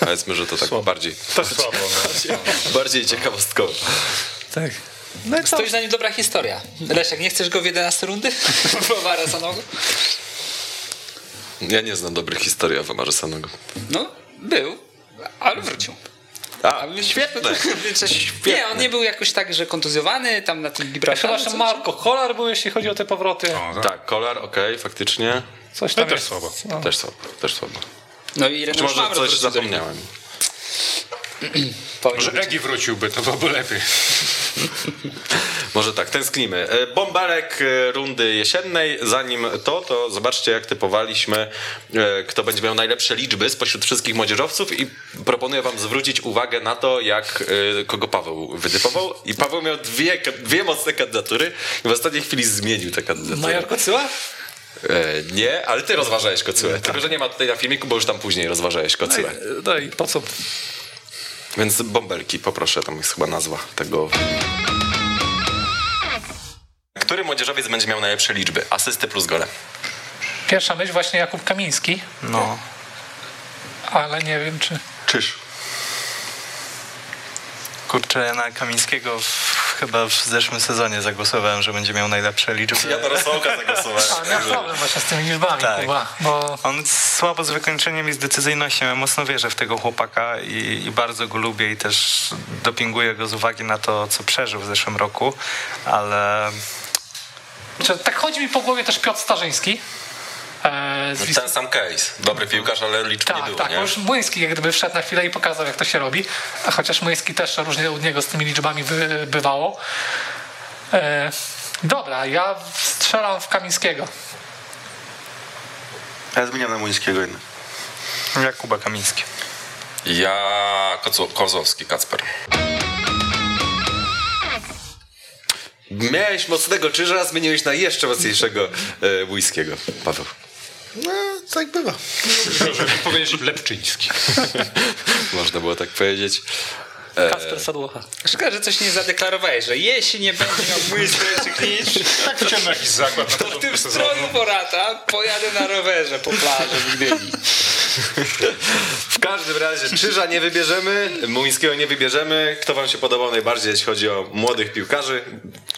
powiedzmy, że to tak słabo. bardziej to słabo, bardziej, bardziej ciekawostkowo. Tak. No jak stoisz na nim dobra historia. Leszek, nie chcesz go w jedenaście rundy? Wamara Sanogo? Ja nie znam dobrych historii o Wamarze Sanogo. No, był, ale wrócił. A, świetne. Świetne. Nie, on nie był jakoś tak, że kontuzjowany tam na tym Gibraltarze. Chyba, że Marko Kolar był, jeśli chodzi o te powroty. O, tak. tak, Kolar, okej, okay, faktycznie. Coś tam no, też słabo. No. Też słabo, też słabo. No i Czy może coś zapomniałem? Może Egi wróciłby, to byłoby lepiej. Może tak, tęsknimy. Bąbelek rundy jesiennej. Zanim to, to zobaczcie jak typowaliśmy, kto będzie miał najlepsze liczby spośród wszystkich młodzieżowców i proponuję wam zwrócić uwagę na to, jak kogo Paweł wytypował. I Paweł miał dwie, dwie mocne kandydatury i w ostatniej chwili zmienił tę kandydaturę. Major Kocyła? Nie, ale ty rozważałeś Kocyłę. Tak. Tylko, że nie ma tutaj na filmiku, bo już tam później rozważałeś Kocyłę. No i, no i po co? Więc bąbelki, poproszę, tam jest chyba nazwa tego. Który młodzieżowiec będzie miał najlepsze liczby? Asysty plus gole. Pierwsza myśl właśnie Jakub Kamiński. No. Ale nie wiem, czy... Czyż. Kurczę, na Kamińskiego w, chyba w zeszłym sezonie zagłosowałem, że będzie miał najlepsze liczby. Ja na Rosołka zagłosowałem. A miał problem właśnie z tymi liczbami, tak. Chyba. Bo... On słabo z wykończeniem i z decyzyjnością. Ja mocno wierzę w tego chłopaka i, i bardzo go lubię i też dopinguję go z uwagi na to, co przeżył w zeszłym roku, ale... Tak chodzi mi po głowie też Piotr Starzyński. Z... Ten sam case. Dobry piłkarz, ale liczb tak, nie było. Tak, nie? Bo już Młyński jak gdyby wszedł na chwilę i pokazał, jak to się robi. A chociaż Młyński też różnie u niego z tymi liczbami bywało. E, dobra, ja strzelam w Kamińskiego. Ja zmieniam na Młyńskiego jednak. Jakuba Kamiński. Ja Kozłowski, Kacper. Miałeś mocnego Czyża, zmieniłeś na jeszcze mocniejszego e, Bujskiego. Paweł. No, tak bywa. Żeby powiedzieć Lepczyński. Można było tak powiedzieć. Kasper Sadłocha. Szkoda, że coś nie zadeklarowałeś, że jeśli nie będzie miał błyska czy klincz, tak chciałem jakiś zakład. To w tym stroju Borata pojadę na rowerze po plaży w Gdyni. W każdym razie Czyża nie wybierzemy, Muńskiego nie wybierzemy. Kto wam się podobał najbardziej, jeśli chodzi o młodych piłkarzy?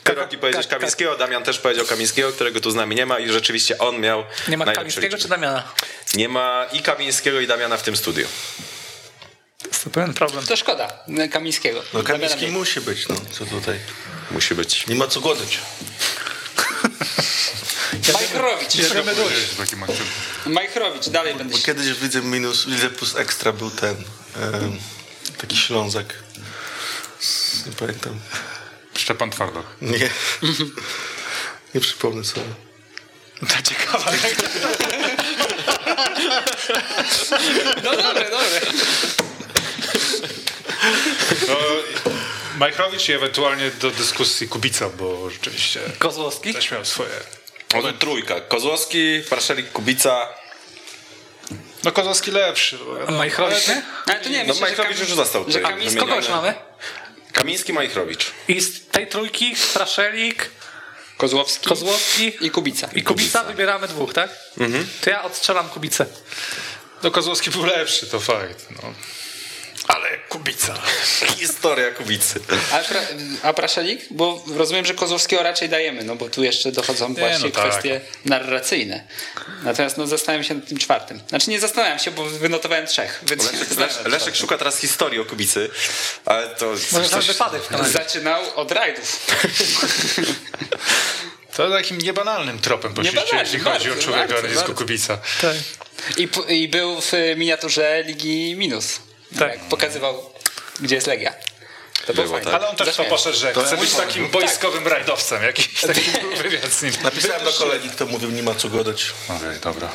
Kroki powiedzieć Kamińskiego, Damian też powiedział Kamińskiego, którego tu z nami nie ma i rzeczywiście on miał. Nie ma Kamińskiego czy Damiana? Nie ma i Kamińskiego i Damiana w tym studiu. Super problem. To szkoda Kamińskiego. No Kamiński musi być, no co tutaj. Musi być. Nie ma co godać. Majchrowicz. Majchrowicz, dalej będę. Bo kiedyś widzę minus, widzę plus ekstra był ten um, taki Ślązak. Nie pamiętam. Szczepan Twardoch. Nie. Nie przypomnę sobie. To ciekawa. No dobre, dobre. No, Majchrowicz i ewentualnie do dyskusji Kubica, bo rzeczywiście Kozłowski też miał swoje. No trójka, Kozłowski, Parszelik, Kubica. No Kozłowski lepszy. A Majchrowicz nie? Ale to nie, no, myślę, Majchrowicz już został tutaj. Kamiński, kogo już mamy? Kamiński, Majchrowicz. I z tej trójki Parszelik, Kozłowski, Kozłowski i Kubica. I Kubica, Kubica wybieramy dwóch, tak? Mhm. To ja odstrzelam Kubicę. No Kozłowski był lepszy, to fakt. No. Ale Kubica. Historia Kubicy. A, pra, a Praszelik? Bo rozumiem, że Kozłowskiego raczej dajemy, no bo tu jeszcze dochodzą nie, właśnie no tak. kwestie narracyjne. Natomiast no zastanawiam się nad tym czwartym. Znaczy nie zastanawiam się, bo wynotowałem trzech. Więc Leszek, Leszek, Leszek szuka teraz historii o Kubicy. Ale to może coś... wypadek w kanale. Zaczynał od rajdów. To takim niebanalnym tropem poświęcił, jeśli chodzi bardzo, o człowieka bardzo, bardzo. Kubica. Tak. I, I był w miniaturze Ligi Minus. Tak. Jak pokazywał, gdzie jest Legia. To było fajne. Ale on też to poszedł, że chce być takim boiskowym tak. rajdowcem. Jakiś taki wywiad z nim. Napisałem do kolegi, kto mówił, nie ma co godać. Okej, okay, dobra.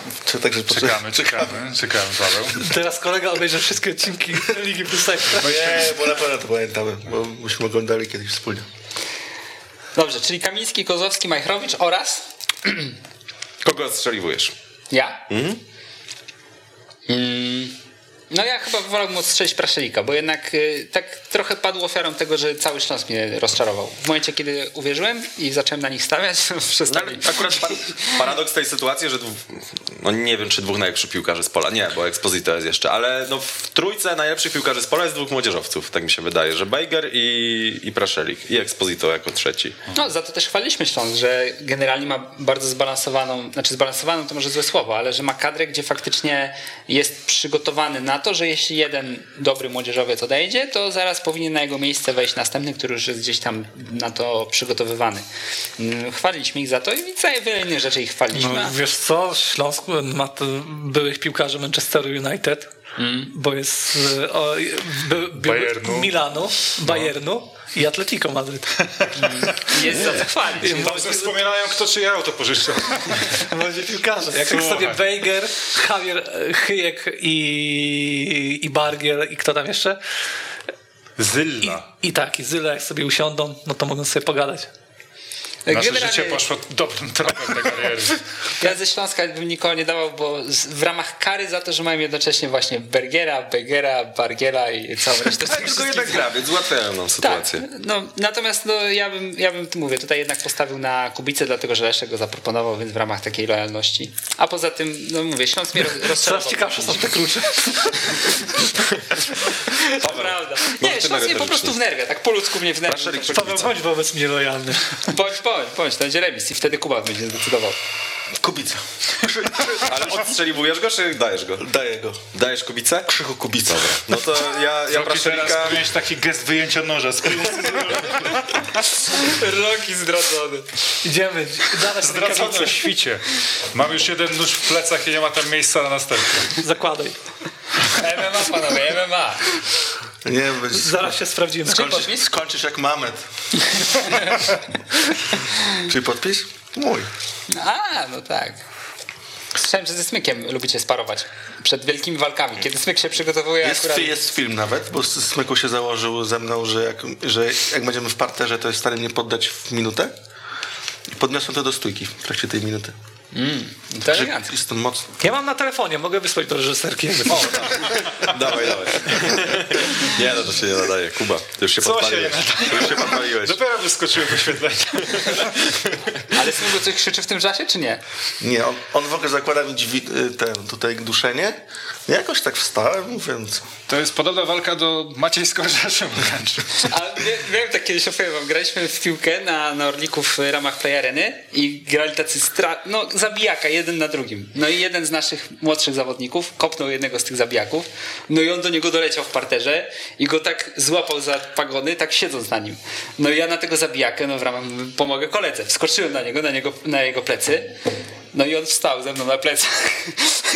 Także czekamy, czekamy, czekamy, Paweł. Teraz kolega obejrzy wszystkie odcinki Ligi Plus Ekstra. No nie, bo na pewno to pamiętamy, bo myśmy oglądali kiedyś wspólnie. Dobrze, czyli Kamiński, Kozłowski, Majchrowicz oraz... Kogo odstrzeliwujesz? Ja? Mhm. Mm. No ja chyba wolałbym odstrzelić Praszelika, bo jednak y, tak trochę padł ofiarą tego, że cały Śląsk mnie rozczarował. W momencie, kiedy uwierzyłem i zacząłem na nich stawiać, przestałem. No, akurat par paradoks tej sytuacji, że dwóch, no nie wiem, czy dwóch najlepszych piłkarzy z pola, nie, bo Exposito jest jeszcze, ale no w trójce najlepszych piłkarzy z pola jest dwóch młodzieżowców, tak mi się wydaje, że Bejger i, i Praszelik i Exposito jako trzeci. No za to też chwaliliśmy Śląsk, że generalnie ma bardzo zbalansowaną, znaczy zbalansowaną to może złe słowo, ale że ma kadrę, gdzie faktycznie jest przygotowany na to, że jeśli jeden dobry młodzieżowiec odejdzie, to zaraz powinien na jego miejsce wejść następny, który już jest gdzieś tam na to przygotowywany. Chwaliliśmy ich za to i całe wiele innych rzeczy ich chwaliliśmy. No, wiesz co, Śląsk ma byłych piłkarzy Manchesteru United, mm. bo jest o, by, by, Bayernu. Milanu, Bayernu. No. I Atletico Madryt. Jest za to chwalić. Dobrze wspominają, kto czyje auto pożyczał. Będzie piłkarza. Jak tak sobie Wejger, Javier Chyjek i, i Bargiel i kto tam jeszcze? Zylla. I, i tak, i Zylla jak sobie usiądą, no to mogą sobie pogadać. Nasze generalnie... życie poszło dobrym tropem do kariery. Ja ze Śląska bym nikogo nie dawał, bo w ramach kary za to, że mają jednocześnie właśnie Bergera, Begera, Bargiela i całą resztę. Tak, tylko jeden grawiec, ułatwiają nam sytuację. Tak, no, natomiast no, ja bym, ja bym mówię, tutaj jednak postawił na Kubicę, dlatego że Leszek go zaproponował, więc w ramach takiej lojalności. A poza tym, no mówię, Śląsk mnie rozczarował. Coraz ciekawsze są te klucze. To prawda. Nie, Śląsk mnie po prostu wnerwia, tak po ludzku mnie wnerwia. Paweł, bądź wobec mnie lojalny. Bądź, bądź, bądź, to będzie remis i wtedy Kuba będzie zdecydował. Kubica. Ale odstrzeliwujesz go, czy dajesz go? Daję go. Dajesz Kubicę? Krzychu Kubica. Dobra. No to ja, ja Praszelika... Roki taki gest wyjęcia noża. Roki zdradzony. Idziemy. Zdradzony o świcie. Mam już jeden nóż w plecach i nie ma tam miejsca na następny. Zakładaj. M M A, panowie, M M A. Nie, zaraz się sprawdzimy. Skończysz, skończysz jak Mamet. Czyli podpis? Mój. A, no tak. Słyszałem, że ze Smykiem lubicie sparować przed wielkimi walkami, kiedy Smyk się przygotowuje. Jest, akurat... jest film nawet, bo Smyku się założył ze mną, że jak, że jak będziemy w parterze, to jest stary mnie poddać w minutę. I podniosłem to do stójki w trakcie tej minuty. Mm, to elegancko. Jestem mocny. Ja mam na telefonie, mogę wysłać do reżyserki. O, tak. Dawaj, dawaj. Nie, no to się nie nadaje. Kuba, ty już się podpaliłeś. Ty już się podpaliłeś. Dopiero wyskoczyłem wyświetlenie. Ale Smyku coś krzyczy w tym czasie, czy nie? Nie, on, on w ogóle zakłada mi dźwi, ten, tutaj duszenie. Ja jakoś tak wstałem, więc... To jest podobna walka do Maciej z Korzarzem. A wiem, wiem, tak kiedyś opowiem wam, graliśmy w piłkę na, na Orliku w ramach Play Areny i grali tacy stra... no zabijaka, jeden na drugim. No i jeden z naszych młodszych zawodników kopnął jednego z tych zabijaków, no i on do niego doleciał w parterze i go tak złapał za pagony, tak siedząc na nim. No i ja na tego zabijakę, no w ramach pomogę koledze, wskoczyłem na niego, na, niego, na jego plecy. No i on wstał ze mną na plecach,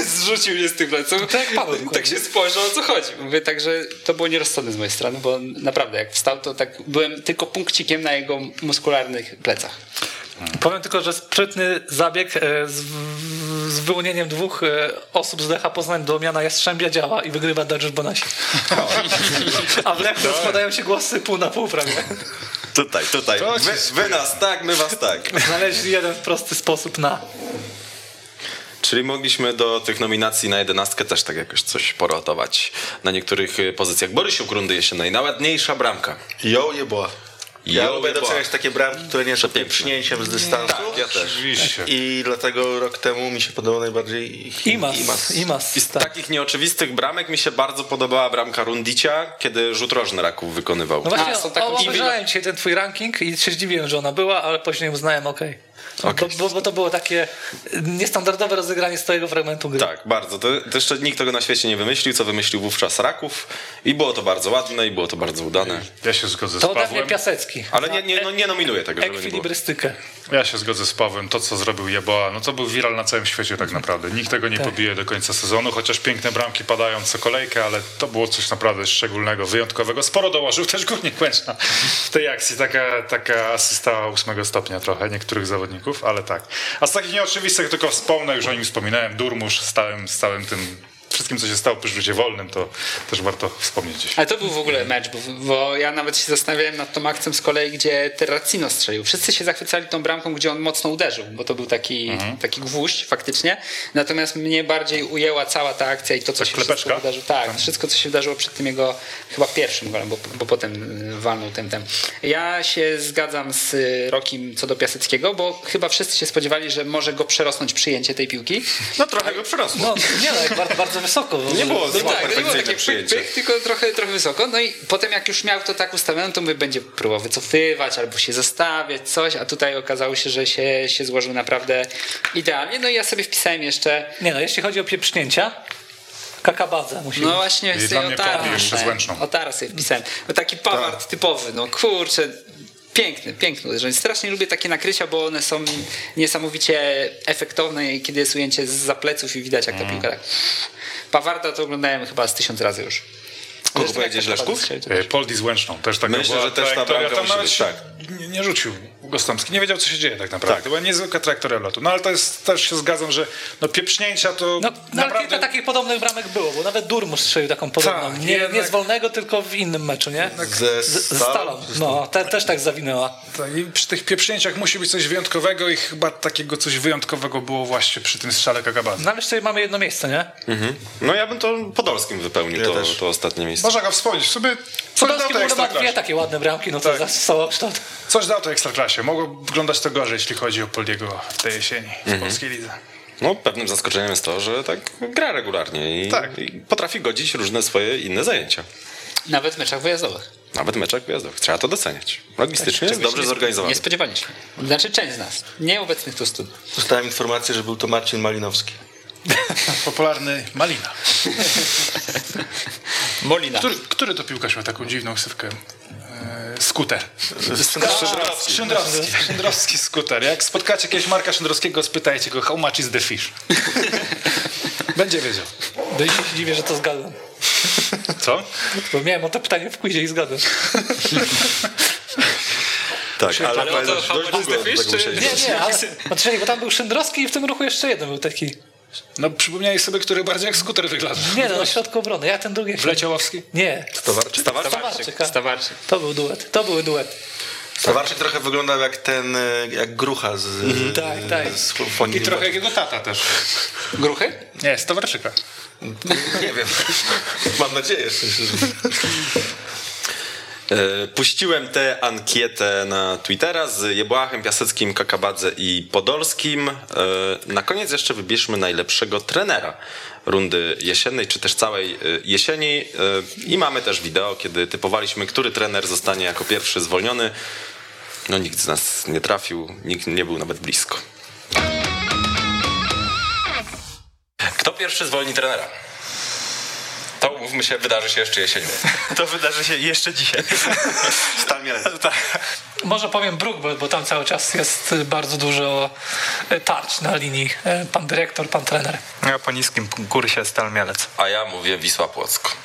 zrzucił mnie z tych pleców, no tak, Paweł, tak się spojrzał, o co chodzi. Mówię, także to było nierozsądne z mojej strony, bo naprawdę jak wstał, to tak byłem tylko punkcikiem na jego muskularnych plecach. Hmm. Powiem tylko, że sprytny zabieg z, z wyłonieniem dwóch osób z Lecha Poznań do Miana Jastrzębia działa i wygrywa Dariusz Bonasi. No. A w Lechu składają się głosy pół na pół prawie. Tutaj, tutaj. Wy, wy nas tak, my was tak. Znaleźli jeden prosty sposób na... Czyli mogliśmy do tych nominacji na jedenastkę też tak jakoś coś porotować na niektórych pozycjach. Borysiu Grundy się najładniejsza bramka. Jo je była. Ja, ja lubię doceniać takie bramki, które nie są przyjęciem z dystansu. Tak, ja też. I dlatego rok temu mi się podobał najbardziej Imas. Imas. Imas. I z tak. takich nieoczywistych bramek mi się bardzo podobała bramka Rundicia, kiedy rzut rożny Raków wykonywał. No właśnie, A, o, obejrzałem dzisiaj ten twój ranking i się zdziwiłem, że ona była, ale później uznałem okej. Okay. Okay. Bo, bo, bo to było takie niestandardowe rozegranie z tego fragmentu gry. Tak, bardzo. To, to jeszcze nikt tego na świecie nie wymyślił, co wymyślił wówczas Raków. I było to bardzo ładne i było to bardzo udane. Ja się zgodzę z Pawłem. To dawniej Piasecki. Ale nie, nie, no, nie nominuję tego, żeby nie było. Ja się zgodzę z Pawłem. To, co zrobił Jeboa, no to był viral na całym świecie tak naprawdę. Nikt tego nie tak. pobije do końca sezonu, chociaż piękne bramki padają co kolejkę, ale to było coś naprawdę szczególnego, wyjątkowego. Sporo dołożył też Górnik Łęczna w tej akcji. Taka, taka asysta ósmego stopnia trochę niektórych zawodników. Ale tak. A z takich nieoczywistych tylko wspomnę, już o nim wspominałem, Durmusz z całym, z całym tym wszystkim, co się stało przy rzucie wolnym, to też warto wspomnieć dziś. Ale to był w ogóle mecz, bo, bo ja nawet się zastanawiałem nad tą akcją z kolei, gdzie Terracino strzelił. Wszyscy się zachwycali tą bramką, gdzie on mocno uderzył, bo to był taki, mhm. taki gwóźdź faktycznie. Natomiast mnie bardziej ujęła cała ta akcja i to, co tak się klepeczka. wszystko wydarzyło. Tak, tam. wszystko, co się wydarzyło przed tym jego chyba pierwszym golem, bo, bo potem walnął tym tem. Ja się zgadzam z Rokim co do Piaseckiego, bo chyba wszyscy się spodziewali, że może go przerosnąć przyjęcie tej piłki. No trochę go przerosło. No, nie, no, bardzo, bardzo wysoko. Nie było, no tak, nie było takie przyjęcie. Pyk, pyk, tylko trochę, trochę wysoko. No i potem jak już miał to tak ustawione, to mówię, będzie próbował wycofywać albo się zastawiać, coś, a tutaj okazało się, że się, się złożył naprawdę idealnie. No i ja sobie wpisałem jeszcze... Nie no, jeśli chodzi o pieprznięcia, Kakabadza musi No być. właśnie, I sobie Otara jeszcze z Otara sobie wpisałem. No taki Paward Ta. typowy, no kurczę... Piękny, piękny uderzenie. Strasznie lubię takie nakrycia, bo one są niesamowicie efektowne i kiedy jest ujęcie z zapleców i widać, jak ta piłka tak... Pawarda to oglądałem chyba z tysiąc razy już. Kogo powiedzieć Leszków? Poldi z Łęczną. Też tak. Myślę, była, że też ta bramka ja musi być, tak. Nie, nie rzucił Gostomski nie wiedział, co się dzieje tak naprawdę. Tak. To była niezwykła trajektoria lotu. No ale to jest, też się zgadzam, że no pieprznięcia to no, naprawdę... No kilka takich podobnych bramek było, bo nawet Durmusz strzelił taką podobną. Tak, nie, jednak... nie z wolnego, tylko w innym meczu, nie? Ze, z, ze Stalą. No, te, też tak zawinęła. Tak, i przy tych pieprznięciach musi być coś wyjątkowego i chyba takiego coś wyjątkowego było właśnie przy tym strzale Kagabany. No ale jeszcze mamy jedno miejsce, nie? Mhm. No ja bym to Podolskim wypełnił, ja to, to ostatnie miejsce. Można go wspomnieć. W sumie Podolski dał to dwie takie ładne bramki, no tak. To za kształt. Coś dał to Ekstraklasie. Mogło wyglądać to gorzej, jeśli chodzi o Poliego w tej jesieni w mm-hmm. polskiej lidze. No pewnym zaskoczeniem jest to, że tak gra regularnie i, tak. i potrafi godzić różne swoje inne zajęcia. Nawet w meczach wyjazdowych. Nawet w meczach wyjazdowych. Trzeba to doceniać. Logistycznie tak, jest dobrze zorganizowany. Nie spodziewali się. Znaczy część z nas. Nieobecnych tu studów. Dostałem informację, że był to Marcin Malinowski. Popularny Malina. Molina. Który, który to piłkarz miał taką dziwną ksywkę? Skuter. Szyndrowski. Szyndrowski. Szyndrowski skuter. Jak spotkacie kiedyś Marka Szyndrowskiego, spytajcie go, how much is the fish? Będzie wiedział. No i się dziwię, że to zgadzam. Co? Bo miałem o to pytanie w quizie i zgadzam. Tak, Szybko. ale, ale to how much is the fish? Tak czy... Nie, nie, ale bo tam był Szyndrowski i w tym ruchu jeszcze jeden był taki. No przypomniałeś sobie, który bardziej jak skuter wygląda. Nie, no na środku obrony, ja ten drugi. Wleciał Ławski? Nie. Stawarczyk? Stawarczyk. Stawarczyk. Stawarczyk. To był duet, to był duet. Stawarczyk trochę wyglądał jak ten, jak Grucha z... Mm, tak, tak. Z I trochę jak jego tata też. Gruchy? Nie, Stawarczyka. Nie wiem. Mam nadzieję. Puściłem tę ankietę na Twittera z Jebłachem, Piaseckim, Kakabadze i Podolskim. Na koniec jeszcze wybierzmy najlepszego trenera rundy jesiennej, czy też całej jesieni. I mamy też wideo, kiedy typowaliśmy, który trener zostanie jako pierwszy zwolniony. No nikt z nas nie trafił, nikt nie był nawet blisko. Kto pierwszy zwolni trenera? To, mówmy się, wydarzy się jeszcze jesienią. To wydarzy się jeszcze dzisiaj. Stal Mielec. Tak. Może powiem Bruk, bo, bo tam cały czas jest bardzo dużo tarcz na linii. Pan dyrektor, pan trener. Ja po niskim kursie Stal Mielec. A ja mówię Wisła Płock.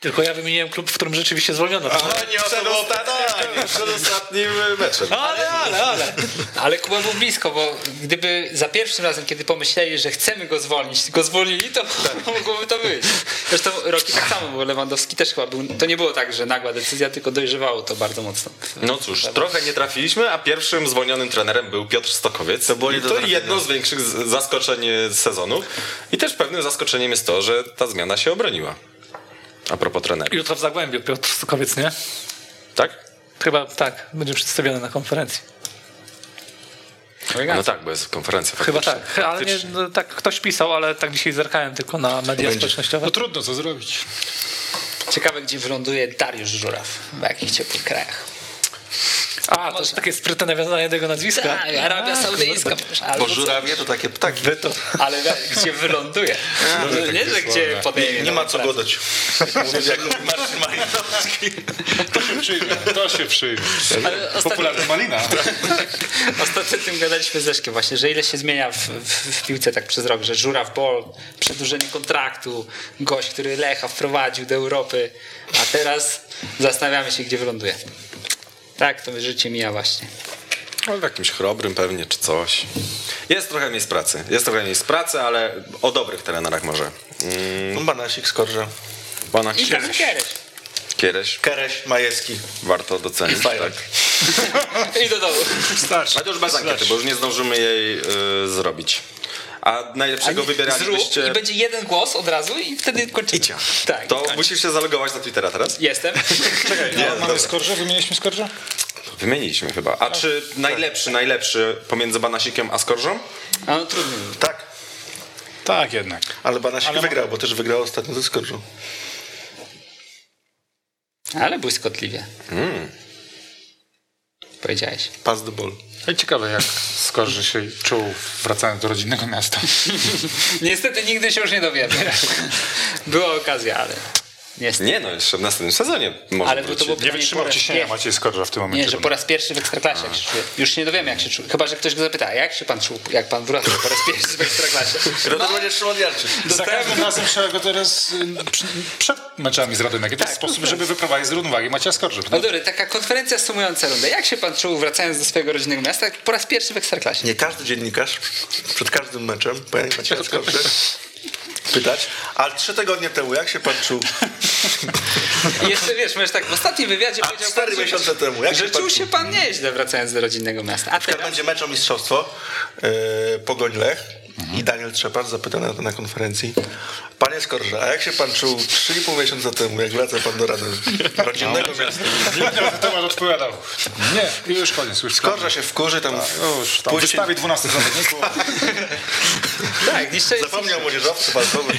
Tylko ja wymieniłem klub, w którym rzeczywiście zwolniono. Aha, nie przed ostatnim, przed ostatnim meczem. Ale, ale, ale. Ale Kuba był blisko, bo gdyby za pierwszym razem, kiedy pomyśleli, że chcemy go zwolnić, go zwolnili, to tak. mogłoby to być. Zresztą Roki tak samo, bo Lewandowski też chyba był. To nie było tak, że nagła decyzja, tylko dojrzewało to bardzo mocno. No cóż, tak trochę nie trafiliśmy, a pierwszym zwolnionym trenerem był Piotr Stokowiec. To było I to jedno z większych zaskoczeń sezonu. I też pewnym zaskoczeniem jest to, że ta zmiana się obroniła. A propos trenera. Jutro w Zagłębiu Piotr Stokowiec, nie? Tak? Chyba tak. Będzie przedstawiony na konferencji. No tak, bo jest konferencja. Chyba tak. Ale nie, no, tak ktoś pisał, ale tak dzisiaj zerkałem tylko na media Będzie. społecznościowe. No trudno, co zrobić. Ciekawe, gdzie wyląduje Dariusz Żuraw. W jakich ciepłych krajach. A, to jest takie sprytne nawiązanie tego nazwiska. Ta, Arabia Saudyjska. Bo żurawie to takie ptaki. To. Ale gdzie wyląduje? A, no, nie, że gdzie podejmie. Nie, nie ma co godać. To się przyjmie. To się przyjmie. Popularna Malina. Ostatnio tym gadaliśmy z Leszkiem właśnie, że ile się zmienia w, w, w piłce tak przez rok, że Żuraw Bol, przedłużenie kontraktu, gość, który Lecha wprowadził do Europy, a teraz zastanawiamy się, gdzie wyląduje. Tak, to życie mija właśnie. Ale w jakimś chrobrym pewnie, czy coś. Jest trochę miejsc pracy. Jest trochę miejsc pracy, ale o dobrych terenach może. Mm. Banasik, Skorża. Banasik. I tak, Kiereś. Kiereś. Kiereś, Majewski. Warto docenić. Tak. I do dołu. Starczy. Ale już bez ankiety, bo już nie zdążymy jej y, zrobić. A najlepszego A wybieralibyście... Zrób i będzie jeden głos od razu i wtedy kończymy. Idzie. Tak, to kończy. Musisz się zalogować na Twittera teraz? Jestem. Czekaj, no, nie, mamy dobra. Skorżę? Wymieniliśmy Skorżę? Wymieniliśmy chyba. A czy najlepszy, najlepszy pomiędzy Banasikiem a Skorżą? A no trudno. Tak. Tak jednak. Ale Banasik Ale wygrał, ma... bo też wygrał ostatnio ze Skorżą. Ale błyskotliwie. Mm. Powiedziałeś. Pass the ball. I ciekawe, jak Skorży się czuł wracając do rodzinnego miasta. Niestety nigdy się już nie dowiemy. Była okazja, ale Niestety. Nie, no jeszcze w następnym sezonie może ale to, to było nie wytrzymał ciśnienia Maciej Skorża w tym momencie. Nie, że po raz pierwszy w Ekstraklasie jak się czuje. Już się nie dowiemy, jak się czuje. Chyba, że ktoś go zapyta, a jak się pan czuł, jak pan wrócił po raz pierwszy w Ekstraklasie? Radom będzie Szymon Jarczyk. Za każdym razem trzeba go teraz przed meczami z Radomiakiem. Jakiś tak, sposób, żeby wyprowadzić z równowagi Macieja Skorża. No dobra, taka konferencja sumująca rundę. Jak się pan czuł, wracając do swojego rodzinnego miasta, po raz pierwszy w Ekstraklasie? Nie każdy dziennikarz przed każdym meczem powinien Macieja Skorża pytać, ale trzy tygodnie temu, jak się pan czuł? I jeszcze wiesz, możesz tak, w ostatnim wywiadzie a powiedział cztery pan, miesiące że, temu, jak że się czuł się pan nieźle wracając do rodzinnego miasta. A teraz będzie mecz o mistrzostwo, yy, Pogoń Lech mhm. i Daniel Trzepacz zapytał na, na konferencji: panie Skorża, a jak się pan czuł trzy i pół miesiąca temu, jak wraca pan do rady rodzinnego no. miasta? Wielokrotnie Tomasz odpowiadał. Nie, już koniec. Już Skorża koniec. Się wkurzy, tam, tak, już, tam wystawi dwunastu zawodników. Tak, zapomniał młodzieżowcy walkowy.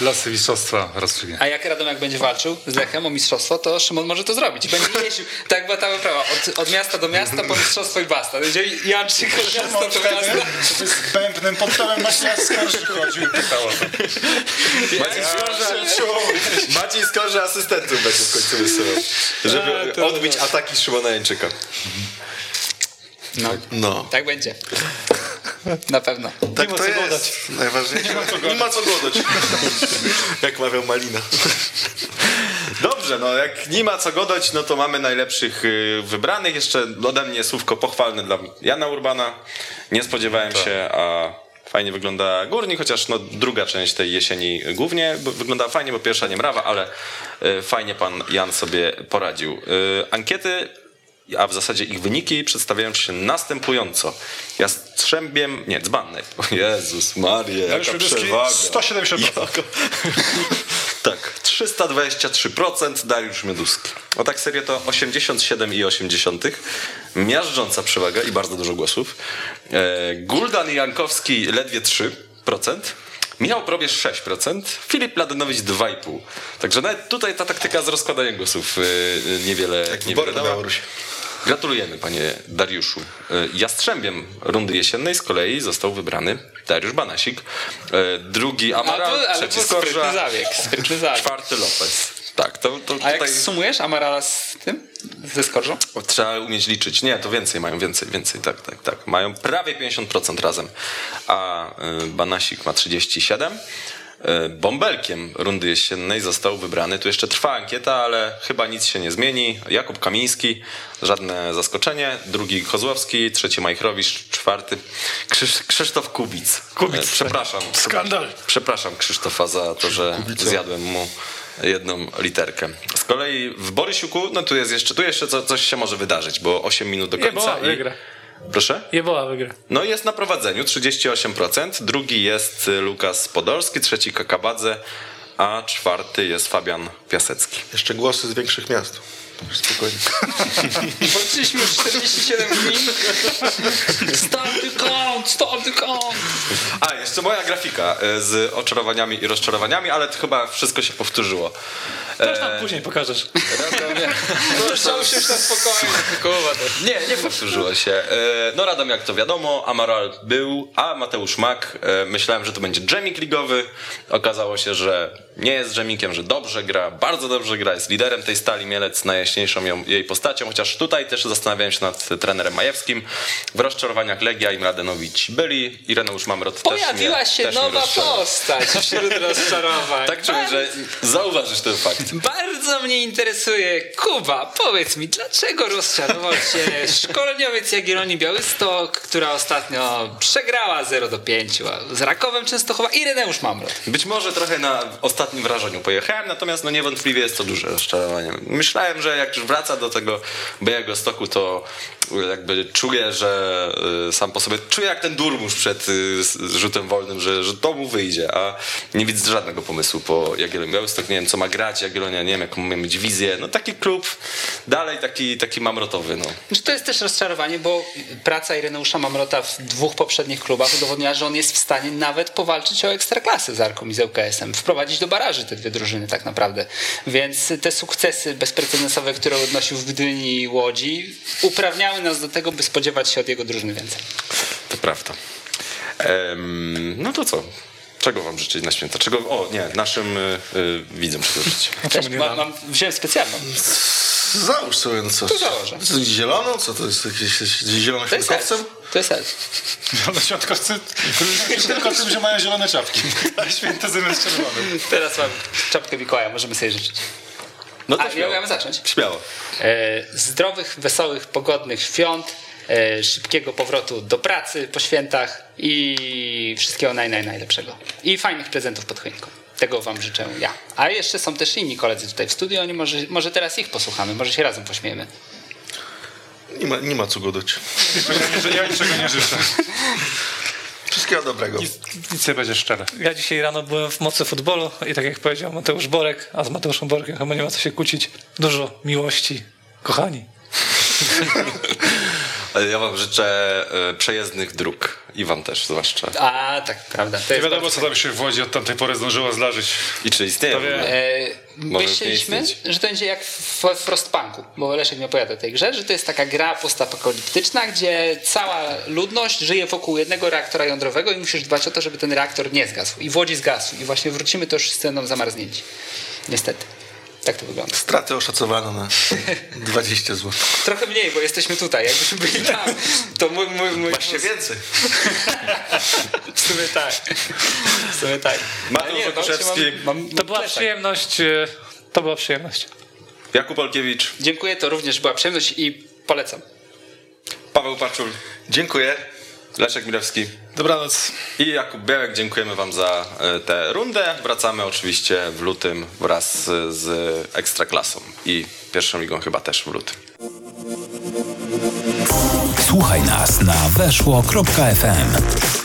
Losy mistrzostwa rozstrzygnie. A jak Radomiak będzie walczył z Lechem o mistrzostwo, to Szymon może to zrobić. Będzie jeździł. Tak była ta wyprawa. Od, od miasta do miasta po mistrzostwo i basta. Janczyk od miasta do miasta. Z bębnym podstawem Macieja Skorży chodził i pytał o to. Maciej Skorża, Maciej Skorża asystentem będzie w końcu wysyłał, żeby A, odbić to... ataki Szymona Janczyka. No. no, tak będzie. Na pewno. Tak to jest. Najważniejsze. Nie ma co godać. Jak mawiał Malina. Dobrze, no jak nie ma co godać, no to mamy najlepszych wybranych. Jeszcze ode mnie słówko pochwalne dla Jana Urbana. Nie spodziewałem to. się, a fajnie wygląda Górnik, chociaż no druga część tej jesieni głównie wyglądała fajnie, bo pierwsza nie mrawa, ale fajnie pan Jan sobie poradził. Ankiety, a w zasadzie ich wyniki przedstawiają się następująco. Jastrzębiem, nie, Dzbannek. O Jezus Maria, jaka przewaga. sto siedemdziesiąt procent. Tak, trzysta dwadzieścia trzy procent Dariusz Mioduski. O tak serio to osiemdziesiąt siedem przecinek osiem. Miażdżąca przewaga i bardzo dużo głosów. E, Guldan i Jankowski ledwie trzy procent. Michał Probierz sześć procent, Filip Ladynowicz dwa i pół procent. Także nawet tutaj ta taktyka z rozkładaniem głosów yy, niewiele, niewiele dała. Gratulujemy panie Dariuszu. Jastrzębiem rundy jesiennej z kolei został wybrany Dariusz Banasik. Yy, drugi Amaral, ale to, ale trzeci Skorża, sprytny zabieg, sprytny zabieg. Czwarty Lopez. Tak, to, to, a jak tutaj... sumujesz Amarala z tym? Ze Skorżą? O, trzeba umieć liczyć. Nie, to więcej mają, więcej, więcej, tak, tak, tak. Mają prawie pięćdziesiąt procent razem, a y, Banasik ma trzydzieści siedem procent. Y, bąbelkiem rundy jesiennej został wybrany. Tu jeszcze trwa ankieta, ale chyba nic się nie zmieni. Jakub Kamiński, żadne zaskoczenie. Drugi Kozłowski, trzeci Majchrowicz, czwarty Krzysz, Krzysztof Kubic. Kubic. Y, przepraszam. Skandal. Przepraszam Krzysztofa za to, że Kubica. Zjadłem mu jedną literkę. Z kolei w Borysiuku, no tu jest jeszcze, tu jeszcze co, coś się może wydarzyć, bo osiem minut do końca. Jeboła i... wygra. Proszę? Jeboła wygra. No i jest na prowadzeniu, trzydzieści osiem procent. Drugi jest Lukas Podolski, trzeci Kakabadze, a czwarty jest Fabian Piasecki. Jeszcze głosy z większych miast. Spokojnie. Walczyliśmy już czterdzieści siedem dni. Starty kąt, starty kąt. A, jeszcze moja grafika z oczarowaniami i rozczarowaniami, ale to chyba wszystko się powtórzyło. Też tam później pokażesz. Radomiak. Proszę się już na spokojnie. Nie, nie powtórzyło się. No Radomiak to wiadomo, Amaral był, a Mateusz Mak, myślałem, że to będzie dżemik ligowy. Okazało się, że nie jest dżemikiem, że dobrze gra, bardzo dobrze gra, jest liderem tej Stali Mielec, najjaśniejszą ją, jej postacią, chociaż tutaj też zastanawiałem się nad trenerem Majewskim. W rozczarowaniach Legia i Mladenowicz byli, Ireneusz Mamrot też mnie Pojawiła się też nowa postać wśród rozczarowań. Tak czuję, bardzo... że zauważysz ten fakt. Bardzo mnie interesuje Kuba. Powiedz mi, dlaczego rozczarował cię szkoleniowiec Jagiellonii Białystok, która ostatnio przegrała zero do pięciu z Rakowem Częstochowa, i Ireneusz Mamrot? Być może trochę na ostatnim w wrażeniu pojechałem, natomiast no niewątpliwie jest to duże rozczarowanie. Myślałem, że jak już wraca do tego Białegostoku, to jakby czuję, że y, sam po sobie czuję jak ten Durmusz przed y, rzutem wolnym, że, że to mu wyjdzie, a nie widzę żadnego pomysłu po Jagiellonii Białystok. Nie wiem, co ma grać Jagiellonia, nie wiem, jaką ma mieć wizję. No taki klub, dalej taki, taki mamrotowy. No. To jest też rozczarowanie, bo praca Ireneusza Mamrota w dwóch poprzednich klubach udowodniła, że on jest w stanie nawet powalczyć o Ekstraklasę z Arką i z ŁKS-em, wprowadzić do baraży te dwie drużyny tak naprawdę. Więc te sukcesy bezprecedensowe, które odnosił w Gdyni i Łodzi, uprawniały nas do tego, by spodziewać się od jego drużyny więcej. To prawda. Um, no to co? Czego wam życzyć na święta? Czego? O, nie, naszym y, y, widzom czego życzyć. Też, mam, mam wziąłem specjalną. Załóż sobie coś. Co, zieloną? Co to jest? Jakieś zielonoświątkowcem? To jest elf. Zielonoświątkowcy, świątkowcy, że mają zielone czapki. A święta zamiast czerwonym. Teraz mam czapkę Mikołaja, możemy sobie życzyć. No to śmiało. Ja mam zacząć? Śmiało. E, zdrowych, wesołych, pogodnych świąt, e, szybkiego powrotu do pracy po świętach i wszystkiego naj, naj, najlepszego. I fajnych prezentów pod choinką. Tego wam życzę ja. A jeszcze są też inni koledzy tutaj w studiu, oni może, może teraz ich posłuchamy, może się razem pośmiejemy. Nie ma, nie ma co godać. Ja, ja niczego nie życzę. Wszystkiego dobrego. Nic, nic nie będzie szczere. Ja dzisiaj rano byłem w mocy futbolu i tak jak powiedział Mateusz Borek, a z Mateuszem Borkiem chyba nie ma co się kłócić. Dużo miłości, kochani. Ja wam życzę przejezdnych dróg i wam też zwłaszcza. A, tak, prawda. Nie wiadomo, co tam się w Łodzi od tamtej pory zdążyło zdarzyć. I czy istnieje? Myśleliśmy, że to będzie jak w Frostpunku, bo Leszek mi opowiada o tej grze, że to jest taka gra postapokaliptyczna, gdzie cała ludność żyje wokół jednego reaktora jądrowego i musisz dbać o to, żeby ten reaktor nie zgasł. I w Łodzi zgasł. I właśnie wrócimy to już sceną zamarznięci. Niestety. Tak to wygląda. Straty oszacowano na dwadzieścia złotych. Trochę mniej, bo jesteśmy tutaj. Jakbyśmy byli tam, to mój... mój, mój Masz się więcej. W sumie tak. W sumie tak. Mateusz Okuszewski. To była przyjemność. To była przyjemność. Jakub Olkiewicz. Dziękuję, to również była przyjemność i polecam. Paweł Paczul. Dziękuję. Leszek Mirowski. Dobranoc. I Jakub Białek, dziękujemy wam za tę rundę. Wracamy oczywiście w lutym wraz z Ekstraklasą i pierwszą ligą chyba też w lutym. Słuchaj nas na weszło kropka ef em.